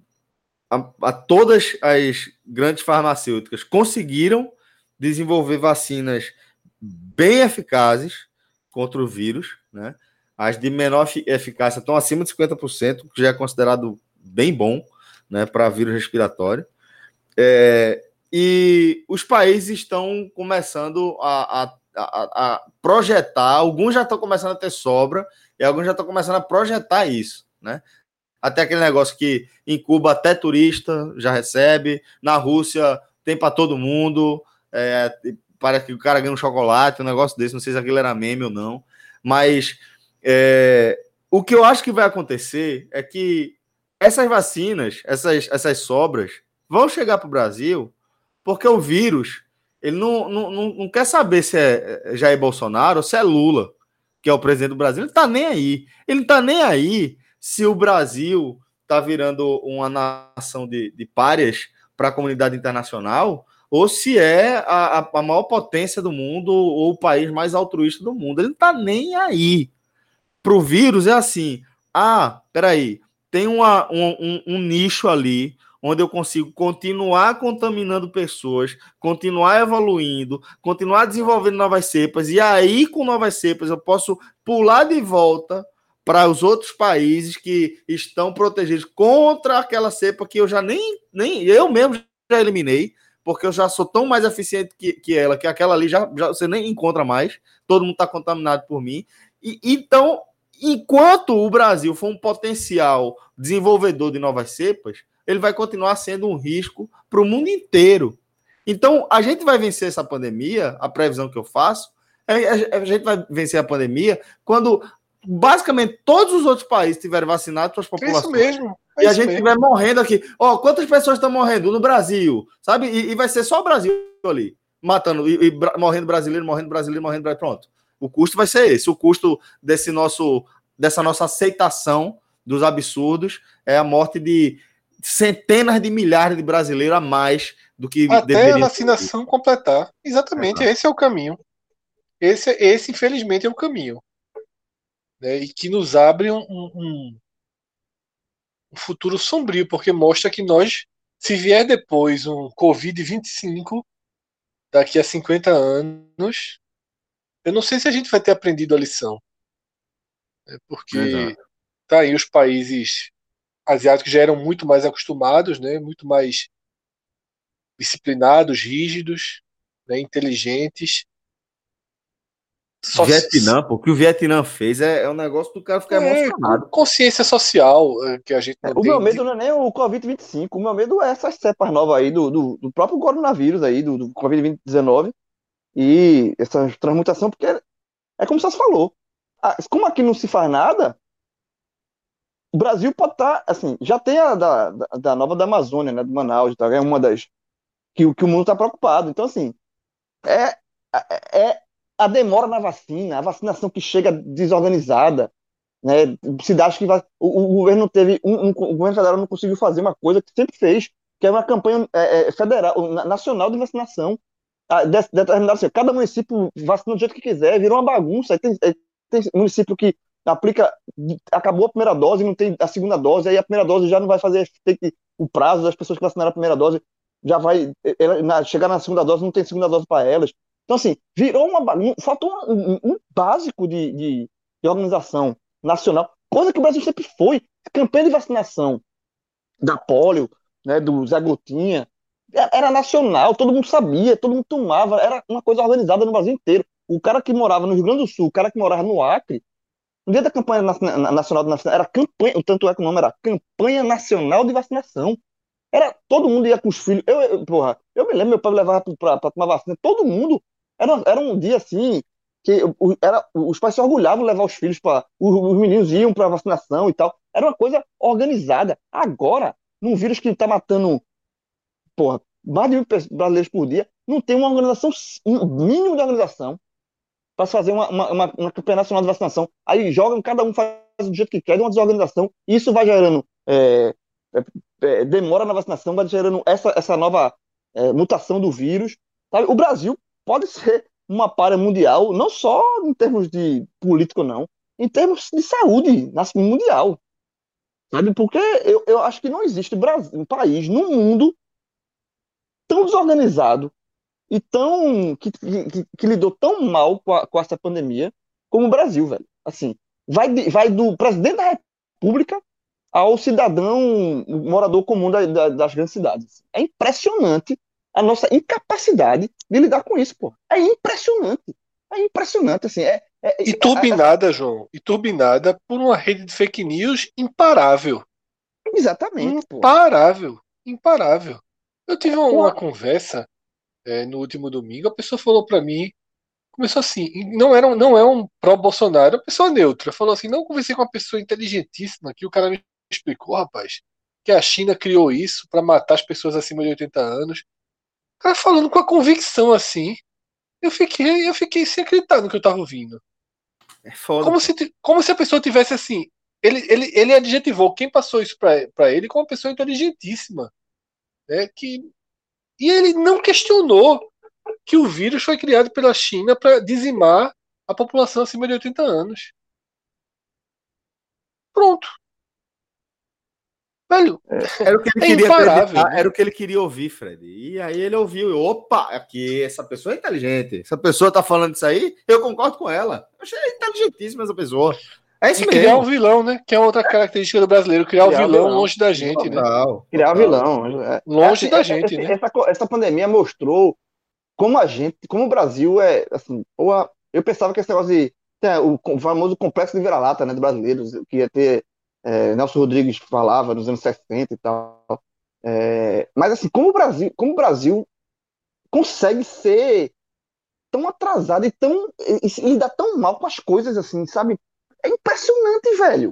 a, a todas as grandes farmacêuticas conseguiram desenvolver vacinas bem eficazes contra o vírus, né? As de menor eficácia estão acima de cinquenta por cento, que já é considerado bem bom, né, para vírus respiratório, é, e os países estão começando a, a, a, a projetar, alguns já estão começando a ter sobra e alguns já estão começando a projetar isso, né? Até aquele negócio que em Cuba até turista já recebe, na Rússia tem para todo mundo, é, para que o cara ganhe um chocolate, um negócio desse, não sei se aquilo era meme ou não. Mas é, o que eu acho que vai acontecer é que essas vacinas, essas, essas sobras, vão chegar para o Brasil porque o vírus, ele não, não, não quer saber se é Jair Bolsonaro ou se é Lula, que é o presidente do Brasil. Ele não está nem aí. Ele não está nem aí se o Brasil está virando uma nação de, de párias para a comunidade internacional, ou se é a, a maior potência do mundo ou o país mais altruísta do mundo. Ele não está nem aí. Para o vírus é assim, ah, peraí, tem uma, um, um, um nicho ali onde eu consigo continuar contaminando pessoas, continuar evoluindo, continuar desenvolvendo novas cepas, e aí com novas cepas eu posso pular de volta para os outros países que estão protegidos contra aquela cepa que eu já nem, nem eu mesmo já eliminei, porque eu já sou tão mais eficiente que, que ela, que aquela ali já, já você nem encontra mais, todo mundo está contaminado por mim. E, então, enquanto o Brasil for um potencial desenvolvedor de novas cepas, ele vai continuar sendo um risco para o mundo inteiro. Então, a gente vai vencer essa pandemia, a previsão que eu faço, é, a gente vai vencer a pandemia quando... basicamente todos os outros países tiveram vacinado suas populações. Isso mesmo. É e a gente mesmo. Tiver morrendo aqui. Ó, oh, quantas pessoas estão morrendo no Brasil, sabe? E, e vai ser só o Brasil ali, matando, e, e morrendo brasileiro, morrendo brasileiro, morrendo brasileiro. Pronto. O custo vai ser esse. O custo desse nosso, dessa nossa aceitação dos absurdos é a morte de centenas de milhares de brasileiros a mais do que até deveria a vacinação ser. Completar. Exatamente. Exato. Esse é o caminho. Esse, esse, infelizmente, é o caminho. né, e que nos abre um, um, um futuro sombrio, porque mostra que nós, se vier depois um covid vinte e cinco, daqui a cinquenta anos, eu não sei se a gente vai ter aprendido a lição. Né, porque Verdade. tá aí os países asiáticos já eram muito mais acostumados, né, muito mais disciplinados, rígidos, né, inteligentes. Só Vietnã, pô, o que o Vietnã fez é, é um negócio do cara ficar é, emocionado. Consciência social que a gente não é, tem. O meu medo de... não é nem o covid vinte e cinco, o meu medo é essas cepas novas aí do, do, do próprio coronavírus aí, do, do covid dezenove e essa transmutação, porque é, é como você falou, como aqui não se faz nada, o Brasil pode estar, assim, já tem a da, da, da nova da Amazônia, né, do Manaus, tá, é uma das que, que o mundo está preocupado, então assim, é, é a demora na vacina, a vacinação que chega desorganizada, né? Cidades que vai, o, o governo teve, um, um, o governo federal não conseguiu fazer uma coisa que sempre fez, que é uma campanha é, federal, nacional de vacinação, a, de, determinada, assim, cada município vacina do jeito que quiser, virou uma bagunça, aí tem, tem município que aplica, acabou a primeira dose, não tem a segunda dose, aí a primeira dose já não vai fazer, tem que, o prazo das pessoas que vacinaram a primeira dose, já vai ela, na, chegar na segunda dose, não tem segunda dose para elas. Então, assim, virou uma bagunça, faltou um, um, um básico de, de, de organização nacional, coisa que o Brasil sempre foi. Campanha de vacinação da polio, né, do Zé Gotinha, era nacional, todo mundo sabia, todo mundo tomava, era uma coisa organizada no Brasil inteiro. O cara que morava no Rio Grande do Sul, o cara que morava no Acre, no dia da campanha nacional de vacinação, era campanha, tanto é que o nome era Campanha Nacional de Vacinação. Era, todo mundo ia com os filhos, eu, eu, porra, eu me lembro, meu pai me levava pra, pra tomar vacina, todo mundo. Era, era um dia assim, que era, os pais se orgulhavam de levar os filhos para. Os, os meninos iam para vacinação e tal. Era uma coisa organizada. Agora, num vírus que está matando, porra, mais de mil brasileiros por dia, não tem uma organização, um mínimo de organização, para se fazer uma, uma, uma, uma campanha nacional de vacinação. Aí jogam, cada um faz do jeito que quer, de uma desorganização. E isso vai gerando é, é, demora na vacinação, vai gerando essa, essa nova é, mutação do vírus. Sabe? O Brasil pode ser uma para mundial, não só em termos de político, não, em termos de saúde mundial. Sabe? Porque eu, eu acho que não existe Brasil, um país no mundo tão desorganizado e tão, que, que, que lidou tão mal com, a, com essa pandemia como o Brasil, velho. Assim, vai, de, vai do presidente da República ao cidadão, morador comum da, da, das grandes cidades. É impressionante a nossa incapacidade de lidar com isso, pô. É impressionante. É impressionante, assim. É, é, e turbinada, é, é, João, e turbinada por uma rede de fake news imparável. Exatamente, pô. Imparável, imparável. Eu tive é, uma, uma conversa é, no último domingo, a pessoa falou pra mim, começou assim, não, era um, não é um pró-Bolsonaro, é uma pessoa neutra. Falou assim, não, conversei com uma pessoa inteligentíssima que o cara me explicou, rapaz, que a China criou isso pra matar as pessoas acima de oitenta anos. Cara falando com a convicção assim, eu fiquei, eu fiquei sem acreditar no que eu tava ouvindo. É foda. Como se, como se a pessoa tivesse assim, ele, ele, ele adjetivou quem passou isso pra, pra ele como uma pessoa inteligentíssima. Né, que, e ele não questionou que o vírus foi criado pela China pra dizimar a população acima de oitenta anos. Pronto. Velho, era o que ele é queria imparável, né? Era o que ele queria ouvir, Fred. E aí ele ouviu. Opa, aqui, essa pessoa é inteligente. Essa pessoa tá falando isso aí, eu concordo com ela. Eu achei inteligentíssima essa pessoa. É isso e mesmo. Criar um vilão, né? Que é outra característica do brasileiro. Criar, criar um vilão, vilão longe da gente, total, né? Criar um vilão. É, longe é, da é, gente, é, né? Essa, essa pandemia mostrou como a gente, como o Brasil é, assim, ou a, eu pensava que esse negócio de, tem, o, o famoso complexo de vira-lata, né, do brasileiro, que ia ter É, Nelson Rodrigues falava nos anos sessenta e tal, é, mas assim, como o Brasil, como o Brasil consegue ser tão atrasado e tão e, e lidar tão mal com as coisas, assim, sabe, é impressionante, velho.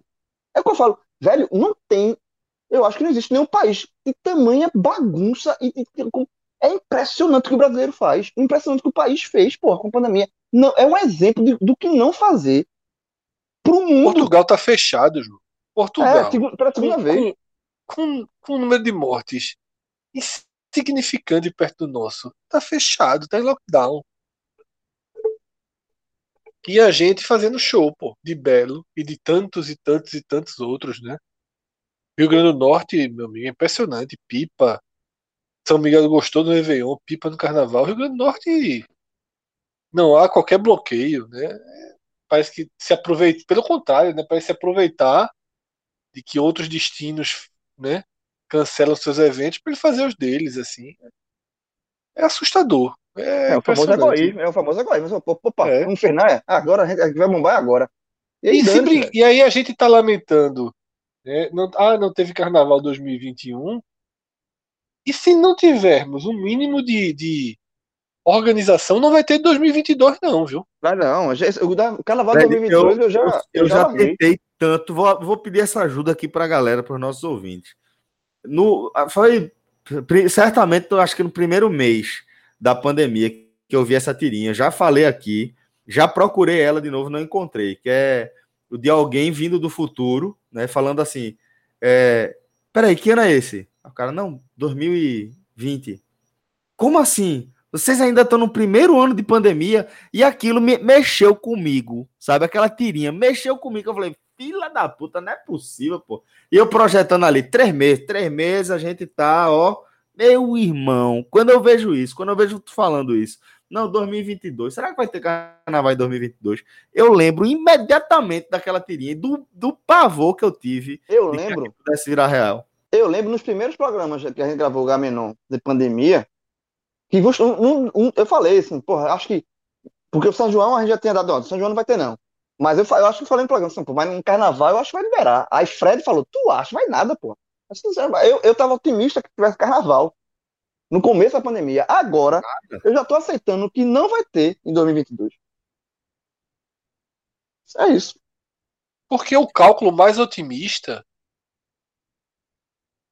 É o que eu falo, velho, não tem, eu acho que não existe nenhum país de tamanha bagunça e, e, é impressionante o que o brasileiro faz, impressionante o que o país fez, porra, com a pandemia. Não, é um exemplo de, do que não fazer pro mundo. Portugal tá fechado, Ju. Portugal, é, pela segunda vez, com, com um número de mortes insignificante perto do nosso, tá fechado, tá em lockdown. E a gente fazendo show, pô, de Belo e de tantos e tantos e tantos outros, né? Rio Grande do Norte, meu amigo, é impressionante. Pipa, São Miguel gostou do Réveillon, Pipa no Carnaval. Rio Grande do Norte não há qualquer bloqueio, né? Parece que se aproveita, pelo contrário, né? Parece se aproveitar de que outros destinos, né, cancelam seus eventos para ele fazer os deles, assim. É assustador. É, é o famoso egoísmo, é o famoso egoísmo. Opa, é. Vamos fernar, agora a gente vai bombar agora. E aí, e, dane, brin... e aí a gente tá lamentando, né? Não... Ah, não teve Carnaval dois mil e vinte e um. E se não tivermos um mínimo de, de organização, não vai ter dois mil e vinte e dois não, viu? Vai não, já... o Carnaval de dois mil e vinte e dois eu, eu já eu, eu já, já tentei tanto, vou, vou pedir essa ajuda aqui pra galera, pros nossos ouvintes. No... Foi certamente, eu acho que no primeiro mês da pandemia que eu vi essa tirinha, já falei aqui, já procurei ela de novo, não encontrei, que é o de alguém vindo do futuro, né, falando assim, é, peraí, que ano é esse? O cara, não, dois mil e vinte. Como assim? Vocês ainda estão no primeiro ano de pandemia? E aquilo me, mexeu comigo, sabe, aquela tirinha, mexeu comigo, eu falei, filha da puta, não é possível, pô. E eu projetando ali, três meses, três meses a gente tá, ó, meu irmão, quando eu vejo isso, quando eu vejo tu falando isso, não, dois mil e vinte e dois, será que vai ter carnaval em dois mil e vinte e dois? Eu lembro imediatamente daquela tirinha, do, do pavor que eu tive. Eu lembro. Que pudesse virar real. Eu lembro nos primeiros programas que a gente gravou, o Gamenon, de pandemia, que um, um, eu falei assim, porra, acho que, porque o São João a gente já tinha dado, ó, São João não vai ter não. Mas eu, eu acho que eu falei no programa, assim, pô, mas no carnaval eu acho que vai liberar. Aí Fred falou, tu acha? Vai nada, pô. Eu, eu tava otimista que tivesse carnaval no começo da pandemia. Agora, Cara. eu já tô aceitando que não vai ter em dois mil e vinte e dois. É isso. Porque o cálculo mais otimista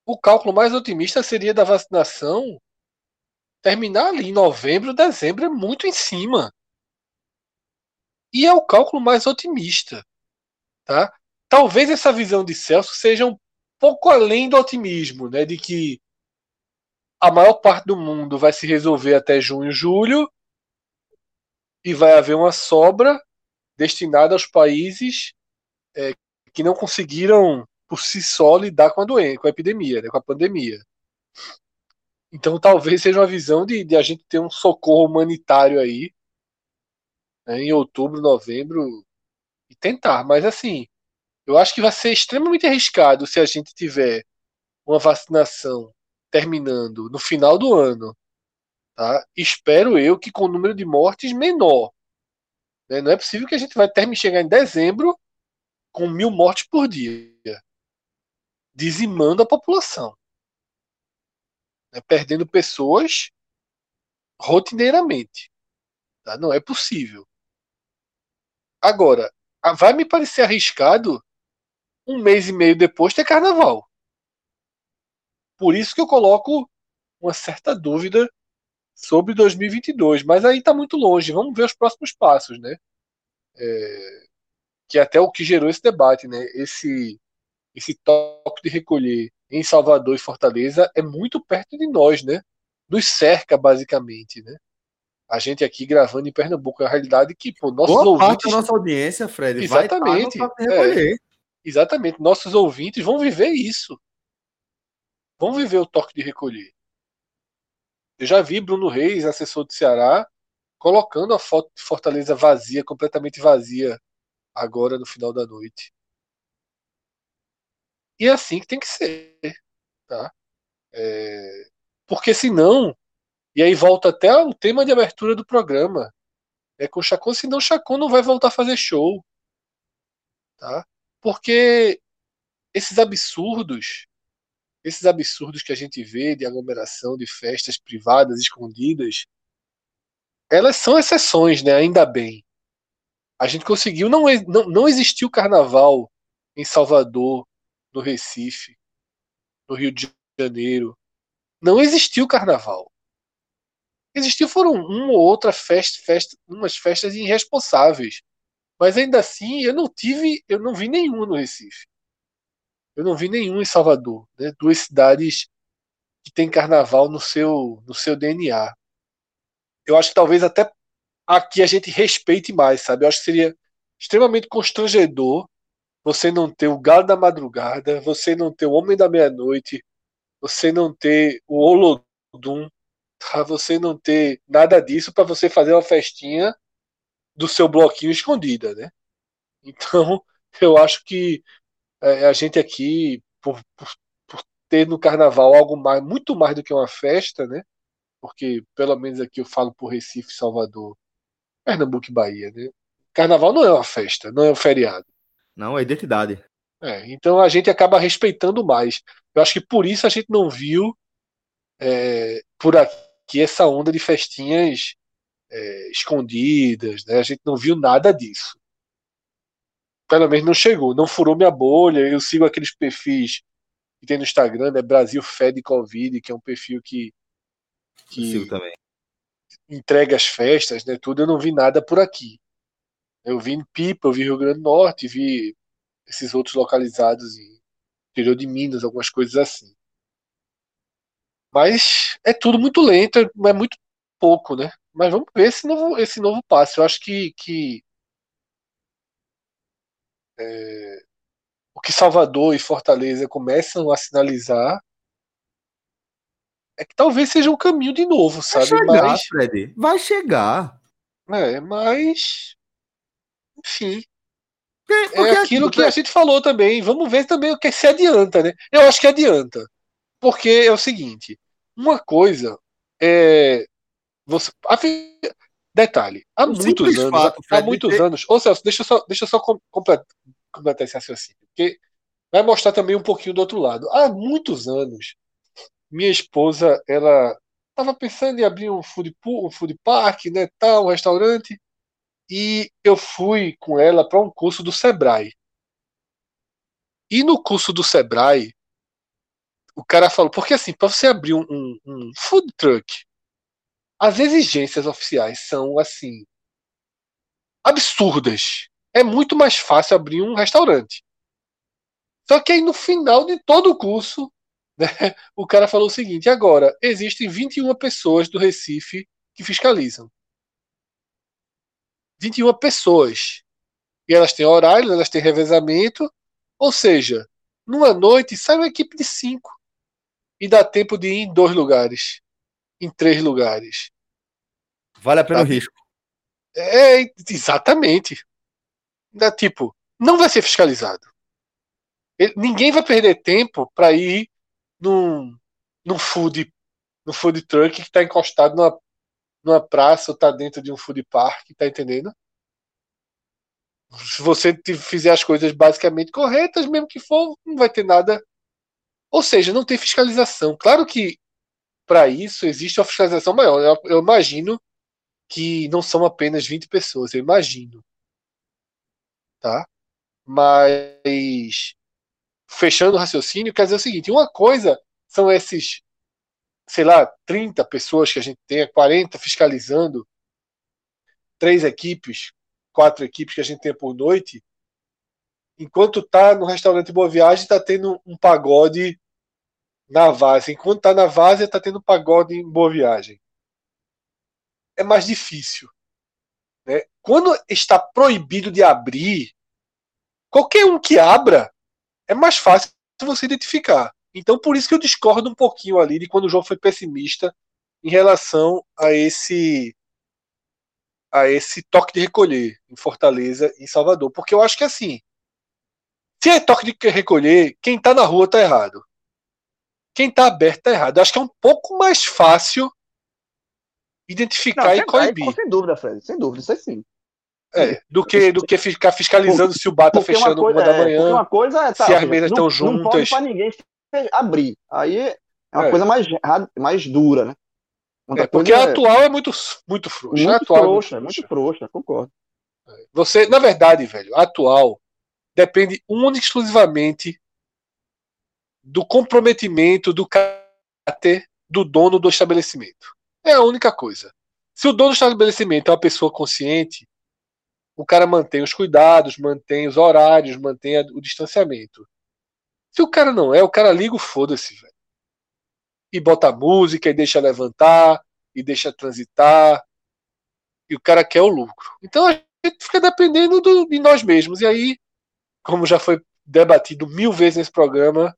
o cálculo mais otimista seria da vacinação terminar ali em novembro, dezembro, é muito em cima. E é o cálculo mais otimista, tá? Talvez essa visão de Celso seja um pouco além do otimismo, né? De que a maior parte do mundo vai se resolver até junho, julho, e vai haver uma sobra destinada aos países é, que não conseguiram por si só lidar com a doença, com a epidemia, né? Com a pandemia. Então talvez seja uma visão de, de a gente ter um socorro humanitário aí, né, em outubro, novembro, e tentar, mas assim, eu acho que vai ser extremamente arriscado se a gente tiver uma vacinação terminando no final do ano. Tá? Espero eu que com o número de mortes menor. Né? Não é possível que a gente vai terminar chegar em dezembro com mil mortes por dia. Dizimando a população. Né? Perdendo pessoas rotineiramente. Tá? Não é possível. Agora, vai me parecer arriscado um mês e meio depois ter carnaval. Por isso que eu coloco uma certa dúvida sobre dois mil e vinte e dois, mas aí tá muito longe, vamos ver os próximos passos, né? É, que é até o que gerou esse debate, né? Esse, esse toque de recolher em Salvador e Fortaleza é muito perto de nós, né? Nos cerca, basicamente, né? A gente aqui gravando em Pernambuco, é uma realidade que, pô, nossos Boa ouvintes... parte da nossa audiência, Fred, exatamente, vai estar, é, exatamente, nossos ouvintes vão viver isso. Vão viver o toque de recolher. Eu já vi Bruno Reis, assessor do Ceará, colocando a foto de Fortaleza vazia, completamente vazia, agora no final da noite. E é assim que tem que ser, tá? É... Porque senão... E aí volta até o tema de abertura do programa. É com o Chacon, senão o Chacon não vai voltar a fazer show. Tá? Porque esses absurdos, esses absurdos que a gente vê de aglomeração, de festas privadas, escondidas, elas são exceções, né? Ainda bem. A gente conseguiu, não, não, não existiu carnaval em Salvador, no Recife, no Rio de Janeiro. Não existiu carnaval. Existiu foram uma ou outra festa, festa, umas festas irresponsáveis, mas ainda assim eu não tive, eu não vi nenhuma no Recife, eu não vi nenhuma em Salvador, né? Duas cidades que tem carnaval no seu, no seu D N A. Eu acho que talvez até a que a gente respeite mais, sabe? Eu acho que seria extremamente constrangedor você não ter o Galo da Madrugada, você não ter o Homem da Meia-Noite, você não ter o Olodum, tá? Você não ter nada disso para você fazer uma festinha do seu bloquinho escondida, né? Então, eu acho que a gente aqui, por, por, por ter no Carnaval algo mais, muito mais do que uma festa, né? Porque, pelo menos aqui eu falo por Recife, Salvador, Pernambuco e Bahia, né? Carnaval não é uma festa, não é um feriado. Não, é identidade. É, então a gente acaba respeitando mais. Eu acho que por isso a gente não viu é, por aqui essa onda de festinhas é, escondidas, né? A gente não viu nada disso. Pelo menos não chegou, não furou minha bolha. Eu sigo aqueles perfis que tem no Instagram, né? Brasil Fed Covid, que é um perfil que, que entrega as festas, né? Tudo, eu não vi nada por aqui. Eu vi em Pipa, eu vi Rio Grande do Norte, vi esses outros localizados em interior de Minas, algumas coisas assim. Mas é tudo muito lento, é muito pouco, né? Mas vamos ver esse novo, esse novo passo. Eu acho que, que É, o que Salvador e Fortaleza começam a sinalizar é que talvez seja um caminho de novo, sabe? Vai chegar, mas, Fred, vai chegar. É, mas enfim, porque, porque é aquilo que a gente falou também. Vamos ver também o que se adianta, né? Eu acho que adianta, porque é o seguinte, uma coisa é você, afim, detalhe, há um muitos anos, fato, há muitos ter... anos... Ô Celso, deixa eu só, deixa eu só completar, completar esse raciocínio, porque vai mostrar também um pouquinho do outro lado. Há muitos anos, minha esposa, ela estava pensando em abrir um food, um food park, né, tal, um restaurante, e eu fui com ela para um curso do Sebrae. E no curso do Sebrae, o cara falou, porque assim, para você abrir um, um, um food truck, as exigências oficiais são, assim, absurdas. É muito mais fácil abrir um restaurante. Só que aí, no final de todo o curso, né, o cara falou o seguinte, agora, existem vinte e uma pessoas do Recife que fiscalizam. vinte e uma pessoas. E elas têm horário, elas têm revezamento. Ou seja, numa noite, sai uma equipe de cinco. E dá tempo de ir em dois lugares. Em três lugares. Vale a pena, tá? O risco. É, exatamente. É, tipo, não vai ser fiscalizado. Ele, ninguém vai perder tempo para ir num, num, food, num food truck que está encostado numa, numa praça ou tá dentro de um food park, tá entendendo? Se você fizer as coisas basicamente corretas, mesmo que for, não vai ter nada. Ou seja, não tem fiscalização. Claro que para isso existe uma fiscalização maior. Eu, eu imagino que não são apenas vinte pessoas, eu imagino. Tá? Mas, fechando o raciocínio, quer dizer o seguinte, uma coisa são esses, sei lá, trinta pessoas que a gente tem, quarenta fiscalizando, três equipes, quatro equipes que a gente tem por noite, enquanto tá no restaurante Boa Viagem, tá tendo um pagode na Várzea. Enquanto tá na Várzea, tá tendo pagode em Boa Viagem. É mais difícil, né? Quando está proibido de abrir, qualquer um que abra, é mais fácil você identificar. Então, por isso que eu discordo um pouquinho ali de quando o João foi pessimista em relação a esse a esse toque de recolher em Fortaleza e em Salvador. Porque eu acho que assim, se é toque de recolher, quem tá na rua tá errado. Quem está aberto está errado. Eu acho que é um pouco mais fácil identificar não, e coibir. Vai, sem dúvida, Fred. Sem dúvida, isso é sim. É, do que, do que ficar fiscalizando porque, se o bar está fechando uma, coisa, uma da manhã, é, uma coisa é, tá, se as mesas estão juntas. Não pode para ninguém abrir. Aí é uma é. coisa mais, mais dura, né? É, porque a é... atual é muito, muito frouxa. Muito a atual frouxa, é muito frouxa, é muito frouxa, concordo. Você, na verdade, velho, a atual depende única e exclusivamente do comprometimento, do caráter do dono do estabelecimento. É a única coisa. Se o dono do estabelecimento é uma pessoa consciente, o cara mantém os cuidados, mantém os horários, mantém o distanciamento. Se o cara não é, o cara liga o foda-se, velho. E bota música, e deixa levantar, e deixa transitar. e o cara quer o lucro. Então a gente fica dependendo do, de nós mesmos. E aí, como já foi debatido mil vezes nesse programa,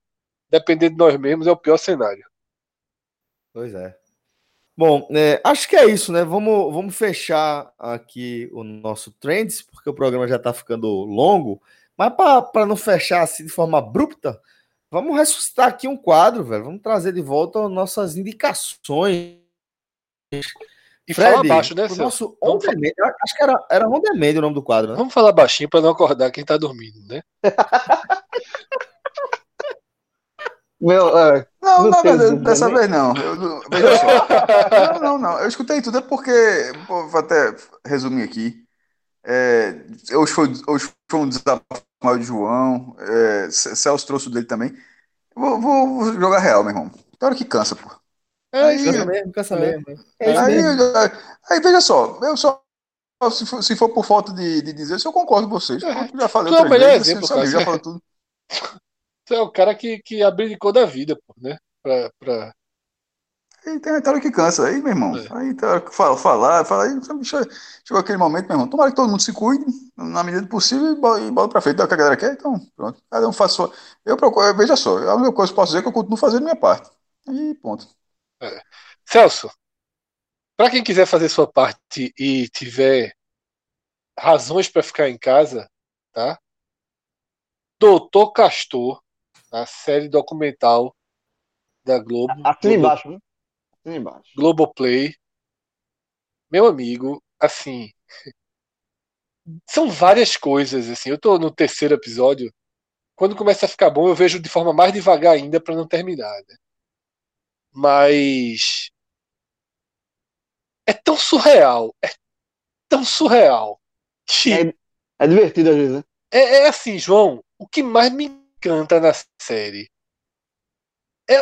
depender de nós mesmos é o pior cenário. Pois é. Bom, é, acho que é isso, né? Vamos, vamos fechar aqui o nosso Trends, porque o programa já está ficando longo. Mas para não fechar assim de forma abrupta, vamos ressuscitar aqui um quadro, velho. Vamos trazer de volta as nossas indicações. E Fred, fala baixo, né, Céu? Nosso Ondemand, acho que era, era Ondemand o nome do quadro, né? Vamos falar baixinho para não acordar quem tá dormindo, né? Meu, uh, não, não, não dessa vez não. Eu, eu, veja só. não, não, não. Eu escutei tudo, é porque. Pô, vou até resumir aqui. É, hoje, foi, hoje foi um desabafo mal de João. É, Celso trouxe o dele também. Vou, vou, vou jogar real, meu irmão. Tem hora que cansa, pô. Aí, cansa mesmo, cansa mesmo. É aí, mesmo. Aí, aí, veja só, eu só, se for, se for por falta de, de dizer, eu concordo com vocês. Eu já falei tudo. Já falei tudo. Você é o cara que, que abdicou da vida, pô, né? Pra, pra... Aí tem hora que cansa, aí, meu irmão. É. Aí tem hora que falar, falar, fala, chegou aquele momento, meu irmão. Tomara que todo mundo se cuide, na medida do possível, e bola, e bola pra frente, dá o que a galera quer, então, pronto. Cada um faz sua. Eu procuro, veja só, a única coisa que eu posso dizer é que eu continuo fazendo minha parte. E ponto. É. Celso, para quem quiser fazer sua parte e tiver razões para ficar em casa, tá? Doutor Castor, a série documental da Globo, aqui embaixo, né? Aqui embaixo. Globoplay, meu amigo, assim, são várias coisas, assim. Eu tô no terceiro episódio, quando começa a ficar bom, eu vejo de forma mais devagar ainda para não terminar, né? Mas é tão surreal, é tão surreal que... é, é divertido às vezes, né? É, é assim, João, o que mais me encanta na série é,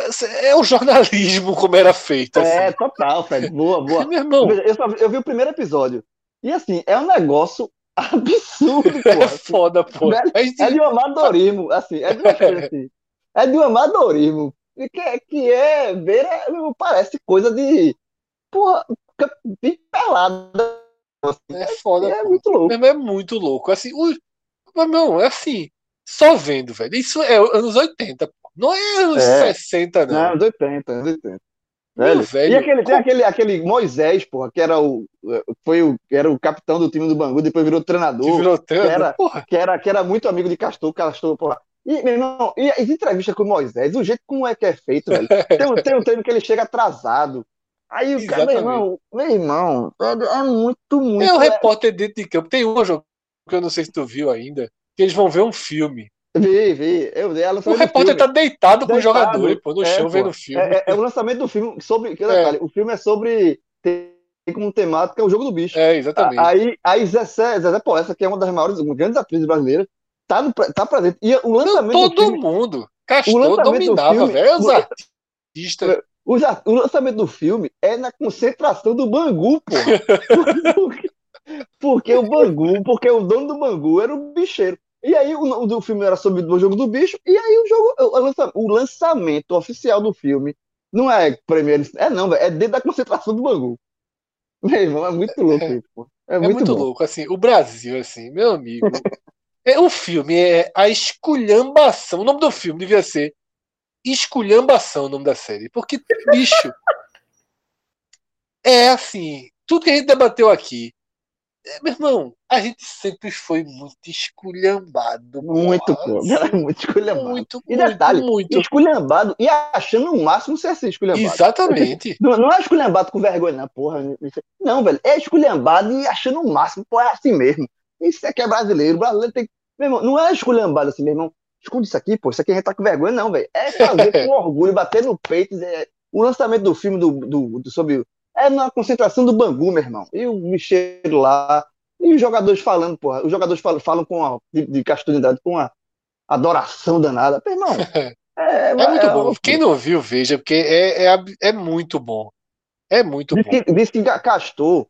é o jornalismo como era feito. Assim. É, total, Fred, boa, boa. Meu irmão, eu, só, eu vi o primeiro episódio e assim, é um negócio absurdo, pô. É foda, pô. É, é de um amadorismo, assim, é de uma coisa assim. É de um amadorismo. Que, que é ver, parece coisa de porra, de pelada. Assim. É foda. É, é muito louco. É muito louco. Assim, o, mas não, é assim, só vendo, velho. Isso é anos oitenta, pô. Não é anos é. sessenta, não. Não, anos oitenta, anos oitenta. Velho. Velho, e aquele, tem aquele, aquele Moisés, porra, que era o, foi o, era o capitão do time do Bangu, depois virou treinador. Virou treinador, que era, porra. Que era, que era muito amigo de Castor, Castor, porra. E, meu irmão, e as entrevistas com o Moisés, o jeito como é que é feito, velho. Tem um, tem um treino que ele chega atrasado. Aí o cara, meu irmão, meu irmão, é muito, muito. É um repórter dentro de campo. Tem um jogo que eu não sei se tu viu ainda, que eles vão ver um filme. Vi, vi. Eu, ela o repórter filme. Tá deitado com o jogador, pô, no é, chão, pô. Vendo o filme. É, é, é o lançamento do filme sobre. Que é. O filme é sobre. Tem como temática o jogo do bicho. É, exatamente. Aí, aí Zezé, Zezé Poessa, que é uma das maiores, grandes atrizes brasileiras. Tá, no, tá presente. E o lançamento todo do filme, mundo. Castor dominava, velho. Os artistas. O, o lançamento do filme é na concentração do Bangu, pô. porque, porque o Bangu, porque o dono do Bangu era o bicheiro. E aí o, o do filme era sobre o jogo do bicho. E aí o jogo. O, o, lançamento, o lançamento oficial do filme não é primeiro. É não, véio, é dentro da concentração do Bangu. Meu irmão, é muito louco, é, pô. É, é muito, muito louco, assim. O Brasil, assim, meu amigo. É, o filme é a esculhambação. O nome do filme devia ser Esculhambação, o nome da série. Porque, bicho, é assim, tudo que a gente debateu aqui, é, meu irmão, a gente sempre foi muito esculhambado. Muito, pô. Era muito esculhambado. Muito, e detalhe, muito esculhambado e achando o máximo ser assim, esculhambado. Exatamente. Não, não é esculhambado com vergonha, não, porra. Não, velho, é esculhambado e achando o máximo, pô, é assim mesmo. Isso aqui é brasileiro, brasileiro tem que... Meu irmão, não é esculhambado assim, meu irmão. Esconde isso aqui, pô, isso aqui a gente tá com vergonha, não, velho. É fazer com orgulho, bater no peito, dizer... O lançamento do filme do, do, do sobre... É na concentração do Bangu, meu irmão. E o bicheiro lá, e os jogadores falando, porra. Os jogadores falam, falam com a... De, de castoridade, com a adoração danada. Meu irmão, é... É, é muito é, bom. É, quem não viu, veja, porque é, é, é muito bom. É muito diz bom. Que, diz que Castor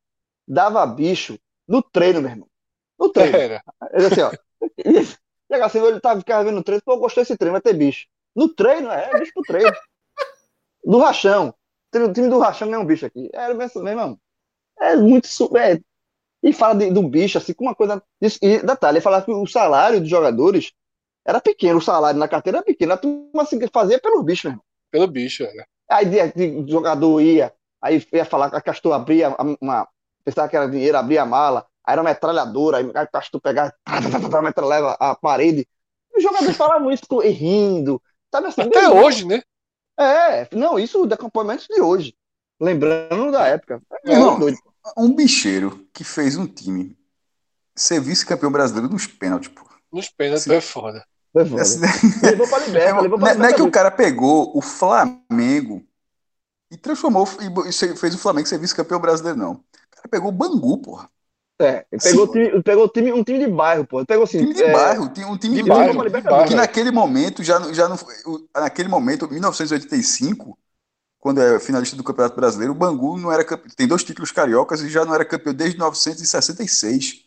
dava bicho no treino, meu irmão. No treino. Era. Assim, ó. Chega assim, ele tava ficando vendo no treino, pô, eu gostei desse treino, vai ter bicho. No treino, é, é bicho pro treino. No rachão. O time do rachão não é um bicho aqui. É, meu irmão. É muito super. É, E fala de, do bicho, assim, com uma coisa... E detalhe, ele fala que o salário dos jogadores era pequeno, o salário na carteira era pequeno, a turma assim, fazia pelo bicho, mesmo. Pelo bicho, né? Aí o jogador ia, aí ia falar, a Castor abria uma... Pensava que era dinheiro, abria a mala, aí era uma metralhadora, aí a Castor pegava, metralhava a parede. E os jogadores falavam isso, e rindo. Sabe, assim, até mesmo. Hoje, né? É, não, isso do acompanhamento de hoje. Lembrando da época. É, é não, doido. Um bicheiro que fez um time ser vice-campeão brasileiro nos pênaltis, pô. Nos pênaltis é foda. É foda. Esse... Levou pra Liberta, levou pra Liberta. Não é que o cara pegou o Flamengo e transformou, e fez o Flamengo ser vice-campeão brasileiro, não. O cara pegou o Bangu, porra. É, pegou, assim, time, pegou time, um time de bairro, pô. Pegou assim, time de é... bairro, um time de, de bairro, bairro, de bairro. Que naquele momento, já, já não foi. Naquele momento, mil novecentos e oitenta e cinco, quando é finalista do Campeonato Brasileiro, o Bangu não era campe... tem dois títulos cariocas e já não era campeão desde mil novecentos e sessenta e seis.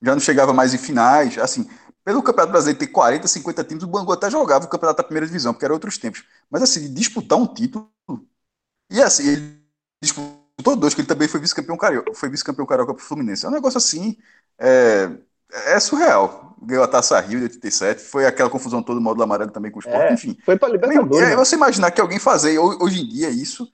Já não chegava mais em finais. Assim, pelo Campeonato Brasileiro ter quarenta, cinquenta times, o Bangu até jogava o Campeonato da Primeira Divisão, porque eram outros tempos. Mas assim, disputar um título. E assim, ele disputou. Todos, que ele também foi vice-campeão carioca, foi vice-campeão carioca pro Fluminense. É um negócio assim, é, é surreal. Ganhou a Taça Rio de oitenta e sete, foi aquela confusão toda, o módulo amarelo também com o Sport, é, enfim. Foi pra Libertadores. É, você imaginar que alguém fazer hoje em dia isso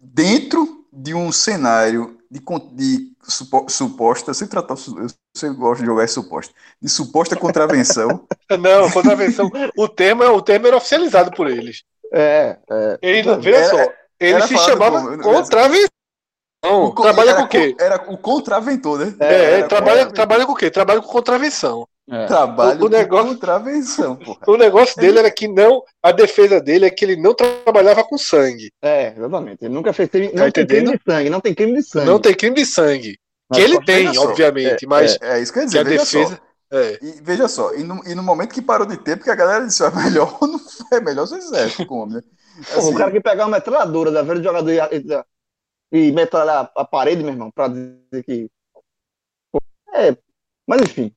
dentro de um cenário de, de supo, suposta, se tratar, eu sempre gosto de jogar esse suposta, de suposta contravenção. Não, contravenção, o termo, o termo era oficializado por eles. É, é. Eles, veja só, ele era se chamava do... contraventor. O co... Trabalha era com o quê? Co... Era o contraventor, né? É, é trabalha, contraventor. Trabalha com o quê? Trabalha com contravenção. É. Trabalho o, o negócio... com contravenção, porra. O negócio dele ele... era que não... A defesa dele é que ele não trabalhava com sangue. É, exatamente. Ele nunca fez... Crime... Tá não entendendo? Tem crime de sangue. Não tem crime de sangue. Não tem crime de sangue. Mas que ele tem, obviamente. É, mas... É, é isso que eu ia dizer. Que a defesa... Só. É. E, veja só, e no, e no momento que parou de ter, porque a galera disse, ah, melhor, não, é melhor ser exército com o homem, né? Assim, pô, o cara que pegar uma metralhadora da velha jogador e, e metralhar a parede, meu irmão, pra dizer que. Pô, é, mas enfim.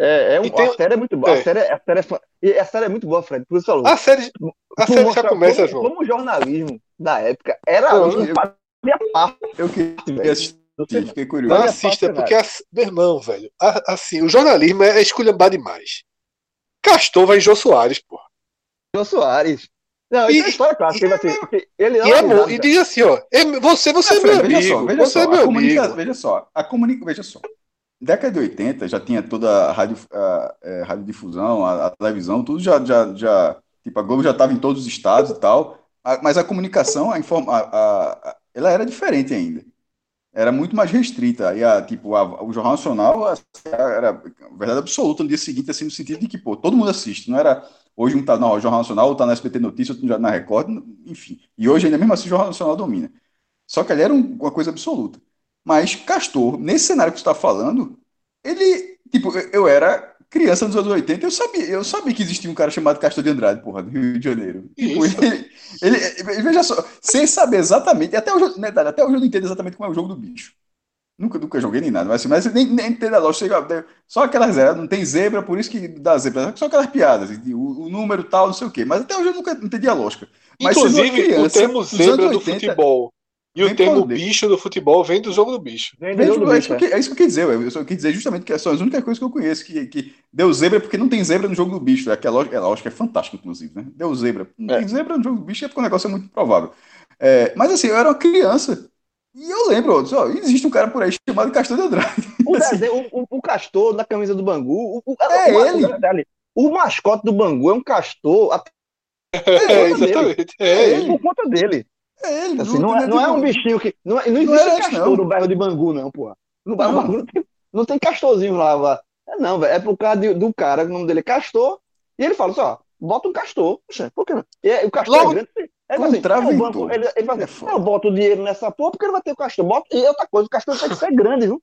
É, é um, tem, a série é muito boa. É. A, série, a, série é, a série é muito boa, Fred. Por isso falou. A série, a série mostra, já começa, como, João. Como o jornalismo da época era. Eu, eu, eu queria assistir. Sim, fiquei curioso. Não assista, porque, assim, meu irmão, velho, assim, o jornalismo é esculhambar demais. Castor vai em Jô Soares, porra. Jô Soares. Não, isso é história clássica. E, assim, ele não e, é bom, e diz assim, ó, você, você é, é meu amigo, só, você só, é meu amigo. Veja só, a comunica, veja só. Década de oitenta já tinha toda a radiodifusão, a, a, a televisão, tudo já, já, já, tipo, a Globo já estava em todos os estados e tal, a, mas a comunicação, a, informa, a, a, a ela era diferente ainda. Era muito mais restrita. E a, tipo, a, o Jornal Nacional era verdade absoluta no dia seguinte, assim, no sentido de que, pô, todo mundo assiste. Não era hoje um tá no Jornal Nacional, outro tá na S B T Notícias, outro já na Record, enfim. E hoje ainda mesmo assim o Jornal Nacional domina. Só que ali era um, uma coisa absoluta. Mas Castor, nesse cenário que você está falando, ele, tipo, eu, eu era criança nos anos oitenta, eu sabia, eu sabia que existia um cara chamado Castor de Andrade, porra, do Rio de Janeiro. Tipo, ele, ele, ele, veja só, sem saber exatamente, até hoje, né, até hoje eu não entendo exatamente como é o jogo do bicho. Nunca, nunca joguei nem nada, mas, assim, mas nem, nem entendo a lógica. Só aquelas, não tem zebra, por isso que dá zebra, só aquelas piadas, o, o número tal, não sei o quê. Mas até hoje eu nunca entendi a lógica. Mas, inclusive, criança, o termo zebra oitenta, do futebol e o termo bicho do futebol vem do jogo do bicho. Vem do jogo do bicho, é, é. Que, é isso que eu quis dizer. Eu só quis dizer justamente que são as únicas coisas que eu conheço que, que deu zebra porque não tem zebra no jogo do bicho. É que a lógica, a lógica é fantástica, inclusive, né? Deu zebra. Não é. Tem zebra no jogo do bicho é porque o negócio é muito improvável. É, mas assim, eu era uma criança e eu lembro, eu disse, ó, existe um cara por aí chamado Castor de Andrade. O, assim, desenho, o, o Castor na camisa do Bangu. O, o, é o, ele. O, o mascote do Bangu é um castor. A... É, exatamente. É, é ele por conta dele. É ele, assim, não, é, não é um bichinho que. Não, não existe não castor não. No bairro de Bangu, não, porra. No bairro não. De Bangu não tem, não tem castorzinho lá, lá. É, não, velho. É por causa de, do cara, o nome dele é Castor, e ele fala assim, ó, bota um castor. Poxa, por que não? E, o castor logo, é grande. Ele vai assim, eu banco, ele, ele vai assim, eu boto o dinheiro nessa porra, porque ele vai ter o castor. Bota, e outra coisa, o castor tem que ser grande, viu?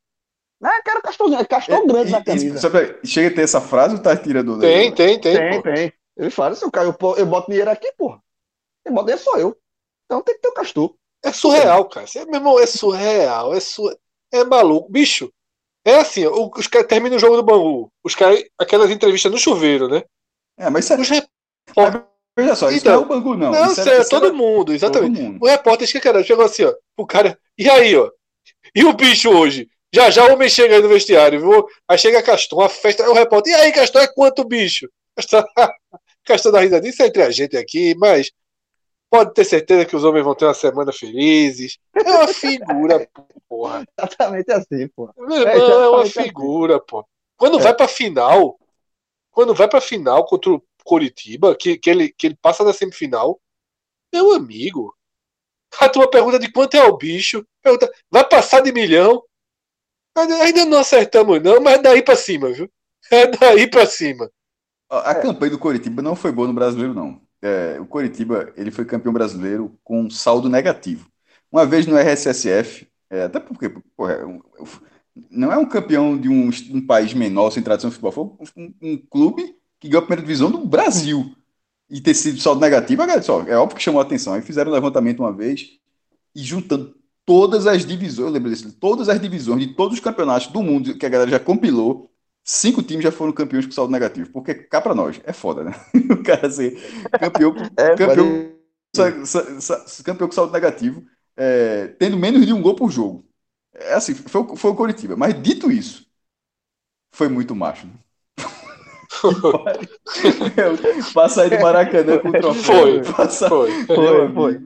Não, eu quero castorzinho, é castor é, grande e, na camisa. E, sabe, chega a ter essa frase ou tá tirando? Tem, né? tem, tem. Tem, pô. tem. Ele fala assim, eu, eu boto dinheiro aqui, porra. Eu boto dinheiro, sou eu. Então tem que ter o castor. É surreal, cara. É, meu irmão, é surreal. É, surreal, é maluco. Bicho, é assim, ó, os caras terminam o jogo do Bangu. Os caras, aquelas entrevistas no chuveiro, né? É, mas isso os é... Repórter... Mas, olha só, isso então, não é o Bangu, não. Não, isso é, é todo era... mundo, exatamente. Todo mundo. O repórter, que era, chegou assim, ó, o cara... E aí, ó? E o bicho hoje? Já já o homem chega aí no vestiário, viu? Aí chega Castor, a festa, é o repórter. E aí, Castor, é quanto bicho? Castor, Castor da risada, isso é entre a gente aqui, mas pode ter certeza que os homens vão ter uma semana felizes. É uma figura, porra. Exatamente assim, porra. Meu é, irmão, é uma figura, assim. Porra. Quando é. vai pra final, quando vai pra final contra o Coritiba, que, que, ele, que ele passa na semifinal, meu amigo. A tua pergunta de quanto é o bicho, pergunta, vai passar de milhão? Ainda não acertamos não, mas é daí pra cima, viu? É daí pra cima. A é. campanha do Coritiba não foi boa no brasileiro, não. É, o Coritiba, ele foi campeão brasileiro com um saldo negativo. Uma vez no R S S F, é, até porque, porra, não é um campeão de um, um país menor sem tradição de futebol, foi um, um clube que ganhou a primeira divisão do Brasil. E ter sido saldo negativo, a galera, só, é óbvio que chamou a atenção. Aí fizeram um levantamento uma vez e juntando todas as divisões, eu lembro disso, todas as divisões de todos os campeonatos do mundo que a galera já compilou, cinco times já foram campeões com saldo negativo. Porque cá pra nós, é foda, né? O cara ser assim, campeão, é, campeão, sa, sa, sa, campeão com saldo negativo, é, tendo menos de um gol por jogo. É assim, foi, foi o Coritiba. Mas dito isso, foi muito macho, né? Passar de Maracanã com o troféu. Foi, passar... foi, foi, foi.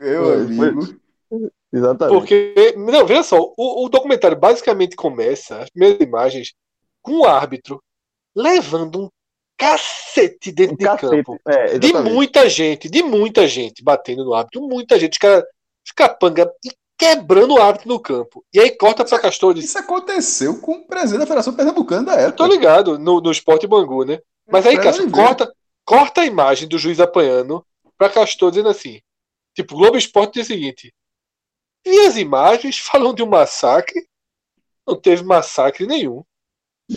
Meu amigo. Foi. Exatamente. Porque, não, veja só, o, o documentário basicamente começa, as primeiras imagens, com o um árbitro levando um cacete dentro um de cacete. campo. É, de muita gente, de muita gente batendo no árbitro, muita gente, os caras capanga e quebrando o árbitro no campo. E aí corta pra Castor. Diz, isso aconteceu com o presidente da Federação Pernambucana da época. Eu tô ligado, no, no Sport Bangu, né? Mas aí, Castor, corta, corta a imagem do juiz apanhando pra Castor dizendo assim, tipo, Globo Esporte diz o seguinte, e as imagens falam de um massacre? Não teve massacre nenhum.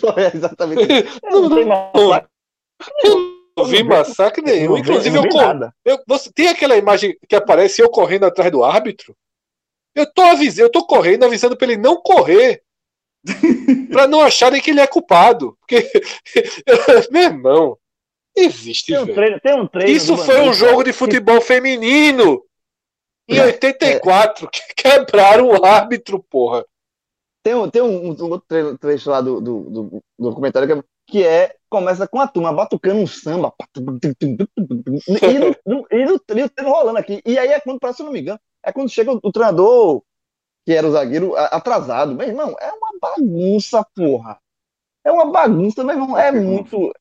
Não é exatamente isso. Não, não, não, não, não vi massacre nenhum. Inclusive, eu, eu, você, tem aquela imagem que aparece eu correndo atrás do árbitro? Eu tô avisando, eu tô correndo, avisando pra ele não correr. Pra não acharem que ele é culpado. Porque, meu irmão, existe, tem um treino, tem um treino. Isso foi um jogo de futebol feminino em oitenta e quatro, que quebraram o árbitro, porra. Tem um, tem um, um outro trecho lá do, do, do, do documentário que, que é, começa com a turma batucando um samba. E o treino rolando aqui. E aí é quando, pra se não me engano, é quando chega o, o treinador, que era o zagueiro, atrasado. Meu irmão, é uma bagunça, porra. É uma bagunça, meu irmão. É muito...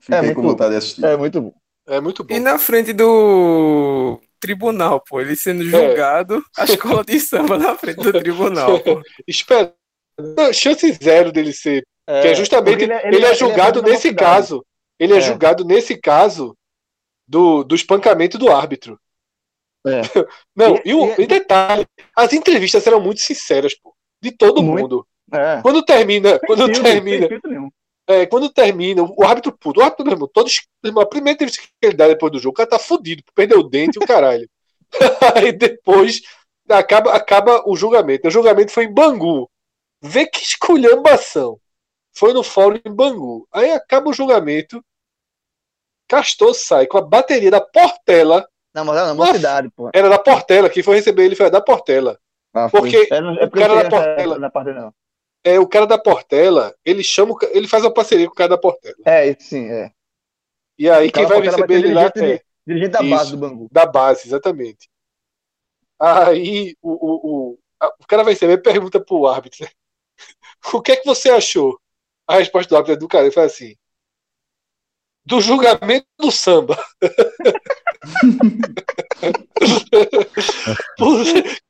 Fiquei é muito, com vontade de assistir. É muito bom. É muito bom. E na frente do tribunal, pô. Ele sendo julgado, é. a escola de samba na frente do tribunal, pô. Espera. Não, chance zero dele ser. É. Que é justamente... Ele, ele, ele é julgado ele é nesse caso. Ele é, é julgado nesse caso do, do espancamento do árbitro. É. Não, e, e, o, e, e detalhe, as entrevistas eram muito sinceras, pô, de todo muito, mundo. É. Quando termina, quando filho, termina, é, quando termina, o árbitro puto, o árbitro, todos, a primeira entrevista que ele dá depois do jogo, o cara tá fudido, perdeu o dente e o caralho. Aí depois acaba, acaba o julgamento. O julgamento foi em Bangu. Vê que esculhambação. Foi no fórum em Bangu. Aí acaba o julgamento. Castor sai com a bateria da Portela. Não, mas era na cidade, pô. Era da Portela, quem foi receber ele foi da Portela. Ah, porque é, não, é o cara da Portela. Na parte, não. É, o cara da Portela, ele chama. Ele faz uma parceria com o cara da Portela. É, sim, é. E aí quem vai receber ele lá é. Dirigente da base do Bangu. Da base, exatamente. Aí o, o, o, a, o cara vai receber e pergunta pro árbitro, né? O que é que você achou? A resposta do árbitro é do cara, ele fala assim. Do julgamento do samba.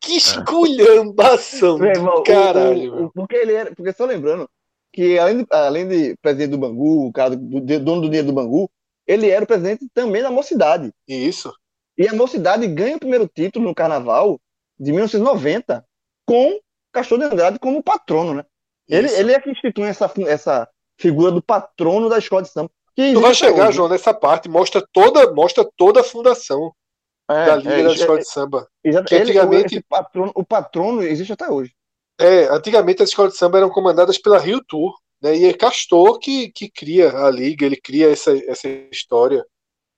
Que esculhambação, irmão, caralho. O, o, porque ele era, porque só lembrando que além de, além de presidente do Bangu, o cara do, do dono do dinheiro do Bangu, ele era o presidente também da Mocidade. Isso. E a Mocidade ganha o primeiro título no Carnaval de mil novecentos e noventa com Castor de Andrade como patrono, né? Ele, ele é que institui essa, essa figura do patrono da escola de samba. Tu vai chegar, hoje. João, nessa parte, mostra toda, mostra toda a fundação é, da Liga é, da Escola é, de Samba. Que antigamente, patrono, o patrono existe até hoje. É, antigamente as escolas de samba eram comandadas pela Rio Tour, né? E é Castor que, que cria a Liga, ele cria essa, essa história.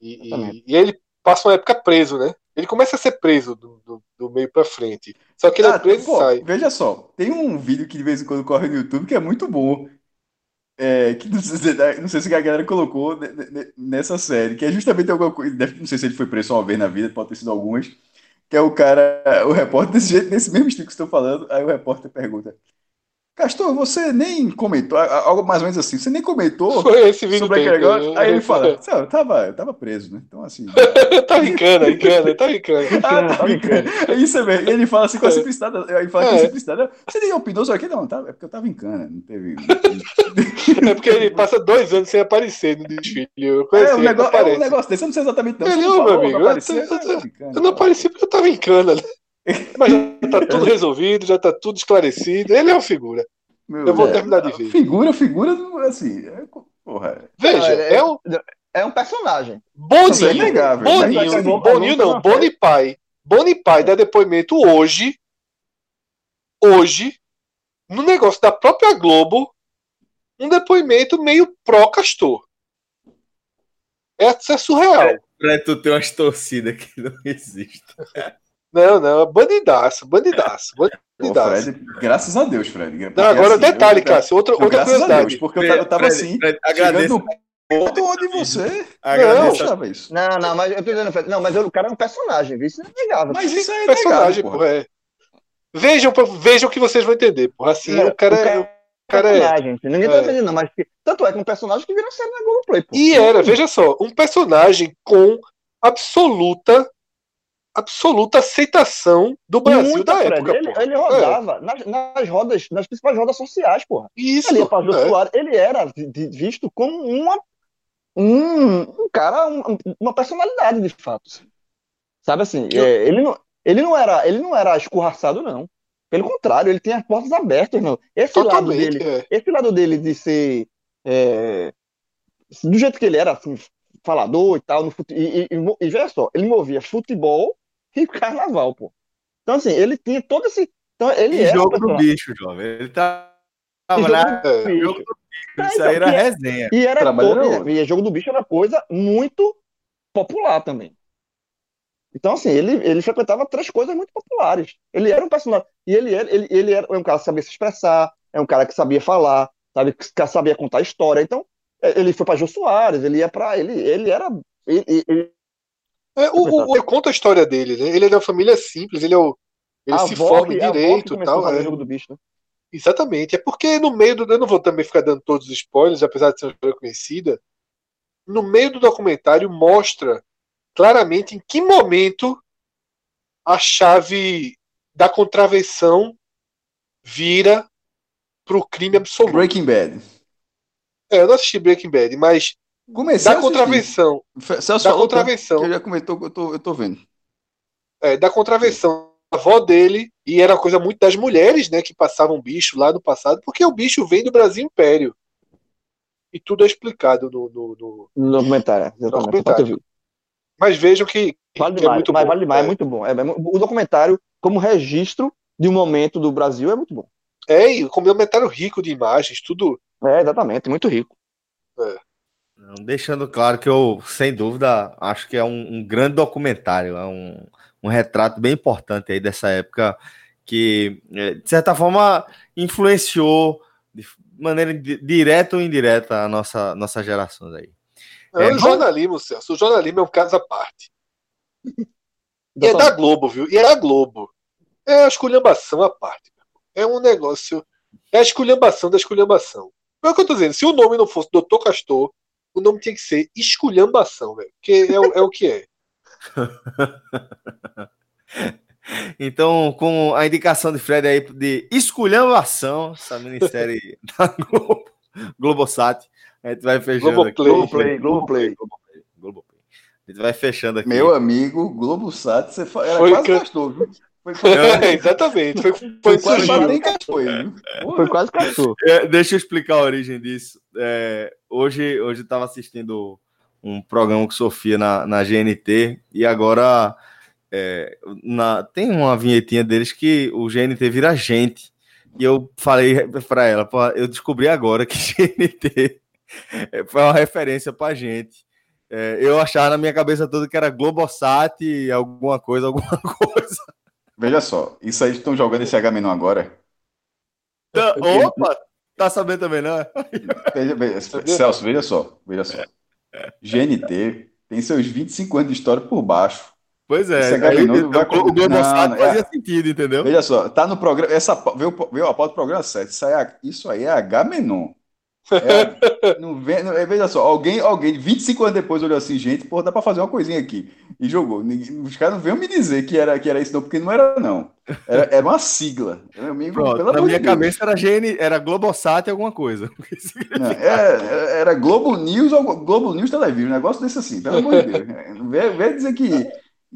E, e, e ele passa uma época preso, né? Ele começa a ser preso do, do, do meio pra frente. Só que ele é Ah, preso e pô, sai. veja só, tem um vídeo que de vez em quando corre no YouTube que é muito bom. É, que não sei, se, não sei se a galera colocou ne- ne- nessa série, que é justamente alguma coisa. deve- Não sei se ele foi preso uma vez na vida, pode ter sido algumas. Que é o cara, o repórter, desse jeito, nesse mesmo estilo que estou falando, aí o repórter pergunta: Castor, você nem comentou, a- a- algo mais ou menos assim, você nem comentou Foi esse vídeo sobre aquele tem. negócio. Aí ele fala: tem. "Sabe, eu tava, eu tava preso, né? Então, assim, não dá pra. Tá brincando, brincando, tá brincando. Ah, Brincando, tá tá brincando. brincando." É isso mesmo. E ele fala assim com a simplicidade. Ele fala com a É, simplicidade. Você nem opinou sobre aqui? Não, tá, é porque eu tava em cana. Não teve. é Não porque teve ele muito. passa dois anos sem aparecer no desfile. Eu É um conheci ele que negócio, é um aparece. negócio desse. Eu não sei exatamente não. Você Ele, não ô, meu falou, não amigo, eu, tô- apareceu. eu, Ah, eu tô- tava em cana eu e não tal. apareci porque eu tava em cana, né? Mas já tá tudo resolvido, já tá tudo esclarecido. Ele é uma figura. Eu Meu vou É, Deus. terminar de não, ver. figura, figura, não- assim. É, co- porra. Cara, Veja, é é, um é um personagem. Isso é Boninho, inegável. Mas Boninho, assim, Acabou, Boninho nunca não, na fé. Bonipai. Bonipai dá depoimento hoje, hoje, no negócio da própria Globo, um depoimento meio pró-Castor. Essa é surreal. Pra tu ter umas torcidas que não existem. Não, não, é bandidaço, bandidaço, Pô, bandidaço. Fred, graças a Deus, Fred. Não, Porque agora, assim, eu, detalhe, Cássio, outra, eu outra graças a Deus, curiosidade. porque eu, ta- eu Fred, tava Fred, assim, Fred, chegando agradeça, no ponto onde você não agradeça a achava isso. Não, não, mas eu tô dizendo, Fred, não, mas eu- o cara é um personagem, viu? Isso não é inegável, Mas pô. isso é inegável, Personagem, porra. porra. É. Vejam, pra- vejam que vocês vão entender, porra. Assim, o Não, cara, o é- cara o é um cara é. personagem, assim, ninguém tá é. entendendo, não, mas que- tanto é que um personagem que virou série na Globoplay, pô. E era, Então, veja só, um personagem com absoluta, absoluta aceitação do Brasil muita, da Fred. época, Ele, porra. ele É, rodava nas, nas rodas, nas principais rodas sociais, porra. Ele ia isso, pra Jô né? Soares, ele era vi- vi- visto como uma, um, um cara, um- uma personalidade, de fato. Sabe assim, Eu, é, ele não, ele não era, ele não era escorraçado, não. Pelo contrário, ele tinha as portas abertas, não. Esse lado totalmente, dele, é. esse lado dele de ser é, do jeito que ele era, assim, falador e tal, no fute... e, e, e mo- e veja só, ele movia futebol e carnaval, pô. Então, assim, ele tinha todo esse. Então, ele E era um jogo do personagem. bicho, jovem. Ele tá- E tava jogo do lá, É. jogo bicho. do bicho. Ah, Isso aí então, era e, é- resenha. e era Trabalho era todo. outro. E, e jogo do bicho era coisa muito popular também. Então, assim, ele, ele frequentava três coisas muito populares. Ele era um personagem. E ele era, ele, ele era um cara que sabia se expressar, é um cara que sabia falar, sabe, que sa- sabia contar história. Então, é, ele foi para Jô Soares, ele ia para. Ele, ele era. Ele, ele, ele- É, o, o, eu conto a história dele, né? Ele é da família simples, ele, é o, ele A se avó forma em que, a avó que direito e começou a tal, fazer é. jogo do bicho, né? Exatamente. É porque no meio do. Eu não vou também ficar dando todos os spoilers, apesar de ser uma história conhecida. No meio do documentário mostra claramente em que momento a chave da contravenção vira pro crime absoluto. Breaking Bad. É, eu não assisti Breaking Bad, mas Comecei da a assistir. contravenção, Fe- Celso da falou tanto que eu contravenção, já comentou que eu tô, eu tô vendo. é, da contravenção a avó dele, e era coisa muito das mulheres, né, que passavam bicho lá no passado, porque o bicho vem do Brasil Império, e tudo é explicado no, no, no- No documentário, no exatamente. Só pra tu documentário. ver. Mas vejam que, Vale que é demais, muito mas bom. vale demais, é É. muito bom. É, é mu- o documentário, como registro de um momento do Brasil, é muito bom. É, e como é um comentário rico de imagens, tudo. É, exatamente, muito rico. É. Não, deixando claro que eu, sem dúvida, acho que é um, um grande documentário, é um, um retrato bem importante aí dessa época que, eh, de certa forma, influenciou de maneira di- direta ou indireta a nossa, nossa geração daí. É É, o vamos- jornalismo, Celso. O jornalismo é um caso à parte. E é da Exatamente. Globo, viu? E é da Globo. É a esculhambação à parte. É um negócio. É a esculhambação da esculhambação. Mas é o que eu tô dizendo. Se o nome não fosse doutor Castor, o nome tinha que ser esculhambação, velho. Porque é, o- é o que é. Então, com a indicação de Fred aí de Esculhambação, essa minissérie da Globo, Globosat, a gente vai fechando aqui. Globoplay. Globoplay, Globoplay. Globoplay, Globoplay. A gente vai fechando Meu aqui. amigo, Globosat, você fa- era Foi o quase que. castor, viu? Foi quase É, castor. exatamente. Foi Foi quando quase quase surgiu. nem castor, viu? Foi Porra. quase castor. É, deixa eu explicar a origem disso. É, hoje, hoje eu estava assistindo um programa com Sofia na, na G N T e agora é, na- tem uma vinhetinha deles que o G N T vira gente. E eu falei para ela, "Pô, eu descobri agora que G N T é, foi uma referência para gente. É, eu achava na minha cabeça toda que era Globosat, alguma coisa, alguma coisa. Veja só, isso aí estão jogando esse agá menos um agora. Tá, opa! Tá sabendo também, não é? Veja, veja, Celso, veja só, veja só. G N T tem seus vinte e cinco anos de história por baixo. Pois é, aí, então, vai... o Globossato fazia é... sentido, entendeu? Veja só, tá no programa. Essa veio, veio a pauta do programa sete. Isso aí é, isso aí é agá menos um. É, não vem, não, veja só, alguém, alguém vinte e cinco anos depois olhou assim, gente, pô, dá pra fazer uma coisinha aqui. E jogou. Ninguém, os caras não veio me dizer que era, que era isso, não, porque não era, não. Era, era uma sigla. Era meio, pronto, pela na minha cabeça era, G N, era Globosat alguma coisa. Não, era, era Globo News ou Globo News Televisão, um negócio desse assim, pelo amor de Deus. Não vem, vem dizer que.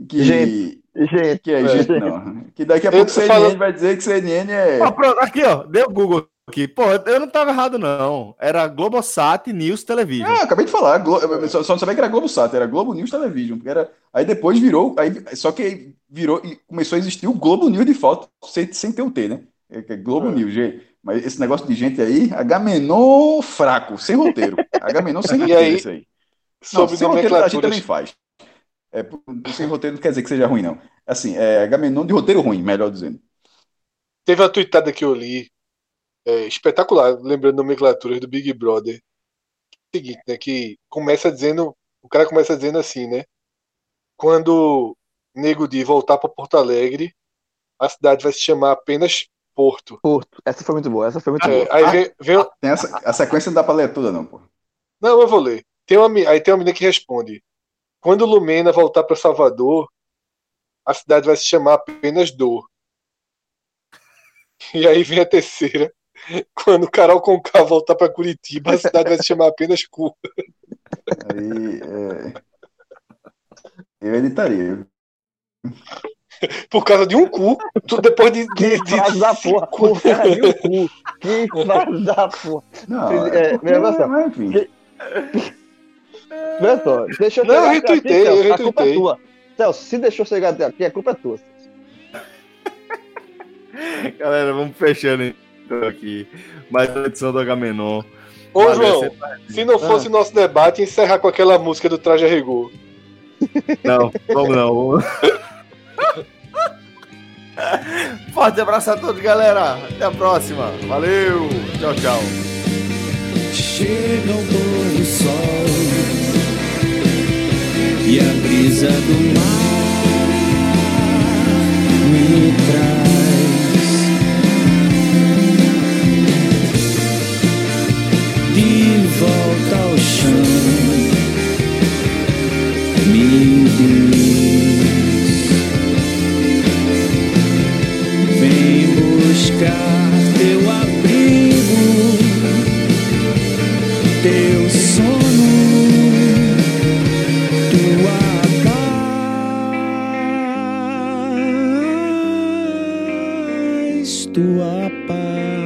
Que gente, gente, que, é, gente não. Que daqui a pouco o C N N falando... vai dizer que C N N é. Ah, pronto, aqui, ó, deu Google aqui. Pô, eu não tava errado, não. Era Globosat News Television. Ah, acabei de falar. Glo... Só, só não sabia que era Globosat, era Globo News Television. Porque era... Aí depois virou. Aí... Só que virou e começou a existir o Globo News de foto, sem, sem ter o T, né? É Globo ah. News, gente. Mas esse negócio de gente aí, agá menos um fraco, sem roteiro. agá menos um sem roteiro, aí, isso aí. Não, sem roteiro a gente também faz. É, sem roteiro não quer dizer que seja ruim, não. Assim, é agá menos um de roteiro ruim, melhor dizendo. Teve uma tuitada que eu li, é, espetacular, lembrando nomenclaturas do Big Brother. É o seguinte, né, que começa dizendo, o cara começa dizendo assim, né, quando Nego Di voltar para Porto Alegre, a cidade vai se chamar apenas Porto. Porto. Essa foi muito boa, essa foi muito ah, boa. Aí vem, vem... Ah, tem essa, a sequência não dá para ler toda, não, pô. Não, eu vou ler. Tem uma, aí tem uma menina que responde, quando Lumena voltar para Salvador, a cidade vai se chamar apenas Dor. E aí vem a terceira. Quando Karol Conká voltar para Curitiba, a cidade vai se chamar apenas Cu. Aí, é... Eu editaria. Por causa de um cu. Depois de... de, de... Que faz da porra. Por causa de um cu. Que faz da porra. Não, é... Olha só, deixa eu não, eu retuitei, eu retuitei. A culpa é tua. Celso, se deixou chegar até aqui, a culpa é tua. Galera, vamos fechando então aqui. Mais uma edição do agá menos um. Ô, valeu, João, se não fosse ah. nosso debate, encerrar com aquela música do Traje a Rigor. Não, vamos não. Vamos. Forte abraço a todos, galera. Até a próxima. Valeu. Tchau, tchau. Chega o pôr do sol e a brisa do mar me traz de volta ao chão, me diz, vem buscar teu abrigo, teu sono. Tua paz.